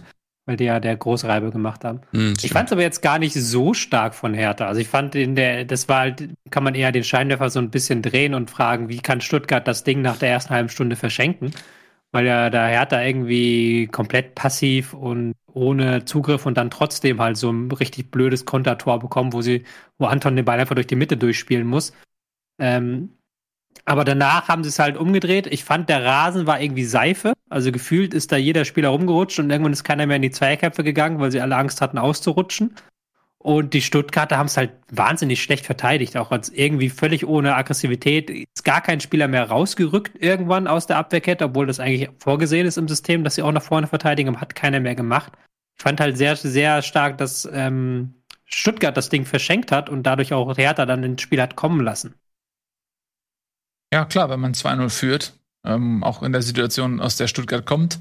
Weil die ja der Großreibe gemacht haben. Mhm, ich fand es aber jetzt gar nicht so stark von Hertha. Also ich fand, in der, das war halt, kann man eher den Scheinwerfer so ein bisschen drehen und fragen, wie kann Stuttgart das Ding nach der ersten halben Stunde verschenken? Weil ja da Hertha irgendwie komplett passiv und ohne Zugriff und dann trotzdem halt so ein richtig blödes Kontertor bekommen, wo sie, wo Anton den Ball einfach durch die Mitte durchspielen muss. Ähm, aber danach haben sie es halt umgedreht. Ich fand, der Rasen war irgendwie Seife. Also gefühlt ist da jeder Spieler rumgerutscht und irgendwann ist keiner mehr in die Zweierkämpfe gegangen, weil sie alle Angst hatten auszurutschen. Und die Stuttgarter haben es halt wahnsinnig schlecht verteidigt, auch als irgendwie völlig ohne Aggressivität. Ist gar kein Spieler mehr rausgerückt irgendwann aus der Abwehrkette, obwohl das eigentlich vorgesehen ist im System, dass sie auch nach vorne verteidigen, hat keiner mehr gemacht. Ich fand halt sehr, sehr stark, dass ähm, Stuttgart das Ding verschenkt hat und dadurch auch Hertha dann ins Spiel hat kommen lassen. Ja, klar, wenn man zwei null führt, ähm, auch in der Situation, aus der Stuttgart kommt,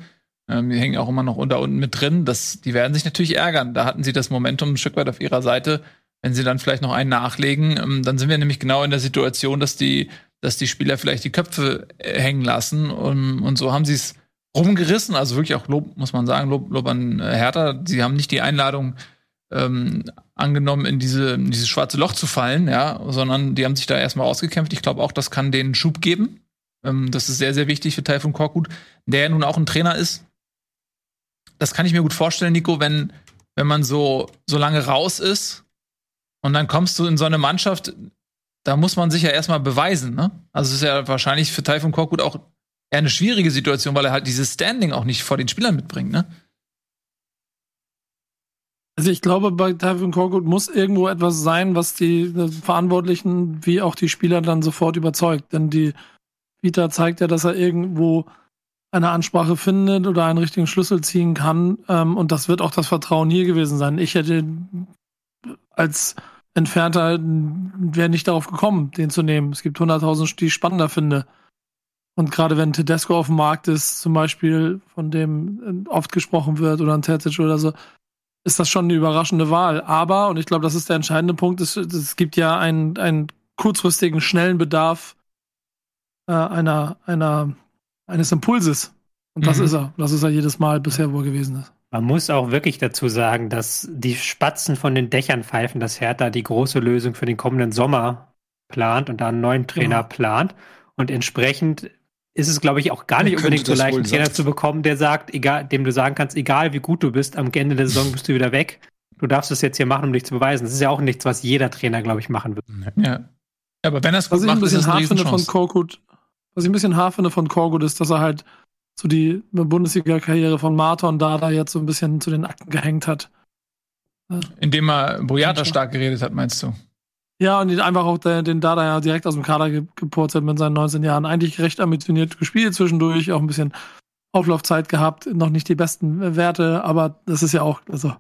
ähm, die hängen auch immer noch unter unten mit drin, das, die werden sich natürlich ärgern. Da hatten sie das Momentum ein Stück weit auf ihrer Seite. Wenn sie dann vielleicht noch einen nachlegen, ähm, dann sind wir nämlich genau in der Situation, dass die, dass die Spieler vielleicht die Köpfe äh, hängen lassen. Und, und so haben sie es rumgerissen. Also wirklich auch Lob, muss man sagen, Lob, Lob an äh, Hertha. Sie haben nicht die Einladung Ähm, angenommen, in, diese, in dieses schwarze Loch zu fallen, ja, sondern die haben sich da erstmal rausgekämpft. Ich glaube auch, das kann denen einen Schub geben. Ähm, das ist sehr, sehr wichtig für Taifun Korkut, der ja nun auch ein Trainer ist. Das kann ich mir gut vorstellen, Nico, wenn, wenn man so, so lange raus ist und dann kommst du in so eine Mannschaft, da muss man sich ja erstmal beweisen, ne? Also es ist ja wahrscheinlich für Taifun Korkut auch eher eine schwierige Situation, weil er halt dieses Standing auch nicht vor den Spielern mitbringt, ne? Also ich glaube, bei Taifun Korkut muss irgendwo etwas sein, was die Verantwortlichen wie auch die Spieler dann sofort überzeugt. Denn die Vita zeigt ja, dass er irgendwo eine Ansprache findet oder einen richtigen Schlüssel ziehen kann. Und das wird auch das Vertrauen hier gewesen sein. Ich hätte als Entfernter wäre nicht darauf gekommen, den zu nehmen. Es gibt hunderttausend, die ich spannender finde. Und gerade wenn Tedesco auf dem Markt ist, zum Beispiel, von dem oft gesprochen wird, oder ein Terzic oder so, ist das schon eine überraschende Wahl. Aber, und ich glaube, das ist der entscheidende Punkt, es, es gibt ja einen, einen kurzfristigen, schnellen Bedarf äh, einer, einer, eines Impulses. Und das mhm. ist er. Das ist er jedes Mal bisher, wo er gewesen ist. Man muss auch wirklich dazu sagen, dass die Spatzen von den Dächern pfeifen, dass Hertha die große Lösung für den kommenden Sommer plant und da einen neuen Trainer ja. plant. Und entsprechend ist es, glaube ich, auch gar nicht unbedingt so leicht, einen Trainer zu bekommen, der sagt, egal, dem du sagen kannst, egal wie gut du bist, am Ende der Saison bist du wieder weg. Du darfst es jetzt hier machen, um dich zu beweisen. Das ist ja auch nichts, was jeder Trainer, glaube ich, machen würde. Ja, aber wenn er es gut macht, ist es eine Riesenchance. Was ich ein bisschen hart finde von Korkut ist, dass er halt so die Bundesliga-Karriere von Martha und Dada jetzt so ein bisschen zu den Akten gehängt hat. Indem er Boyata stark geredet hat, meinst du? Ja, und einfach auch den Dada ja direkt aus dem Kader gepurzelt mit seinen neunzehn Jahren. Eigentlich recht ambitioniert gespielt zwischendurch, auch ein bisschen Auflaufzeit gehabt, noch nicht die besten Werte, aber das ist ja auch, also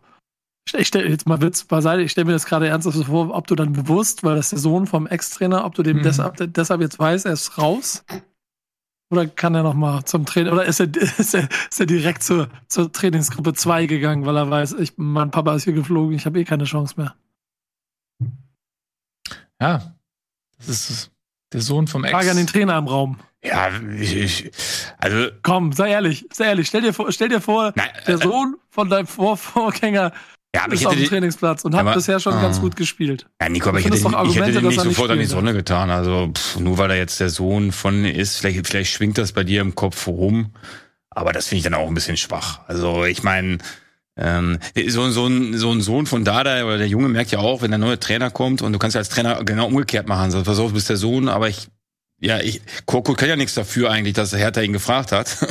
ich stelle jetzt mal Witz beiseite, ich stelle mir das gerade ernsthaft vor, ob du dann bewusst, weil das der Sohn vom Ex-Trainer, ob du dem mhm. deshalb, deshalb jetzt weißt, er ist raus, oder kann er nochmal zum Training, oder ist er, ist er, ist er direkt zur, zur Trainingsgruppe zwei gegangen, weil er weiß, ich, mein Papa ist hier geflogen, ich habe eh keine Chance mehr. Ja, das ist der Sohn vom Ex. Frage an den Trainer im Raum. Ja, ich, ich also. Komm, sei ehrlich, sei ehrlich. Stell dir vor, stell dir vor, nein, der äh, Sohn von deinem Vor- Vorgänger ja, ist auf dem die, Trainingsplatz und aber, hat bisher schon äh, ganz gut gespielt. Ja, Nico, aber ich hätte, ich hätte den nicht sofort an die Sonne getan. Also pff, nur weil er jetzt der Sohn von ist, vielleicht, vielleicht schwingt das bei dir im Kopf rum. Aber das finde ich dann auch ein bisschen schwach. Also ich meine. Ähm, so, so, ein, so ein Sohn von Dada oder der Junge merkt ja auch, wenn der neue Trainer kommt und du kannst ja als Trainer genau umgekehrt machen. So, pass auf, du bist der Sohn, aber ich, ja, ich, Korkut kann ja nichts dafür eigentlich, dass Hertha ihn gefragt hat.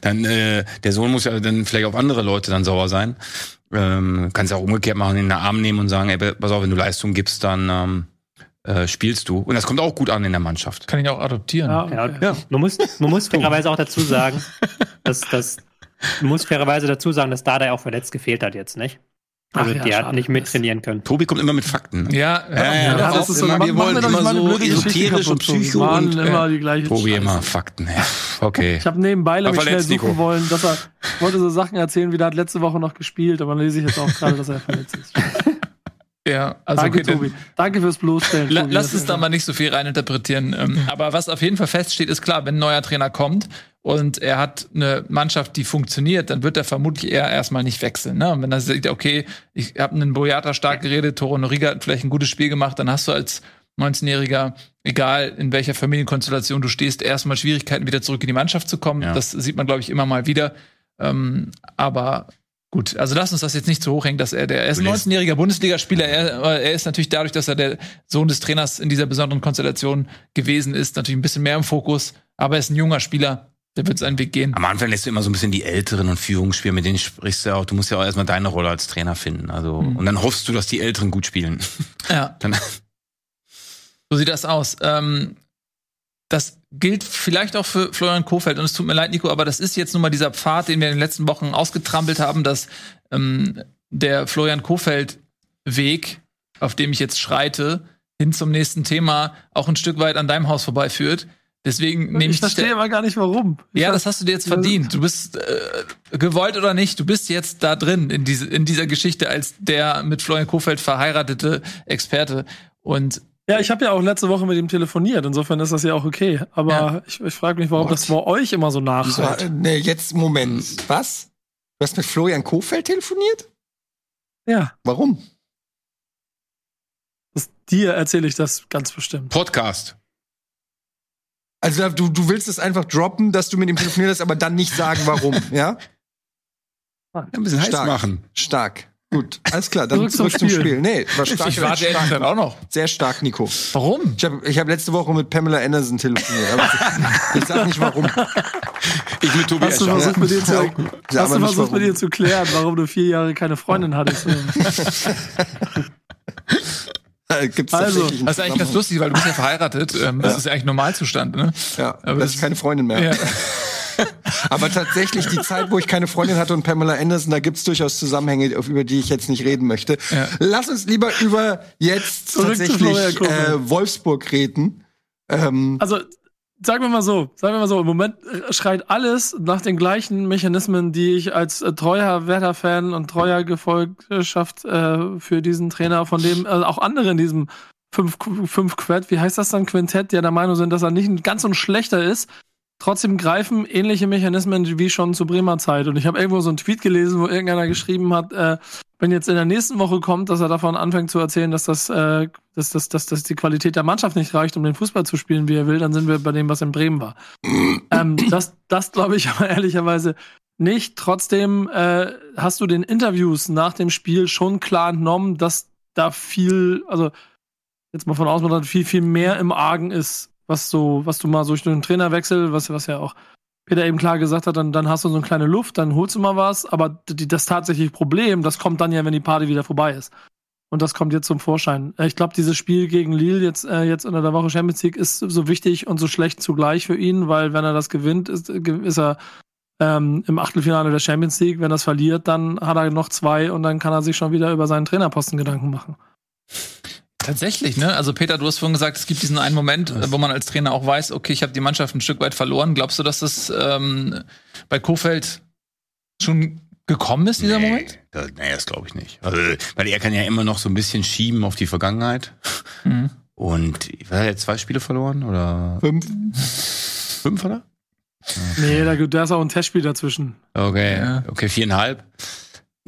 Dann, äh, der Sohn muss ja dann vielleicht auf andere Leute dann sauer sein. Ähm, kannst ja auch umgekehrt machen, in den Arm nehmen und sagen, ey, pass auf, wenn du Leistung gibst, dann, ähm, äh, spielst du. Und das kommt auch gut an in der Mannschaft. Kann ich auch adoptieren. Ja, okay. ja. Man muss, man muss fairerweise auch dazu sagen, dass, dass, Man muss fairerweise dazu sagen, dass Dardai auch verletzt gefehlt hat jetzt, nicht? Also Ach, ja, der hat schade, nicht mittrainieren können. Tobi kommt immer mit Fakten. Ne? Ja, ja, ja, ja, ja, das ist immer, wir wollen immer so esoterisch und psycho und immer die gleiche Tobi Scheiße. Immer Fakten. Ja. Okay. Ich habe nebenbei nämlich schnell suchen Nico. wollen, dass er wollte so Sachen erzählen, wie der hat letzte Woche noch gespielt, aber dann lese ich jetzt auch gerade, dass er verletzt ist. Ja, also danke, okay, Tobi. Danke fürs Bloßstellen. La- Lass uns da mal nicht so viel reininterpretieren. Ähm, aber was auf jeden Fall feststeht, ist klar, wenn ein neuer Trainer kommt und er hat eine Mannschaft, die funktioniert, dann wird er vermutlich eher erstmal nicht wechseln. Ne? Und wenn er sieht, okay, ich habe einen Boyata stark geredet, Toro Noriga hat vielleicht ein gutes Spiel gemacht, dann hast du als neunzehnjähriger, egal in welcher Familienkonstellation du stehst, erstmal Schwierigkeiten, wieder zurück in die Mannschaft zu kommen. Ja. Das sieht man, glaube ich, immer mal wieder. Ähm, aber gut, also lass uns das jetzt nicht so hochhängen, dass er der er ist ein neunzehnjähriger Bundesligaspieler, er, er ist natürlich dadurch, dass er der Sohn des Trainers in dieser besonderen Konstellation gewesen ist, natürlich ein bisschen mehr im Fokus, aber er ist ein junger Spieler, Der wird seinen Weg gehen. Am Anfang lässt du immer so ein bisschen die Älteren und Führungsspiel, mit denen sprichst du ja auch, du musst ja auch erstmal deine Rolle als Trainer finden. Also mhm. Und dann hoffst du, dass die Älteren gut spielen. Ja. Dann. So sieht das aus. Ähm, das gilt vielleicht auch für Florian Kohfeldt. Und es tut mir leid, Nico, aber das ist jetzt nun mal dieser Pfad, den wir in den letzten Wochen ausgetrampelt haben, dass ähm, der Florian Kohfeldt-Weg, auf dem ich jetzt schreite, hin zum nächsten Thema auch ein Stück weit an deinem Haus vorbeiführt. Deswegen nehme ich. Ich verstehe aber gar nicht, warum. Ich ja, das hast du dir jetzt verdient. Du bist äh, gewollt oder nicht, du bist jetzt da drin in, diese, in dieser Geschichte als der mit Florian Kohfeldt verheiratete Experte. Und ja, ich habe ja auch letzte Woche mit ihm telefoniert. Insofern ist das ja auch okay. Aber ja. ich, ich frage mich, warum What? das bei euch immer so nachhört. Ja, nee, jetzt, Moment. Was? Du hast mit Florian Kohfeldt telefoniert? Ja. Warum? Das, dir erzähle ich das ganz bestimmt. Podcast. Also du, du willst es einfach droppen, dass du mit ihm telefoniert hast, aber dann nicht sagen, warum, ja? Ja, ein bisschen heiß machen. Stark. Gut, alles klar, dann zurück, zurück zum Spiel. Spiel. Nee, war stark. Ich warte stark. Dann auch noch. Sehr stark, Nico. Warum? Ich habe ich hab letzte Woche mit Pamela Anderson telefoniert. Aber ich sag nicht, warum. Ich mit Tobi Hast du versucht, ja? mit, dir zu, hast du versucht mit dir zu klären, warum du vier Jahre keine Freundin hattest? Gibt's also, das ist eigentlich ganz lustig, weil du bist ja verheiratet. Ähm, das ja. ist ja eigentlich Normalzustand, ne? Ja, aber das ist keine Freundin mehr. Ja. Aber tatsächlich, die Zeit, wo ich keine Freundin hatte und Pamela Anderson, da gibt's durchaus Zusammenhänge, über die ich jetzt nicht reden möchte. Ja. Lass uns lieber über jetzt Zurück tatsächlich äh, Wolfsburg reden. Ähm, also, sagen wir mal so, sagen wir mal so, im Moment schreit alles nach den gleichen Mechanismen, die ich als äh, treuer Werder-Fan und treuer Gefolgschaft äh, für diesen Trainer, von dem äh, auch andere in diesem fünf, fünf Quett, wie heißt das dann, Quintett, die ja der Meinung sind, dass er nicht ganz so ein schlechter ist, trotzdem greifen ähnliche Mechanismen wie schon zur Bremer Zeit. Und ich habe irgendwo so einen Tweet gelesen, wo irgendeiner geschrieben hat, äh, wenn jetzt in der nächsten Woche kommt, dass er davon anfängt zu erzählen, dass das, äh, dass, dass, dass, dass die Qualität der Mannschaft nicht reicht, um den Fußball zu spielen, wie er will, dann sind wir bei dem, was in Bremen war. ähm, das das glaube ich aber ehrlicherweise nicht. Trotzdem äh, hast du den Interviews nach dem Spiel schon klar entnommen, dass da viel, also jetzt mal von außen, dass viel, viel mehr im Argen ist, was so, was du mal so durch den Trainerwechsel, was, was ja auch Peter eben klar gesagt hat, dann, dann hast du so eine kleine Luft, dann holst du mal was, aber die, das tatsächliche Problem, das kommt dann ja, wenn die Party wieder vorbei ist. Und das kommt jetzt zum Vorschein. Ich glaube, dieses Spiel gegen Lille jetzt, äh, jetzt unter der Woche Champions League ist so wichtig und so schlecht zugleich für ihn, weil wenn er das gewinnt, ist, ist er ähm, im Achtelfinale der Champions League. Wenn er es verliert, dann hat er noch zwei und dann kann er sich schon wieder über seinen Trainerposten Gedanken machen. Tatsächlich, ne? Also Peter, du hast vorhin gesagt, es gibt diesen einen Moment, wo man als Trainer auch weiß, okay, ich habe die Mannschaft ein Stück weit verloren. Glaubst du, dass das ähm, bei Kohfeldt schon gekommen ist, dieser nee, Moment? Das, nee, das glaube ich nicht. Also, weil er kann ja immer noch so ein bisschen schieben auf die Vergangenheit. Mhm. Und war er jetzt zwei Spiele verloren? Oder? Fünf. Fünf, oder? Nee, da, da ist auch ein Testspiel dazwischen. Okay, ja. okay, viereinhalb.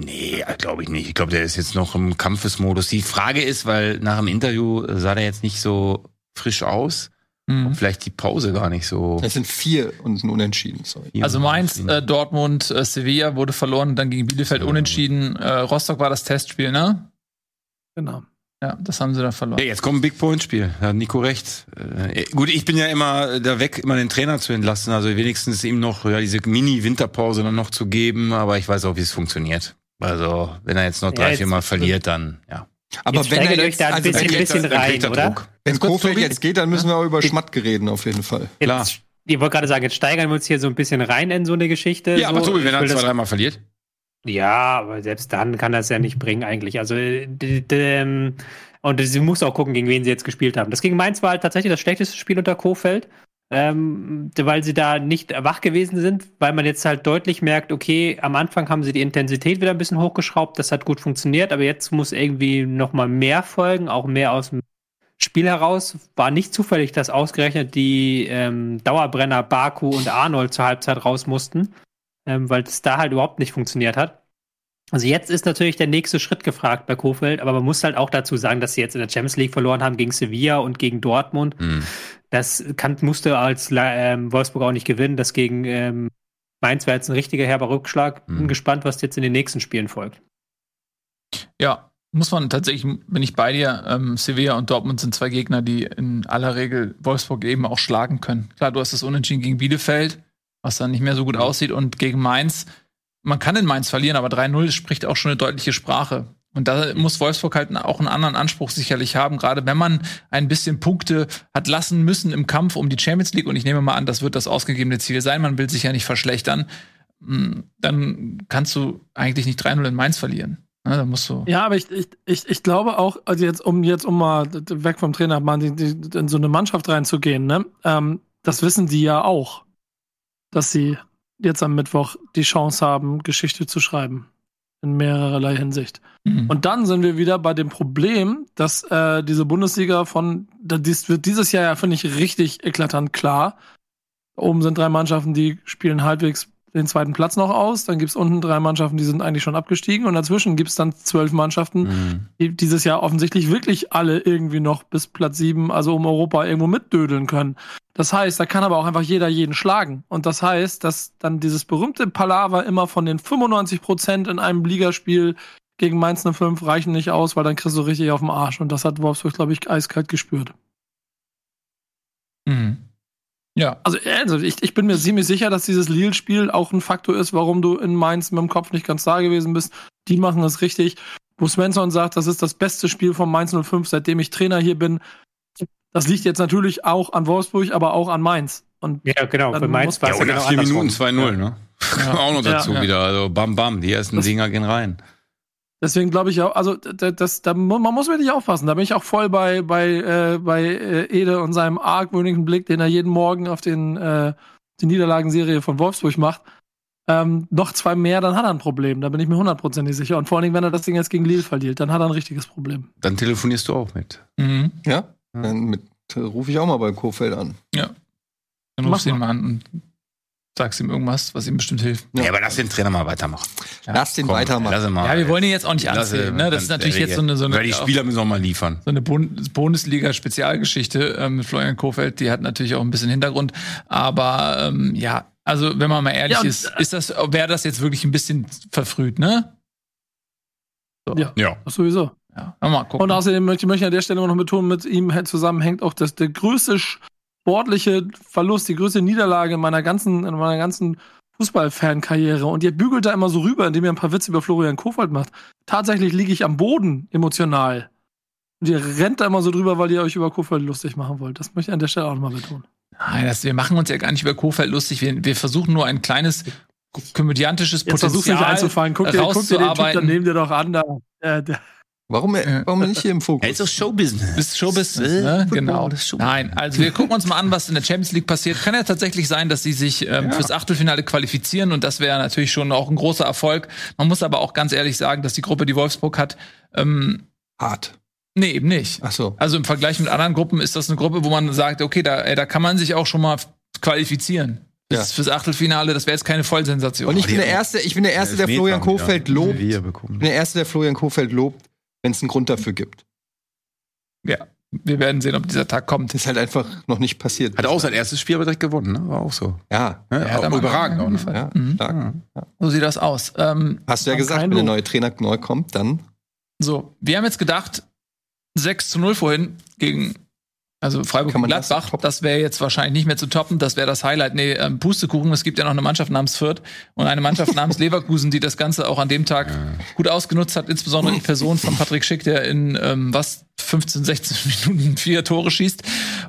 Nee, glaube ich nicht. Ich glaube, der ist jetzt noch im Kampfesmodus. Die Frage ist, weil nach dem Interview sah der jetzt nicht so frisch aus. Mhm. Vielleicht die Pause gar nicht so. Das sind vier und ein Unentschieden. Sorry. Also Mainz, äh, Dortmund, äh, Sevilla wurde verloren, dann gegen Bielefeld ja. unentschieden. Äh, Rostock war das Testspiel, ne? Genau. Ja, das haben sie da verloren. Ja, jetzt kommt ein Big-Point-Spiel. Da hat Nico recht. Äh, gut, ich bin ja immer da weg, immer den Trainer zu entlassen. Also wenigstens ihm noch ja, diese Mini-Winterpause dann noch zu geben. Aber ich weiß auch, wie es funktioniert. Also, wenn er jetzt noch drei, ja, jetzt vier Mal verliert, dann, ja. Aber jetzt wenn er jetzt, da ein bisschen, also wenn bisschen jetzt, rein, oder? Druck. Wenn Kohfeldt jetzt geht, dann müssen wir auch über Schmattke reden, auf jeden Fall. Jetzt, Klar. Ich wollte gerade sagen, jetzt steigern wir uns hier so ein bisschen rein in so eine Geschichte. Ja, so. aber Tobi, wenn er zwei, dreimal verliert. Ja, aber selbst dann kann das ja nicht bringen, eigentlich. Also, d- d- und sie muss auch gucken, gegen wen sie jetzt gespielt haben. Das gegen Mainz war halt tatsächlich das schlechteste Spiel unter Kohfeldt. Ähm, weil sie da nicht wach gewesen sind, weil man jetzt halt deutlich merkt, okay, am Anfang haben sie die Intensität wieder ein bisschen hochgeschraubt, das hat gut funktioniert, aber jetzt muss irgendwie nochmal mehr folgen, auch mehr aus dem Spiel heraus. War nicht zufällig, dass ausgerechnet die ähm, Dauerbrenner Baku und Arnold zur Halbzeit raus mussten, ähm, weil es da halt überhaupt nicht funktioniert hat. Also jetzt ist natürlich der nächste Schritt gefragt bei Kohfeldt, aber man muss halt auch dazu sagen, dass sie jetzt in der Champions League verloren haben gegen Sevilla und gegen Dortmund. Mhm. Das kann, musste als ähm, Wolfsburg auch nicht gewinnen. Das gegen ähm, Mainz war jetzt ein richtiger herber Rückschlag. Bin mhm. gespannt, was jetzt in den nächsten Spielen folgt. Ja, muss man tatsächlich, bin ich bei dir. Ähm, Sevilla und Dortmund sind zwei Gegner, die in aller Regel Wolfsburg eben auch schlagen können. Klar, du hast das Unentschieden gegen Bielefeld. was dann nicht mehr so gut aussieht. Und gegen Mainz, man kann in Mainz verlieren, aber drei null spricht auch schon eine deutliche Sprache. Und da muss Wolfsburg halt auch einen anderen Anspruch sicherlich haben, gerade wenn man ein bisschen Punkte hat lassen müssen im Kampf um die Champions League. Und ich nehme mal an, das wird das ausgegebene Ziel sein. Man will sich ja nicht verschlechtern. Dann kannst du eigentlich nicht drei null in Mainz verlieren. Ja, da musst du ja, aber ich, ich, ich, ich glaube auch, also jetzt um jetzt um mal weg vom Trainer mal die, die, in so eine Mannschaft reinzugehen, ne? Ähm, das wissen die ja auch, dass sie jetzt am Mittwoch die Chance haben, Geschichte zu schreiben. In mehrererlei Hinsicht. Mhm. Und dann sind wir wieder bei dem Problem, dass äh, diese Bundesliga von, das wird dieses Jahr ja, finde ich, richtig eklatant klar. Da oben sind drei Mannschaften, die spielen halbwegs den zweiten Platz noch aus. Dann gibt es unten drei Mannschaften, die sind eigentlich schon abgestiegen. Und dazwischen gibt es dann zwölf Mannschaften, mhm. die dieses Jahr offensichtlich wirklich alle irgendwie noch bis Platz sieben, also um Europa, irgendwo mitdödeln können. Das heißt, da kann aber auch einfach jeder jeden schlagen. Und das heißt, dass dann dieses berühmte Palaver immer von den fünfundneunzig Prozent in einem Ligaspiel gegen Mainz null fünf reichen nicht aus, weil dann kriegst du richtig auf den Arsch. Und das hat Wolfsburg, glaube ich, eiskalt gespürt. Mhm. Ja. Also, also ich, ich bin mir ziemlich sicher, dass dieses Lille-Spiel auch ein Faktor ist, warum du in Mainz mit dem Kopf nicht ganz da gewesen bist. Die machen es richtig. Wo Svensson sagt, das ist das beste Spiel von Mainz null fünf, seitdem ich Trainer hier bin. Das liegt jetzt natürlich auch an Wolfsburg, aber auch an Mainz. Und ja, genau. Bei Mainz war es ja genau vier Minuten zwei null, ne? Ja. Auch noch dazu ja. wieder. Also bam, bam, die ersten das, Dinger gehen rein. Deswegen glaube ich auch, also das, das, da, man muss wirklich aufpassen. Da bin ich auch voll bei bei äh, bei Ede und seinem argwöhnlichen Blick, den er jeden Morgen auf den äh, die Niederlagenserie von Wolfsburg macht. Ähm, noch zwei mehr, dann hat er ein Problem. Da bin ich mir hundertprozentig sicher. Und vor allen Dingen, wenn er das Ding jetzt gegen Lille verliert, dann hat er ein richtiges Problem. Dann telefonierst du auch mit. Mhm. Ja, dann mit, äh, rufe ich auch mal bei Kohfeldt an. Ja, dann rufst du ihn mal an und sagst ihm irgendwas, was ihm bestimmt hilft. Ja, aber lass den Trainer mal weitermachen. Ja, lass den komm, weitermachen. Lass mal, ja, wir wollen ihn jetzt auch nicht anziehen. Ne? Das ist natürlich jetzt so eine, so eine weil die Spieler müssen auch mal liefern. So eine Bundesliga-Spezialgeschichte ähm, mit Florian Kohfeldt, die hat natürlich auch ein bisschen Hintergrund. Aber ähm, ja, also wenn man mal ehrlich ja, ist, ist das, wäre das jetzt wirklich ein bisschen verfrüht, ne? So. Ja, ja. Ach, sowieso. Ja. Mal gucken. Und außerdem möchte ich an der Stelle noch betonen, mit ihm zusammenhängt auch das, der größte sportliche Verlust, die größte Niederlage in meiner ganzen, in meiner ganzen Fußballfankarriere. Und ihr bügelt da immer so rüber, indem ihr ein paar Witze über Florian Kohfeldt macht. Tatsächlich liege ich am Boden emotional. Und ihr rennt da immer so drüber, weil ihr euch über Kohfeldt lustig machen wollt. Das möchte ich an der Stelle auch nochmal betonen. Nein, das, wir machen uns ja gar nicht über Kohfeldt lustig. Wir, wir versuchen nur ein kleines komödiantisches Potenzial rauszuarbeiten. Jetzt versuchst du nicht einzufangen. Guck dir, guck dir den Typ, dann nehmt ihr doch an. Da, äh, der Warum, warum nicht hier im Fokus? Er ist doch Showbusiness. Ist Showbusiness, ne? Genau. Nein, also wir gucken uns mal an, was in der Champions League passiert. Kann ja tatsächlich sein, dass sie sich ähm, ja. fürs Achtelfinale qualifizieren und das wäre natürlich schon auch ein großer Erfolg. Man muss aber auch ganz ehrlich sagen, dass die Gruppe, die Wolfsburg hat, ähm, hart. Nee, eben nicht. Ach so. Also im Vergleich mit anderen Gruppen ist das eine Gruppe, wo man sagt, okay, da, ey, da kann man sich auch schon mal qualifizieren. Das ja. ist fürs Achtelfinale, das wäre jetzt keine Vollsensation. Und ich bin der Erste, ich bin der Erste, der Florian Kohfeldt lobt. Ich bin der Erste, der Florian Kohfeldt lobt. Wenn es einen Grund dafür gibt. Ja, wir werden sehen, ob dieser Tag kommt. Ist halt einfach noch nicht passiert. Hat auch sein erstes Spiel aber direkt gewonnen, ne? War auch so. Ja, ja, ja auch überragend. Auch, ne? Ja, mhm. stark. Ja. So sieht das aus. Ähm, Hast du ja gesagt, wenn der neue Trainer neu kommt, dann. So, wir haben jetzt gedacht, sechs zu null vorhin gegen also Freiburg und Gladbach, das, das wäre jetzt wahrscheinlich nicht mehr zu toppen, das wäre das Highlight. Nee, ähm, Pustekuchen, es gibt ja noch eine Mannschaft namens Fürth und eine Mannschaft namens Leverkusen, die das Ganze auch an dem Tag gut ausgenutzt hat, insbesondere die Person von Patrick Schick, der in ähm, was fünfzehn, sechzehn Minuten vier Tore schießt.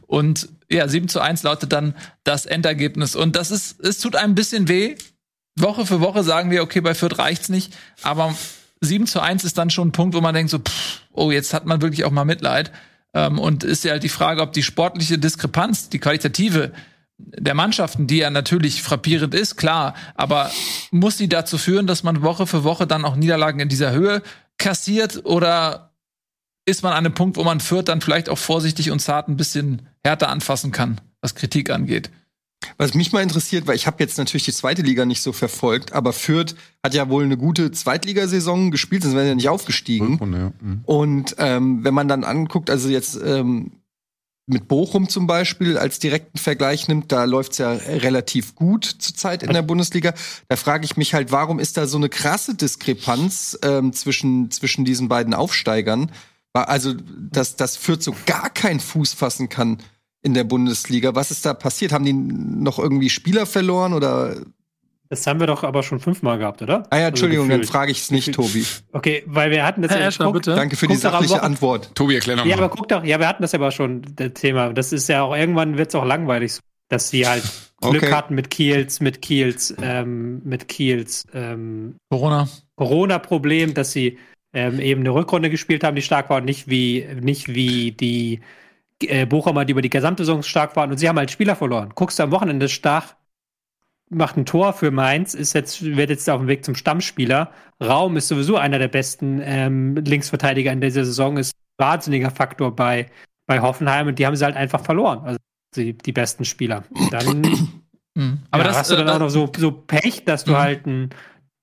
Und ja, sieben zu eins lautet dann das Endergebnis. Und das ist, es tut einem ein bisschen weh. Woche für Woche sagen wir, okay, bei Fürth reicht's nicht, aber sieben zu eins ist dann schon ein Punkt, wo man denkt so, pff, oh, jetzt hat man wirklich auch mal Mitleid. Ähm, und ist ja halt die Frage, ob die sportliche Diskrepanz, die qualitative der Mannschaften, die ja natürlich frappierend ist, klar, aber muss die dazu führen, dass man Woche für Woche dann auch Niederlagen in dieser Höhe kassiert oder ist man an einem Punkt, wo man Fürth dann vielleicht auch vorsichtig und zart ein bisschen härter anfassen kann, was Kritik angeht? Was mich mal interessiert, weil ich habe jetzt natürlich die zweite Liga nicht so verfolgt, aber Fürth hat ja wohl eine gute Zweitligasaison gespielt, sonst wären sie ja nicht aufgestiegen. Rückrunde, ja. Mhm. Und ähm, wenn man dann anguckt, also jetzt ähm, mit Bochum zum Beispiel als direkten Vergleich nimmt, da läuft's ja relativ gut zurzeit in der Bundesliga. Da frage ich mich halt, warum ist da so eine krasse Diskrepanz ähm, zwischen zwischen diesen beiden Aufsteigern? Also, dass das Fürth so gar keinen Fuß fassen kann in der Bundesliga. Was ist da passiert? Haben die noch irgendwie Spieler verloren oder? Das haben wir doch aber schon fünfmal gehabt, oder? Ah ja, Entschuldigung, also dann frage ich es nicht, Tobi. Okay, weil wir hatten das ja schon. Danke für die sachliche Antwort. Tobi, erklär nochmal. Ja, aber guck doch, ja, wir hatten das aber schon, das Thema. Das ist ja auch, irgendwann wird es auch langweilig, dass sie halt Glück okay. hatten mit Kiels, mit Kiels, ähm, mit Kiels. Ähm, Corona. Corona-Problem, dass sie ähm, eben eine Rückrunde gespielt haben, die stark war und nicht wie, nicht wie die äh, Bochumer, die über die gesamte Saison stark waren. Und sie haben halt Spieler verloren. Guckst du am Wochenende stark, macht ein Tor für Mainz, ist jetzt, wird jetzt auf dem Weg zum Stammspieler. Raum ist sowieso einer der besten ähm, Linksverteidiger in dieser Saison, ist ein wahnsinniger Faktor bei, bei Hoffenheim und die haben sie halt einfach verloren. Also die, die besten Spieler. Dann mhm. Aber ja, das, hast du dann äh, auch noch so, so Pech, dass du mhm. halt ein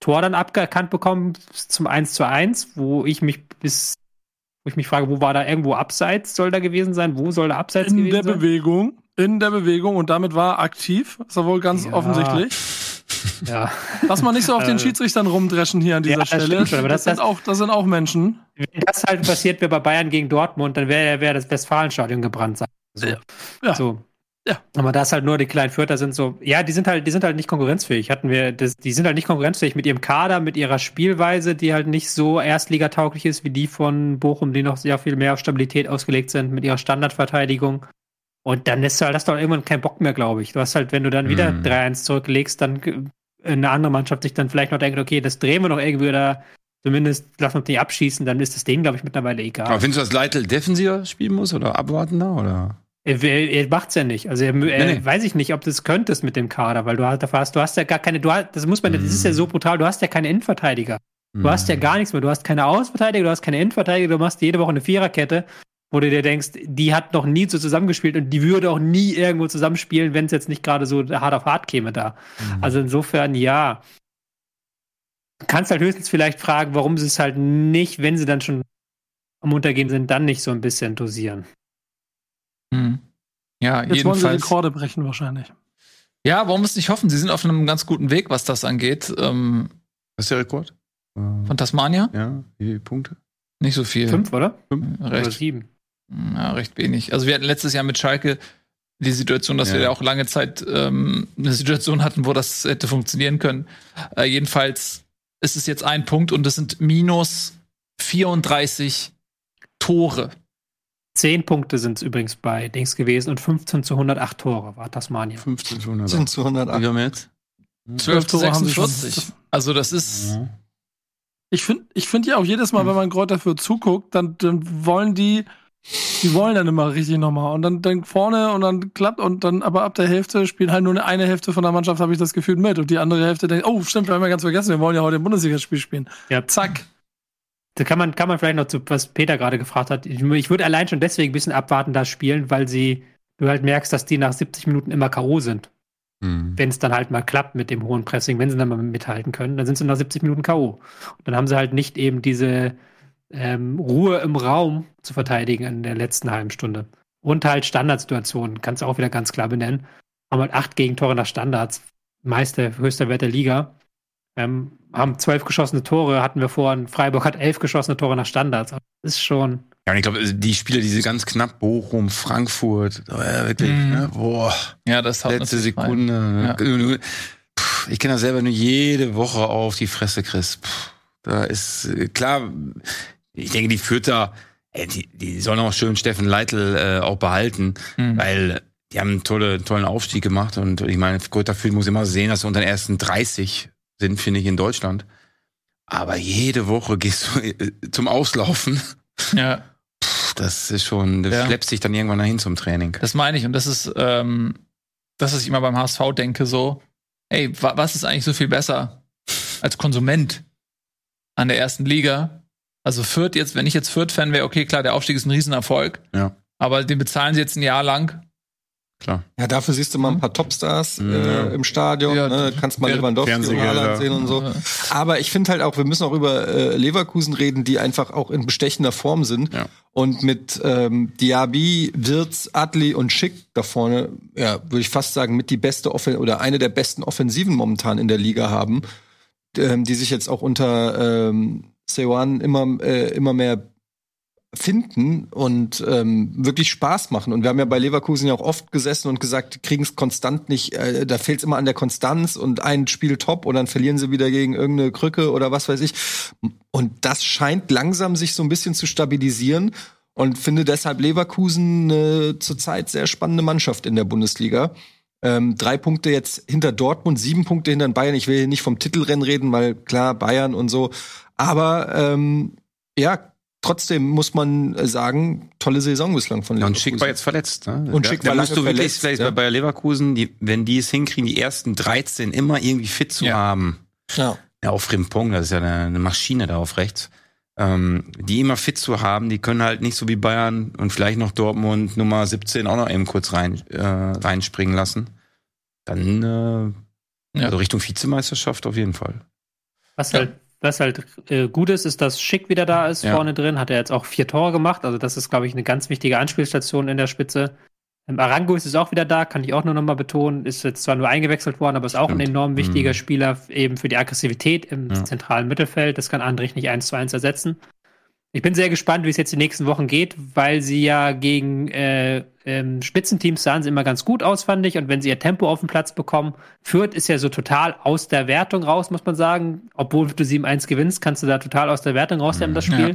Tor dann abgekannt bekommst zum eins zu eins, wo ich mich bis wo ich mich frage, wo war da irgendwo Abseits? Soll da gewesen sein? Wo soll da Abseits gewesen sein? In der Bewegung. In der Bewegung und damit war aktiv. Das war wohl ganz ja. offensichtlich. Ja. Lass mal nicht so auf den Schiedsrichtern rumdreschen hier an dieser ja, das Stelle. Schon, aber das, das, sind auch, das sind auch Menschen. Wenn das halt passiert wäre bei Bayern gegen Dortmund, dann wäre wär das Westfalenstadion gebrannt sein. So. Ja. Ja. So. Ja. Aber das halt nur die kleinen Fürther sind so, ja, die sind halt, die sind halt nicht konkurrenzfähig. Hatten wir, das, die sind halt nicht konkurrenzfähig mit ihrem Kader, mit ihrer Spielweise, die halt nicht so erstligatauglich ist wie die von Bochum, die noch sehr viel mehr auf Stabilität ausgelegt sind, mit ihrer Standardverteidigung. Und dann ist halt das doch irgendwann kein Bock mehr, glaube ich. Du hast halt, wenn du dann wieder mm. drei eins zurücklegst, dann eine andere Mannschaft sich dann vielleicht noch denkt, okay, das drehen wir noch irgendwie oder zumindest lassen wir uns nicht abschießen, dann ist das denen, glaube ich, mittlerweile egal. Aber findest du, dass Leitl defensiver spielen muss oder abwartender oder? Er, er macht's ja nicht. Also er, nee, er, nee. weiß ich nicht, ob du es könntest mit dem Kader, weil du hast, du hast ja gar keine, du hast, das muss man, mm. das ist ja so brutal, du hast ja keine Innenverteidiger. Du mm. hast ja gar nichts mehr. Du hast keine Außenverteidiger, du hast keine Innenverteidiger, du machst jede Woche eine Viererkette, wo du dir denkst, die hat noch nie so zusammengespielt und die würde auch nie irgendwo zusammenspielen, wenn es jetzt nicht gerade so hart auf hart käme da. Mhm. Also insofern, ja. Du kannst halt höchstens vielleicht fragen, warum sie es halt nicht, wenn sie dann schon am Untergehen sind, dann nicht so ein bisschen dosieren. Mhm. Ja, jetzt jedenfalls. Jetzt wollen sie Rekorde brechen wahrscheinlich. Ja, warum es nicht hoffen? Sie sind auf einem ganz guten Weg, was das angeht. Ähm, was ist der Rekord? Von Tasmania? Ja, die Punkte. Nicht so viel. Fünf, oder? Fünf recht, oder sieben. Ja, recht wenig. Also wir hatten letztes Jahr mit Schalke die Situation, dass ja. wir auch lange Zeit ähm, eine Situation hatten, wo das hätte funktionieren können. Äh, jedenfalls ist es jetzt ein Punkt und das sind minus vierunddreißig Tore. Zehn Punkte sind es übrigens bei Dings gewesen und fünfzehn zu hundertacht Tore war Tasmania. fünfzehn zu hundertacht. fünfzehn zu hundertacht. Wie haben wir jetzt? zwölf Tore haben sie schon. Also das ist... Ja. Ich finde ich find ja auch jedes Mal, wenn man Gräut dafür zuguckt, dann, dann wollen die, die wollen dann immer richtig nochmal. Und dann, dann vorne und dann klappt und dann, aber ab der Hälfte spielt halt nur eine Hälfte von der Mannschaft, habe ich das Gefühl, mit. Und die andere Hälfte denkt, oh, stimmt, wir haben ja ganz vergessen, wir wollen ja heute ein Bundesligaspiel spielen. Ja. Zack. Da kann man, kann man vielleicht noch zu, was Peter gerade gefragt hat, ich, ich würde allein schon deswegen ein bisschen abwarten da spielen, weil sie, du halt merkst, dass die nach siebzig Minuten immer K O sind. Wenn es dann halt mal klappt mit dem hohen Pressing, wenn sie dann mal mithalten können, dann sind sie nach siebzig Minuten K O. Und dann haben sie halt nicht eben diese ähm, Ruhe im Raum zu verteidigen in der letzten halben Stunde. Und halt Standardsituationen, kannst du auch wieder ganz klar benennen. Haben halt acht Gegentore nach Standards, Meister, höchster Wert der Liga. Ähm, haben zwölf geschossene Tore, hatten wir vorhin. Freiburg hat elf geschossene Tore nach Standards. Also das ist schon... Ja, und ich glaube, die Spiele, diese ganz knapp, Bochum, Frankfurt, oh ja, wirklich, mm. ne? Boah. Ja, das hat letzte Sekunde. Ja. Puh, ich kenne das selber, nur jede Woche auf die Fresse, Chris. Puh, da ist, klar, ich denke, die Fürther, die, die sollen auch schön Steffen Leitl äh, auch behalten, mm. weil die haben einen tolle, tollen Aufstieg gemacht und ich meine, Gotha Fürth muss immer sehen, dass sie unter den ersten dreißig sind, finde ich, in Deutschland. Aber jede Woche gehst du zum Auslaufen. Ja. Das ist schon, du ja. schleppst dich dann irgendwann dahin zum Training. Das meine ich und das ist, ähm, das, was ich immer beim H S V denke, so, ey, wa- was ist eigentlich so viel besser als Konsument an der ersten Liga? Also Fürth jetzt, wenn ich jetzt Fürth-Fan wäre, okay, klar, der Aufstieg ist ein Riesenerfolg, ja. aber den bezahlen sie jetzt ein Jahr lang. Klar. Ja, dafür siehst du mal ein paar Topstars mhm. äh, im Stadion, ja, ne? Kannst mal Lewandowski und Haaland sehen und so. Aber ich finde halt auch, wir müssen auch über äh, Leverkusen reden, die einfach auch in bestechender Form sind ja. und mit ähm, Diaby, Wirtz, Adli und Schick da vorne, ja, würde ich fast sagen, mit die beste Offen- oder eine der besten Offensiven momentan in der Liga haben, ähm, die sich jetzt auch unter ähm, Seoane immer äh, immer mehr finden und ähm, wirklich Spaß machen. Und wir haben ja bei Leverkusen ja auch oft gesessen und gesagt, die kriegen es konstant nicht, äh, da fehlt es immer an der Konstanz und ein Spiel top und dann verlieren sie wieder gegen irgendeine Krücke oder was weiß ich. Und das scheint langsam sich so ein bisschen zu stabilisieren und finde deshalb Leverkusen äh, zurzeit sehr spannende Mannschaft in der Bundesliga. Ähm, drei Punkte jetzt hinter Dortmund, sieben Punkte hinter Bayern. Ich will hier nicht vom Titelrennen reden, weil klar, Bayern und so. Aber ähm, ja, trotzdem muss man sagen, tolle Saison bislang von Leverkusen. Und Schick war jetzt verletzt. Ne? Und Schick war lange verletzt. Wirklich, vielleicht ja. Bei Leverkusen, die, wenn die es hinkriegen, die ersten dreizehn immer irgendwie fit zu ja. haben. Ja. ja. Auf Frimpong, das ist ja eine, eine Maschine da auf rechts. Ähm, die immer fit zu haben, die können halt nicht so wie Bayern und vielleicht noch Dortmund Nummer siebzehn auch noch eben kurz rein, äh, reinspringen lassen. Dann äh, ja. also Richtung Vizemeisterschaft auf jeden Fall. Was halt Was halt äh, gut ist, ist, dass Schick wieder da ist, ja. vorne drin. Hat er jetzt auch vier Tore gemacht. Also das ist, glaube ich, eine ganz wichtige Anspielstation in der Spitze. Ähm, Arango ist auch wieder da, kann ich auch nur nochmal betonen. Ist jetzt zwar nur eingewechselt worden, aber ist auch Stimmt. ein enorm wichtiger mhm. Spieler eben für die Aggressivität im ja. zentralen Mittelfeld. Das kann Andrich nicht eins zu eins ersetzen. Ich bin sehr gespannt, wie es jetzt die nächsten Wochen geht, weil sie ja gegen äh, ähm, Spitzenteams sahen sie immer ganz gut aus, fand ich. Und wenn sie ihr Tempo auf den Platz bekommen, Fürth ist ja so total aus der Wertung raus, muss man sagen. Obwohl du sieben eins gewinnst, kannst du da total aus der Wertung rausnehmen, das Spiel. Ja.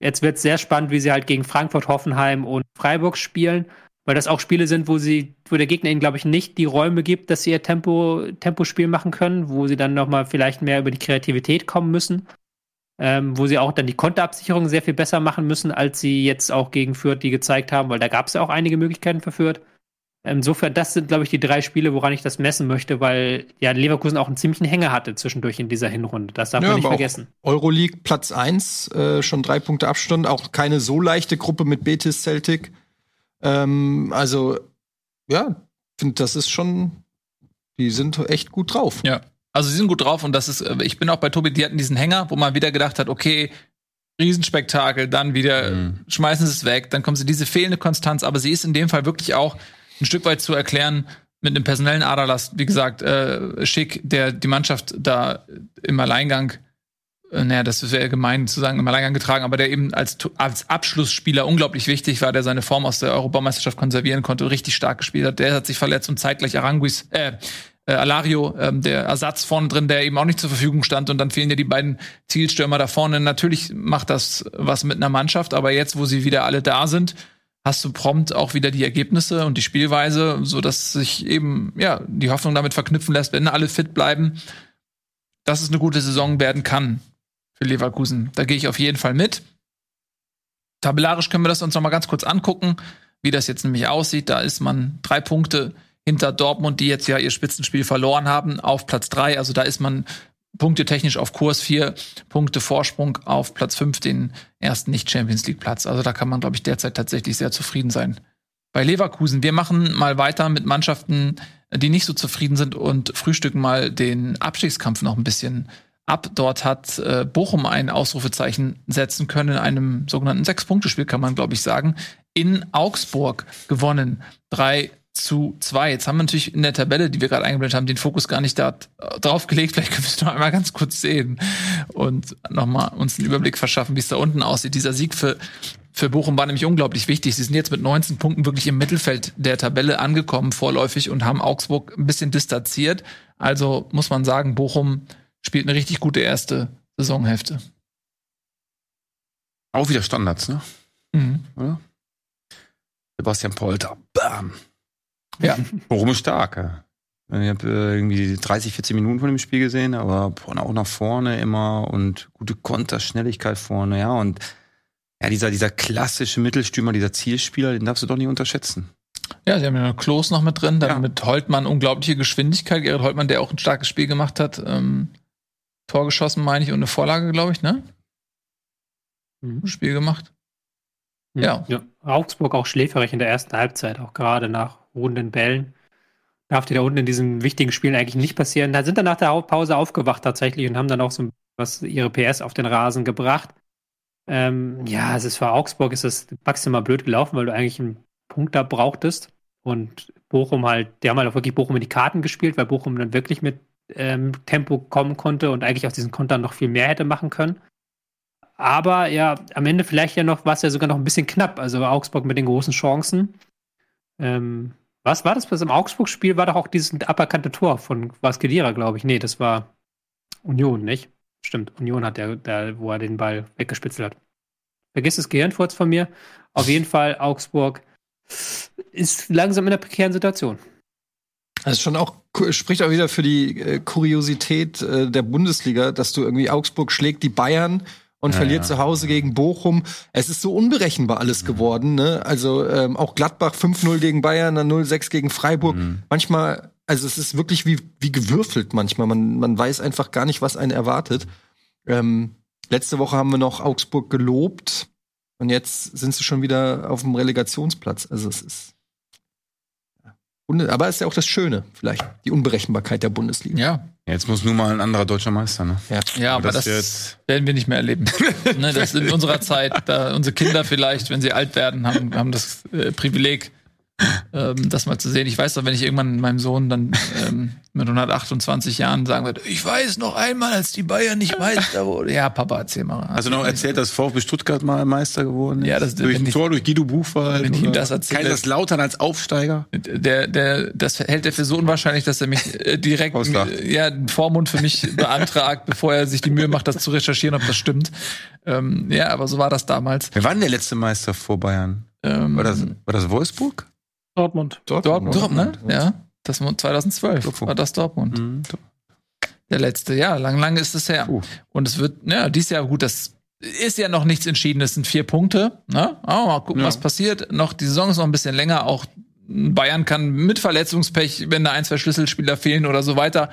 Jetzt wird es sehr spannend, wie sie halt gegen Frankfurt, Hoffenheim und Freiburg spielen, weil das auch Spiele sind, wo sie, wo der Gegner ihnen, glaube ich, nicht die Räume gibt, dass sie ihr Tempo, Tempospiel machen können, wo sie dann nochmal vielleicht mehr über die Kreativität kommen müssen. Ähm, wo sie auch dann die Konterabsicherung sehr viel besser machen müssen, als sie jetzt auch gegen Fürth die gezeigt haben, weil da gab es ja auch einige Möglichkeiten für Fürth. Insofern, das sind, glaube ich, die drei Spiele, woran ich das messen möchte, weil ja Leverkusen auch einen ziemlichen Hänger hatte zwischendurch in dieser Hinrunde. Das darf ja, man nicht vergessen. Euroleague Platz eins, äh, schon drei Punkte Abstand, auch keine so leichte Gruppe mit Betis, Celtic. Ähm, also, ja, finde, das ist schon, die sind echt gut drauf. Ja. Also sie sind gut drauf und das ist, ich bin auch bei Tobi, die hatten diesen Hänger, wo man wieder gedacht hat, okay, Riesenspektakel, dann wieder mhm. schmeißen sie es weg, dann kommen sie diese fehlende Konstanz, aber sie ist in dem Fall wirklich auch ein Stück weit zu erklären mit einem personellen Aderlass, wie gesagt, äh, Schick, der die Mannschaft da im Alleingang, äh, naja, das wäre gemein zu sagen, im Alleingang getragen, aber der eben als, als Abschlussspieler unglaublich wichtig war, der seine Form aus der Europameisterschaft konservieren konnte, richtig stark gespielt hat, der hat sich verletzt und zeitgleich Aranguis, äh, Äh, Alario, ähm, der Ersatz vorne drin, der eben auch nicht zur Verfügung stand. Und dann fehlen ja die beiden Zielstürmer da vorne. Natürlich macht das was mit einer Mannschaft. Aber jetzt, wo sie wieder alle da sind, hast du prompt auch wieder die Ergebnisse und die Spielweise, sodass sich eben ja die Hoffnung damit verknüpfen lässt, wenn alle fit bleiben, dass es eine gute Saison werden kann für Leverkusen. Da gehe ich auf jeden Fall mit. Tabellarisch können wir das uns noch mal ganz kurz angucken, wie das jetzt nämlich aussieht. Da ist man drei Punkte hinter Dortmund, die jetzt ja ihr Spitzenspiel verloren haben, auf Platz drei. Also da ist man punktetechnisch auf Kurs, vier Punkte Vorsprung auf Platz fünf, den ersten Nicht-Champions-League-Platz. Also da kann man, glaube ich, derzeit tatsächlich sehr zufrieden sein. Bei Leverkusen, wir machen mal weiter mit Mannschaften, die nicht so zufrieden sind und frühstücken mal den Abstiegskampf noch ein bisschen ab. Dort hat äh, Bochum ein Ausrufezeichen setzen können in einem sogenannten Sechs-Punkte-Spiel, kann man, glaube ich, sagen. In Augsburg gewonnen. Drei zu zwei. Jetzt haben wir natürlich in der Tabelle, die wir gerade eingeblendet haben, den Fokus gar nicht da drauf gelegt. Vielleicht können wir es noch einmal ganz kurz sehen und nochmal uns einen Überblick verschaffen, wie es da unten aussieht. Dieser Sieg für, für Bochum war nämlich unglaublich wichtig. Sie sind jetzt mit neunzehn Punkten wirklich im Mittelfeld der Tabelle angekommen, vorläufig, und haben Augsburg ein bisschen distanziert. Also muss man sagen, Bochum spielt eine richtig gute erste Saisonhälfte. Auch wieder Standards, ne? Mhm. Oder? Sebastian Polter. Bam! Ja, Bochum ist stark. Ja. Ich habe äh, irgendwie dreißig, vierzig Minuten von dem Spiel gesehen, aber boah, auch nach vorne immer und gute Konterschnelligkeit vorne, ja. Und ja, dieser, dieser klassische Mittelstürmer, dieser Zielspieler, den darfst du doch nicht unterschätzen. Ja, sie haben ja noch Klos noch mit drin, dann ja. mit Holtmann unglaubliche Geschwindigkeit. Gerrit Holtmann, der auch ein starkes Spiel gemacht hat, ähm, Tor geschossen, meine ich, und eine Vorlage, glaube ich, ne? Mhm. Spiel gemacht. Mhm. Ja. ja. Augsburg auch schläferig in der ersten Halbzeit, auch gerade nach runden Bällen. Darf dir da unten in diesen wichtigen Spielen eigentlich nicht passieren. Da sind dann nach der Pause aufgewacht tatsächlich und haben dann auch so was ihre P S auf den Rasen gebracht. Ähm, ja, es ist für Augsburg, es ist maximal blöd gelaufen, weil du eigentlich einen Punkt da brauchtest. Und Bochum halt, die haben halt auch wirklich Bochum in die Karten gespielt, weil Bochum dann wirklich mit ähm, Tempo kommen konnte und eigentlich aus diesen Kontern noch viel mehr hätte machen können. Aber ja, am Ende vielleicht ja noch, war es ja sogar noch ein bisschen knapp. Also Augsburg mit den großen Chancen. Ähm, was war das? Was im Augsburg-Spiel war doch auch dieses aberkannte Tor von Vasquedira, glaube ich. Nee, das war Union, nicht? Stimmt, Union hat der, der wo er den Ball weggespitzelt hat. Vergiss das Gehirnfurz von mir. Auf jeden Fall, Augsburg ist langsam in einer prekären Situation. Das ist schon auch, spricht auch wieder für die äh, Kuriosität äh, der Bundesliga, dass du irgendwie Augsburg schlägt die Bayern und ja, verliert ja. zu Hause gegen Bochum. Es ist so unberechenbar alles mhm. geworden, ne? Also ähm, auch Gladbach fünf null gegen Bayern, dann null sechs gegen Freiburg. Mhm. Manchmal, also es ist wirklich wie, wie gewürfelt manchmal. Man, man weiß einfach gar nicht, was einen erwartet. Ähm, letzte Woche haben wir noch Augsburg gelobt und jetzt sind sie schon wieder auf dem Relegationsplatz. Also es ist aber ist ja auch das Schöne, vielleicht, die Unberechenbarkeit der Bundesliga. Ja. Jetzt muss nur mal ein anderer deutscher Meister, ne? Ja, ja aber, aber das, das jetzt werden wir nicht mehr erleben. Ne, das in unserer Zeit, da unsere Kinder vielleicht, wenn sie alt werden, haben, haben das äh, Privileg, ähm, das mal zu sehen. Ich weiß doch, wenn ich irgendwann meinem Sohn dann ähm, mit hundertachtundzwanzig Jahren sagen werde, ich weiß noch einmal, als die Bayern nicht Meister wurden. Ja, Papa, erzähl mal. Also noch erzählt, dass VfB Stuttgart mal Meister geworden ist? Ja, das, durch ein ich, Tor, durch Guido Buchwald? Wenn ich ihm das erzähle. Kaiserslautern als Aufsteiger? Der, der, das hält er für so unwahrscheinlich, dass er mich äh, direkt äh, ja, einen Vormund für mich beantragt, bevor er sich die Mühe macht, das zu recherchieren, ob das stimmt. Ähm, ja, aber so war das damals. Wer war denn der letzte Meister vor Bayern? Ähm, war, das, war das Wolfsburg? Dortmund. Dortmund, Dortmund, Dortmund ne? Ja. Das zweitausendzwölf Dortmund. War das Dortmund. Mhm. Der letzte, ja, lang, lang ist es her. Uh. Und es wird, ja, dieses Jahr, gut, das ist ja noch nichts entschieden, das sind vier Punkte, ne? Oh, mal gucken, ja. was passiert. Noch, die Saison ist noch ein bisschen länger, auch Bayern kann mit Verletzungspech, wenn da ein, zwei Schlüsselspieler fehlen oder so weiter,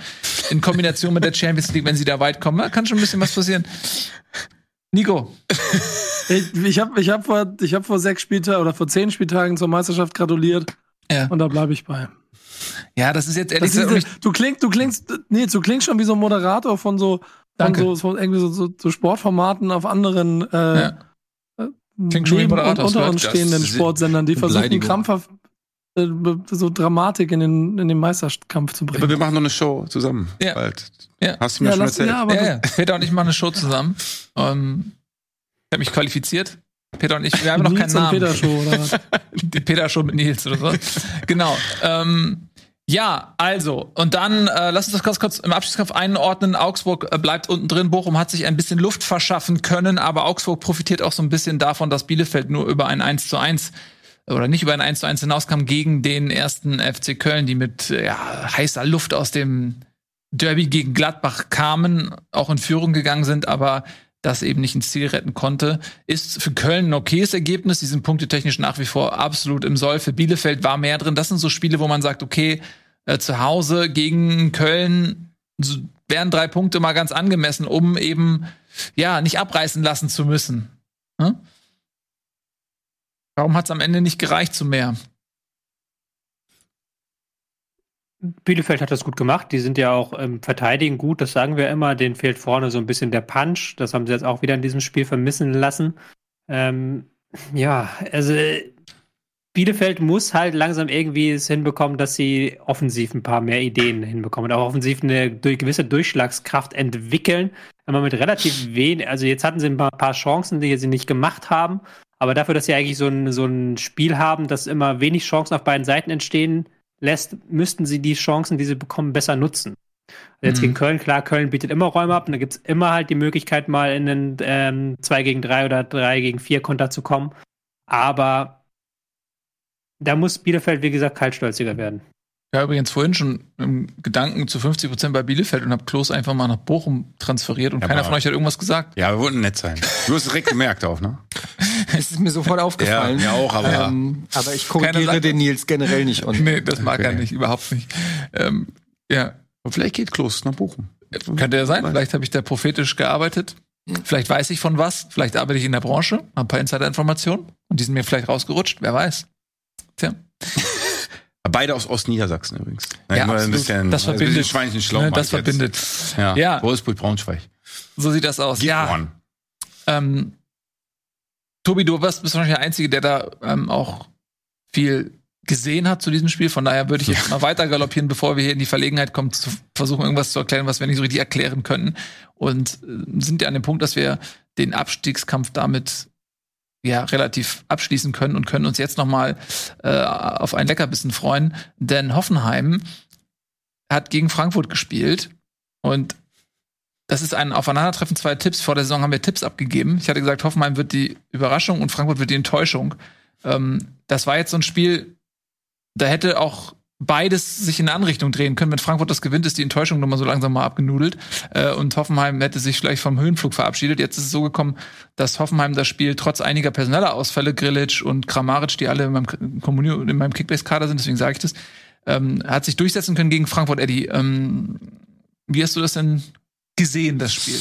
in Kombination mit der Champions League, wenn sie da weit kommen, da kann schon ein bisschen was passieren. Nico. Ich, ich habe ich hab vor, ich hab vor sechs Spieltagen oder vor zehn Spieltagen zur Meisterschaft gratuliert. Ja. Und da bleibe ich bei. Ja, das ist jetzt ehrlich gesagt. Ist, du, klingst, du, klingst, nee, du klingst schon wie so ein Moderator von so, von so, von irgendwie so, so, so Sportformaten auf anderen äh, ja. neben und unter uns stehenden Sportsendern, die versuchen krampfhaft äh, so Dramatik in den, in den Meisterkampf zu bringen. Aber wir machen noch eine Show zusammen. Ja. Bald. Ja. Hast du mir ja, schon lass, erzählt? Ja, aber ja, ja. Peter und ich machen eine Show zusammen. Um, ich habe mich qualifiziert. Peter und ich, wir haben noch Nils keinen Namen. Peter Show, oder was? Die Peter-Show mit Nils oder so. Genau. Ähm, ja, also, und dann äh, lass uns das kurz, kurz im Abstiegskampf einordnen. Augsburg äh, bleibt unten drin. Bochum hat sich ein bisschen Luft verschaffen können, aber Augsburg profitiert auch so ein bisschen davon, dass Bielefeld nur über ein eins zu eins oder nicht über ein eins zu eins hinauskam gegen den ersten F C Köln, die mit ja, heißer Luft aus dem Derby gegen Gladbach kamen, auch in Führung gegangen sind, aber das eben nicht ins Ziel retten konnte. Ist für Köln ein okayes Ergebnis. Die sind punktetechnisch nach wie vor absolut im Soll. Für Bielefeld war mehr drin. Das sind so Spiele, wo man sagt, okay, äh, zu Hause gegen Köln wären drei Punkte mal ganz angemessen, um eben ja nicht abreißen lassen zu müssen. Hm? Warum hat es am Ende nicht gereicht zu mehr? Bielefeld hat das gut gemacht. Die sind ja auch im Verteidigen gut, das sagen wir immer. Denen fehlt vorne so ein bisschen der Punch. Das haben sie jetzt auch wieder in diesem Spiel vermissen lassen. Ähm, ja, also Bielefeld muss halt langsam irgendwie es hinbekommen, dass sie offensiv ein paar mehr Ideen hinbekommen und auch offensiv eine gewisse Durchschlagskraft entwickeln. Aber mit relativ wenig, also jetzt hatten sie ein paar Chancen, die sie nicht gemacht haben. Aber dafür, dass sie eigentlich so ein, so ein Spiel haben, dass immer wenig Chancen auf beiden Seiten entstehen, lässt, müssten sie die Chancen, die sie bekommen, besser nutzen. Jetzt mhm. gegen Köln, klar, Köln bietet immer Räume ab und da gibt es immer halt die Möglichkeit, mal in den ähm, zwei gegen drei oder drei gegen vier Konter zu kommen. Aber da muss Bielefeld, wie gesagt, kaltstolziger werden. Ich war übrigens vorhin schon im Gedanken zu fünfzig Prozent bei Bielefeld und habe Klos einfach mal nach Bochum transferiert und ja, keiner von euch hat irgendwas gesagt. Ja, wir wollten nett sein. Du hast es direkt gemerkt auch, ne? Es ist mir sofort aufgefallen. Ja, mir auch, aber. Ähm, aber ich korrigiere den Nils generell nicht. Und nee, das mag okay. er nicht, überhaupt nicht. Ähm, ja. Und vielleicht geht Klos nach Bochum. Könnte ja sein. Vielleicht habe ich da prophetisch gearbeitet. Vielleicht weiß ich von was. Vielleicht arbeite ich in der Branche, habe ein paar Insider-Informationen und die sind mir vielleicht rausgerutscht. Wer weiß. Tja. Beide aus Ostniedersachsen übrigens. Da ja, ein bisschen, das verbindet. Ein Schweinchen schlau, ne, das verbindet. Ja. Ja. Wolfsburg, Braunschweig. So sieht das aus. Geht ja. Ähm, Tobi, du bist wahrscheinlich der Einzige, der da ähm, auch viel gesehen hat zu diesem Spiel. Von daher würde ich jetzt mal weiter galoppieren, bevor wir hier in die Verlegenheit kommen, zu versuchen, irgendwas zu erklären, was wir nicht so richtig erklären können. Und äh, sind ja an dem Punkt, dass wir den Abstiegskampf damit ja relativ abschließen können und können uns jetzt nochmal äh, auf einen Leckerbissen freuen. Denn Hoffenheim hat gegen Frankfurt gespielt und das ist ein Aufeinandertreffen zweier Tipps. Vor der Saison haben wir Tipps abgegeben. Ich hatte gesagt, Hoffenheim wird die Überraschung und Frankfurt wird die Enttäuschung. Ähm, das war jetzt so ein Spiel, da hätte auch beides sich in eine andere Richtung drehen können. Wenn Frankfurt das gewinnt, ist die Enttäuschung nochmal so langsam mal abgenudelt. Äh, und Hoffenheim hätte sich vielleicht vom Höhenflug verabschiedet. Jetzt ist es so gekommen, dass Hoffenheim das Spiel trotz einiger personeller Ausfälle, Grilic und Kramaric, die alle in meinem, in meinem Kickbase-Kader sind, deswegen sage ich das, ähm, hat sich durchsetzen können gegen Frankfurt. Eddie, ähm, wie hast du das denn gesehen, das Spiel?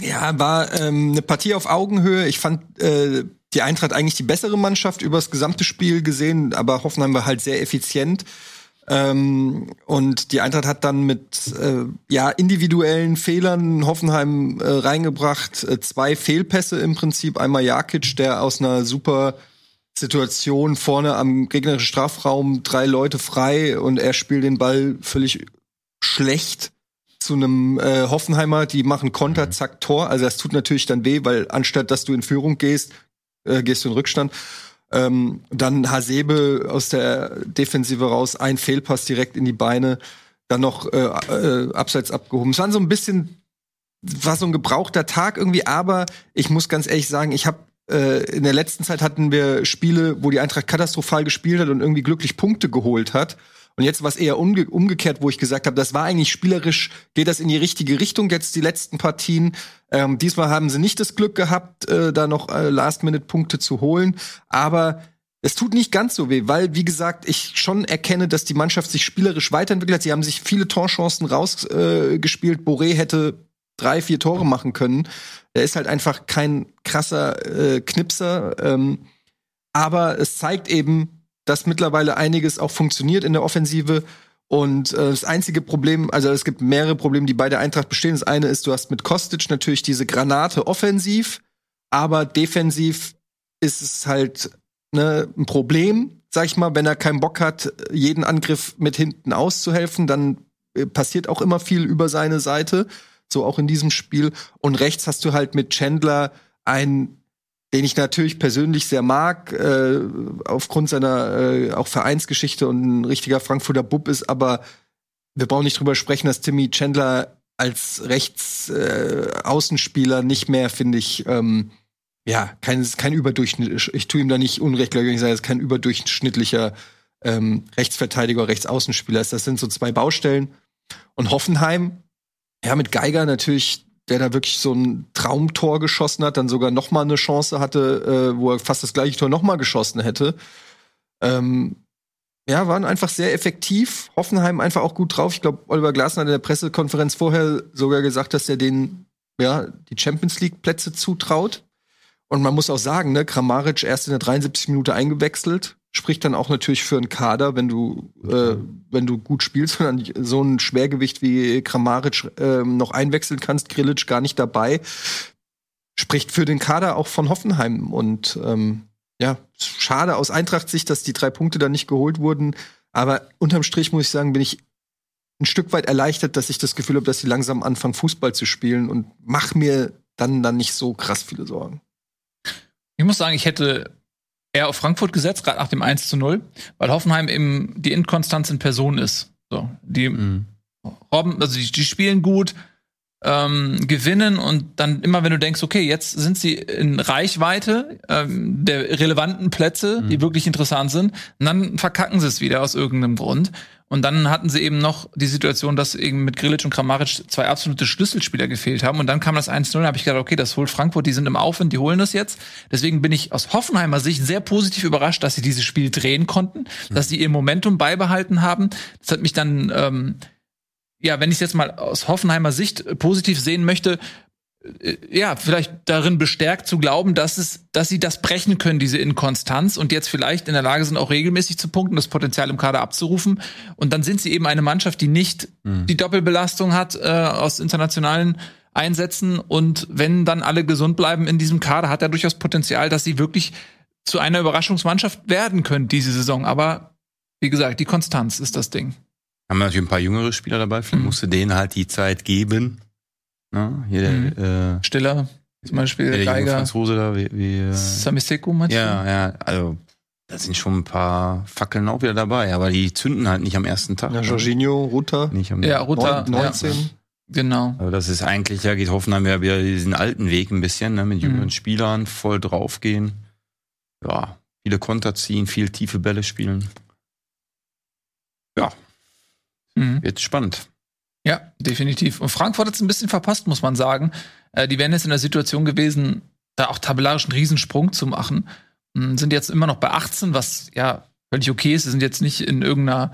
Ja, war ähm, eine Partie auf Augenhöhe. Ich fand äh, die Eintracht eigentlich die bessere Mannschaft über das gesamte Spiel gesehen, aber Hoffenheim war halt sehr effizient. Ähm, und die Eintracht hat dann mit äh, ja individuellen Fehlern Hoffenheim äh, reingebracht. Äh, zwei Fehlpässe im Prinzip. Einmal Jakic, der aus einer super Situation vorne am gegnerischen Strafraum drei Leute frei und er spielt den Ball völlig schlecht zu einem äh, Hoffenheimer, die machen Konter, zack, Tor. Also das tut natürlich dann weh, weil anstatt, dass du in Führung gehst, äh, gehst du in Rückstand. Ähm, dann Hasebe aus der Defensive raus, ein Fehlpass direkt in die Beine, dann noch äh, äh, abseits abgehoben. Es war so ein bisschen, war so ein gebrauchter Tag irgendwie, aber ich muss ganz ehrlich sagen, ich habe äh, in der letzten Zeit hatten wir Spiele, wo die Eintracht katastrophal gespielt hat und irgendwie glücklich Punkte geholt hat. Und jetzt war es eher umge- umgekehrt, wo ich gesagt habe, das war eigentlich spielerisch, geht das in die richtige Richtung jetzt die letzten Partien. Ähm, diesmal haben sie nicht das Glück gehabt, äh, da noch äh, Last-Minute-Punkte zu holen. Aber es tut nicht ganz so weh, weil, wie gesagt, ich schon erkenne, dass die Mannschaft sich spielerisch weiterentwickelt hat. Sie haben sich viele Torchancen rausgespielt. Äh, Boré hätte drei, vier Tore machen können. Er ist halt einfach kein krasser äh, Knipser. Ähm, aber es zeigt eben, dass mittlerweile einiges auch funktioniert in der Offensive. Und äh, das einzige Problem, also es gibt mehrere Probleme, die bei der Eintracht bestehen. Das eine ist, du hast mit Kostic natürlich diese Granate offensiv, aber defensiv ist es halt ne, ein Problem, sag ich mal, wenn er keinen Bock hat, jeden Angriff mit hinten auszuhelfen, dann äh, passiert auch immer viel über seine Seite, so auch in diesem Spiel. Und rechts hast du halt mit Chandler einen, den ich natürlich persönlich sehr mag, äh, aufgrund seiner äh, auch Vereinsgeschichte und ein richtiger Frankfurter Bub ist, aber wir brauchen nicht drüber sprechen, dass Timmy Chandler als Rechtsaußenspieler äh, nicht mehr, finde ich, ähm, ja, kein, kein überdurchschnittlicher, ich, ich tue ihm da nicht unrecht, glaube ich, ich sage, es kein überdurchschnittlicher ähm, Rechtsverteidiger, Rechtsaußenspieler ist. Das sind so zwei Baustellen. Und Hoffenheim, ja, mit Geiger natürlich, der da wirklich so ein Traumtor geschossen hat, dann sogar noch mal eine Chance hatte, äh, wo er fast das gleiche Tor noch mal geschossen hätte. Ähm, ja, waren einfach sehr effektiv. Hoffenheim einfach auch gut drauf. Ich glaube, Oliver Glasner hat in der Pressekonferenz vorher sogar gesagt, dass er denen ja, die Champions-League-Plätze zutraut. Und man muss auch sagen, ne, Kramaric erst in der dreiundsiebzigsten Minute eingewechselt. Spricht dann auch natürlich für einen Kader, wenn du, äh, wenn du gut spielst und dann so ein Schwergewicht wie Kramaric äh, noch einwechseln kannst, Grilic gar nicht dabei. Spricht für den Kader auch von Hoffenheim. Und ähm, ja, schade aus Eintracht-Sicht, dass die drei Punkte dann nicht geholt wurden. Aber unterm Strich muss ich sagen, bin ich ein Stück weit erleichtert, dass ich das Gefühl habe, dass sie langsam anfangen, Fußball zu spielen und mach mir dann, dann nicht so krass viele Sorgen. Ich muss sagen, ich hätte eher auf Frankfurt gesetzt, gerade nach dem eins zu null, weil Hoffenheim eben die Inkonstanz in Person ist. So, die, mhm. Robben, also die, die spielen gut, ähm, gewinnen und dann immer, wenn du denkst, okay, jetzt sind sie in Reichweite ähm, der relevanten Plätze, mhm. die wirklich interessant sind, und dann verkacken sie es wieder aus irgendeinem Grund. Und dann hatten sie eben noch die Situation, dass eben mit Grilic und Kramaric zwei absolute Schlüsselspieler gefehlt haben. Und dann kam das eins zu null, da habe ich gedacht, okay, das holt Frankfurt, die sind im Aufwind, die holen das jetzt. Deswegen bin ich aus Hoffenheimer Sicht sehr positiv überrascht, dass sie dieses Spiel drehen konnten, mhm. dass sie ihr Momentum beibehalten haben. Das hat mich dann, ähm, ja, wenn ich es jetzt mal aus Hoffenheimer Sicht positiv sehen möchte, ja, vielleicht darin bestärkt zu glauben, dass es, dass sie das brechen können, diese Inkonstanz, und jetzt vielleicht in der Lage sind, auch regelmäßig zu punkten, das Potenzial im Kader abzurufen. Und dann sind sie eben eine Mannschaft, die nicht mhm. die Doppelbelastung hat äh, aus internationalen Einsätzen. Und wenn dann alle gesund bleiben in diesem Kader, hat er durchaus Potenzial, dass sie wirklich zu einer Überraschungsmannschaft werden können diese Saison. Aber wie gesagt, die Konstanz ist das Ding. Haben wir natürlich ein paar jüngere Spieler dabei, vielleicht mhm. musst du denen halt die Zeit geben. Na, hier der, mhm. äh, Stiller. Zum Beispiel der Geiger, Franzose da, wie, wie Sami Sekou, meinst du? Ja, ja, also da sind schon ein paar Fackeln auch wieder dabei, aber die zünden halt nicht am ersten Tag. Ja, Jorginho, Ruta. Nicht am ja, Ruta, neunzehn. Ja. Genau. Also das ist eigentlich, ja, geht Hoffenheim ja wieder diesen alten Weg ein bisschen, ne, mit jüngeren mhm. Spielern, voll draufgehen. Ja, viele Konter ziehen, viel tiefe Bälle spielen. Ja, mhm. Wird spannend. Ja, definitiv. Und Frankfurt hat es ein bisschen verpasst, muss man sagen. Äh, die wären jetzt in der Situation gewesen, da auch tabellarisch einen Riesensprung zu machen. Und sind jetzt immer noch bei achtzehn, was ja völlig okay ist. Sie sind jetzt nicht in irgendeiner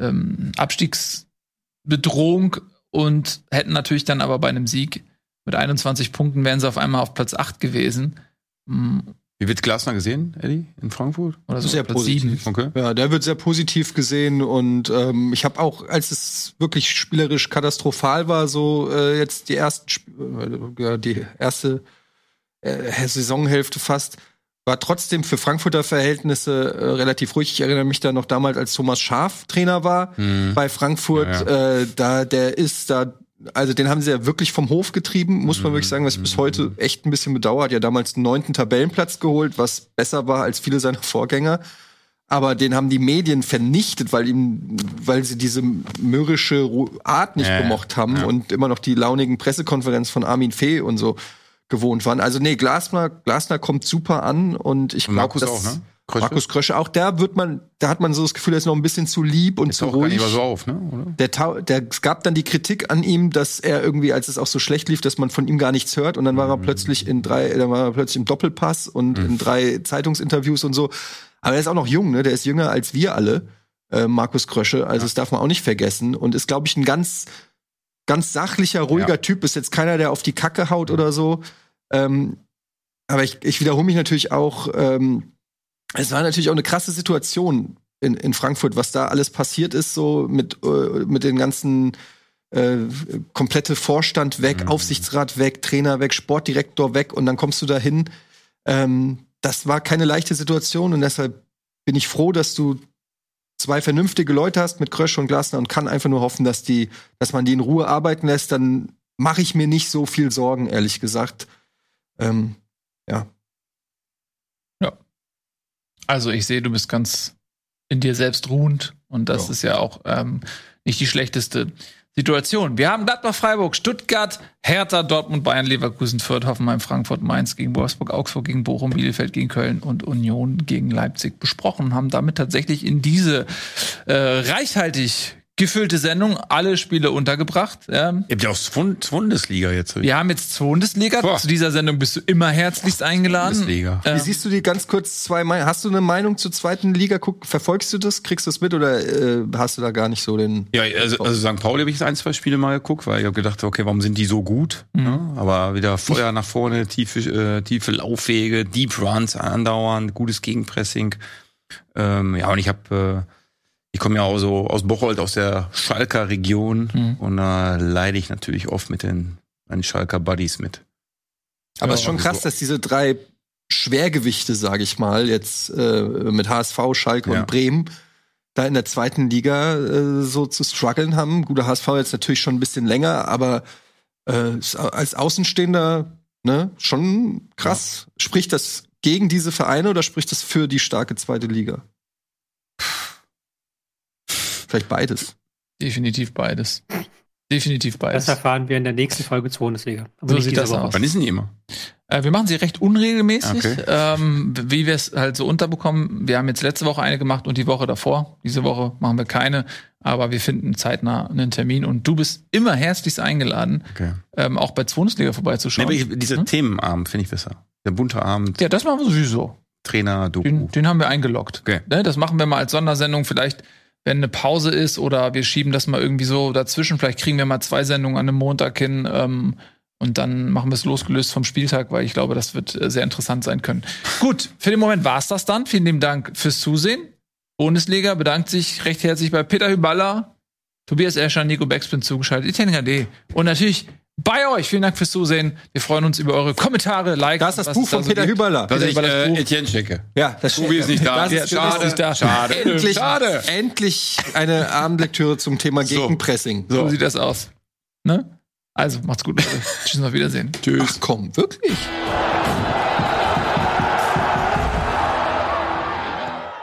ähm, Abstiegsbedrohung und hätten natürlich dann aber bei einem Sieg mit einundzwanzig Punkten wären sie auf einmal auf Platz acht gewesen. Mhm. Wie wird Glasner gesehen, Eddie, in Frankfurt? Oder so? Sehr positiv. Okay. Ja, der wird sehr positiv gesehen und ähm, ich habe auch, als es wirklich spielerisch katastrophal war, so äh, jetzt die ersten Sp- äh, die erste äh, Saisonhälfte fast, war trotzdem für Frankfurter Verhältnisse äh, relativ ruhig. Ich erinnere mich da noch damals, als Thomas Schaaf Trainer war mhm. bei Frankfurt. Ja, ja. Äh, da der ist da Also den haben sie ja wirklich vom Hof getrieben, muss man wirklich sagen, was ich bis heute echt ein bisschen bedauere. Hat ja damals einen neunten Tabellenplatz geholt, was besser war als viele seiner Vorgänger. Aber den haben die Medien vernichtet, weil ihm, weil sie diese mürrische Art nicht äh, gemocht haben ja. und immer noch die launigen Pressekonferenzen von Armin Fee und so gewohnt waren. Also nee, Glasner, Glasner kommt super an und ich glaube, Markus auch, ne? Krösche? Markus Krösche, auch der wird man, da hat man so das Gefühl, der ist noch ein bisschen zu lieb und ist zu auch ruhig. Gar nicht so auf, ne? Oder? Der ta- der, es gab dann die Kritik an ihm, dass er irgendwie, als es auch so schlecht lief, dass man von ihm gar nichts hört und dann war er mhm. plötzlich in drei, dann war er plötzlich im Doppelpass und mhm. in drei Zeitungsinterviews und so. Aber er ist auch noch jung, ne? Der ist jünger als wir alle, äh, Markus Krösche, also ja. das darf man auch nicht vergessen und ist, glaube ich, ein ganz, ganz sachlicher, ruhiger ja. Typ, ist jetzt keiner, der auf die Kacke haut mhm. oder so. Ähm, aber ich, ich wiederhole mich natürlich auch, ähm, es war natürlich auch eine krasse Situation in, in Frankfurt, was da alles passiert ist, so mit, äh, mit den ganzen äh, komplette Vorstand weg, mhm. Aufsichtsrat weg, Trainer weg, Sportdirektor weg und dann kommst du da hin. Ähm, das war keine leichte Situation und deshalb bin ich froh, dass du zwei vernünftige Leute hast mit Krösche und Glasner und kann einfach nur hoffen, dass die, dass man die in Ruhe arbeiten lässt. Dann mache ich mir nicht so viel Sorgen, ehrlich gesagt. Ähm, ja. Also ich sehe, du bist ganz in dir selbst ruhend und das ja. ist ja auch ähm, nicht die schlechteste Situation. Wir haben Gladbach, Freiburg, Stuttgart, Hertha, Dortmund, Bayern, Leverkusen, Fürth, Hoffenheim, Frankfurt, Mainz gegen Wolfsburg, Augsburg gegen Bochum, Bielefeld gegen Köln und Union gegen Leipzig besprochen und haben damit tatsächlich in diese äh, reichhaltig gefüllte Sendung alle Spiele untergebracht. Ähm, Ihr habt ja auch Zwundesliga jetzt. Wir haben jetzt Zwundesliga. Boah. Zu dieser Sendung bist du immer herzlichst eingeladen. Ähm, Wie siehst du die ganz kurz zwei Meinungen? Hast du eine Meinung zur zweiten Liga? Guck, verfolgst du das? Kriegst du es mit oder äh, hast du da gar nicht so den... Ja, also, also Sankt Pauli habe ich jetzt ein, zwei Spiele mal geguckt, weil ich habe gedacht, okay, warum sind die so gut? Mhm. Ne? Aber wieder Feuer nach vorne, tiefe, äh, tiefe Laufwege, Deep Runs andauernd, gutes Gegenpressing. Ähm, ja, und ich habe... Äh, Ich komme ja auch so aus Bocholt, aus der Schalker Region mhm. und da äh, leide ich natürlich oft mit den, den Schalker Buddies mit. Aber es ja, ist schon krass, so dass diese drei Schwergewichte, sage ich mal, jetzt äh, mit H S V, Schalke ja. und Bremen, da in der zweiten Liga äh, so zu strugglen haben. Guter H S V jetzt natürlich schon ein bisschen länger, aber äh, als Außenstehender ne, schon krass. Ja. Spricht das gegen diese Vereine oder spricht das für die starke zweite Liga? Vielleicht beides. Definitiv beides. Definitiv beides. Das erfahren wir in der nächsten Folge Zwundesliga. So sieht das aus. Wann ist denn die immer? Äh, wir machen sie recht unregelmäßig, okay. ähm, wie wir es halt so unterbekommen. Wir haben jetzt letzte Woche eine gemacht und die Woche davor. Diese Woche machen wir keine, aber wir finden zeitnah einen Termin und du bist immer herzlichst eingeladen, okay. ähm, auch bei Zwundesliga vorbeizuschauen. Nee, aber ich, dieser hm? Themenabend finde ich besser. Der bunte Abend. Ja, das machen wir sowieso. Trainer-Doku. Den, den haben wir eingeloggt. Okay. Ne, das machen wir mal als Sondersendung vielleicht. Wenn eine Pause ist oder wir schieben das mal irgendwie so dazwischen, vielleicht kriegen wir mal zwei Sendungen an einem Montag hin ähm, und dann machen wir es losgelöst vom Spieltag, weil ich glaube, das wird sehr interessant sein können. Gut, für den Moment war es das dann. Vielen lieben Dank fürs Zusehen. Bundesliga bedankt sich recht herzlich bei Peter Üballer, Tobias Escher, Nico Beckspin zugeschaltet, Etienne D. und natürlich bei euch. Vielen Dank fürs Zusehen. Wir freuen uns über eure Kommentare, Likes. Das ist das Buch von Peter Üballer. Das ich äh, Etienne schicke. Ja, das Tobi ist nicht da. Ist schade. Nicht da. Schade. Endlich, schade. Endlich eine Abendlektüre zum Thema Gegenpressing. So, so sieht das aus. Ne? Also macht's gut. Tschüss und auf Wiedersehen. Tschüss. Ach komm, wirklich?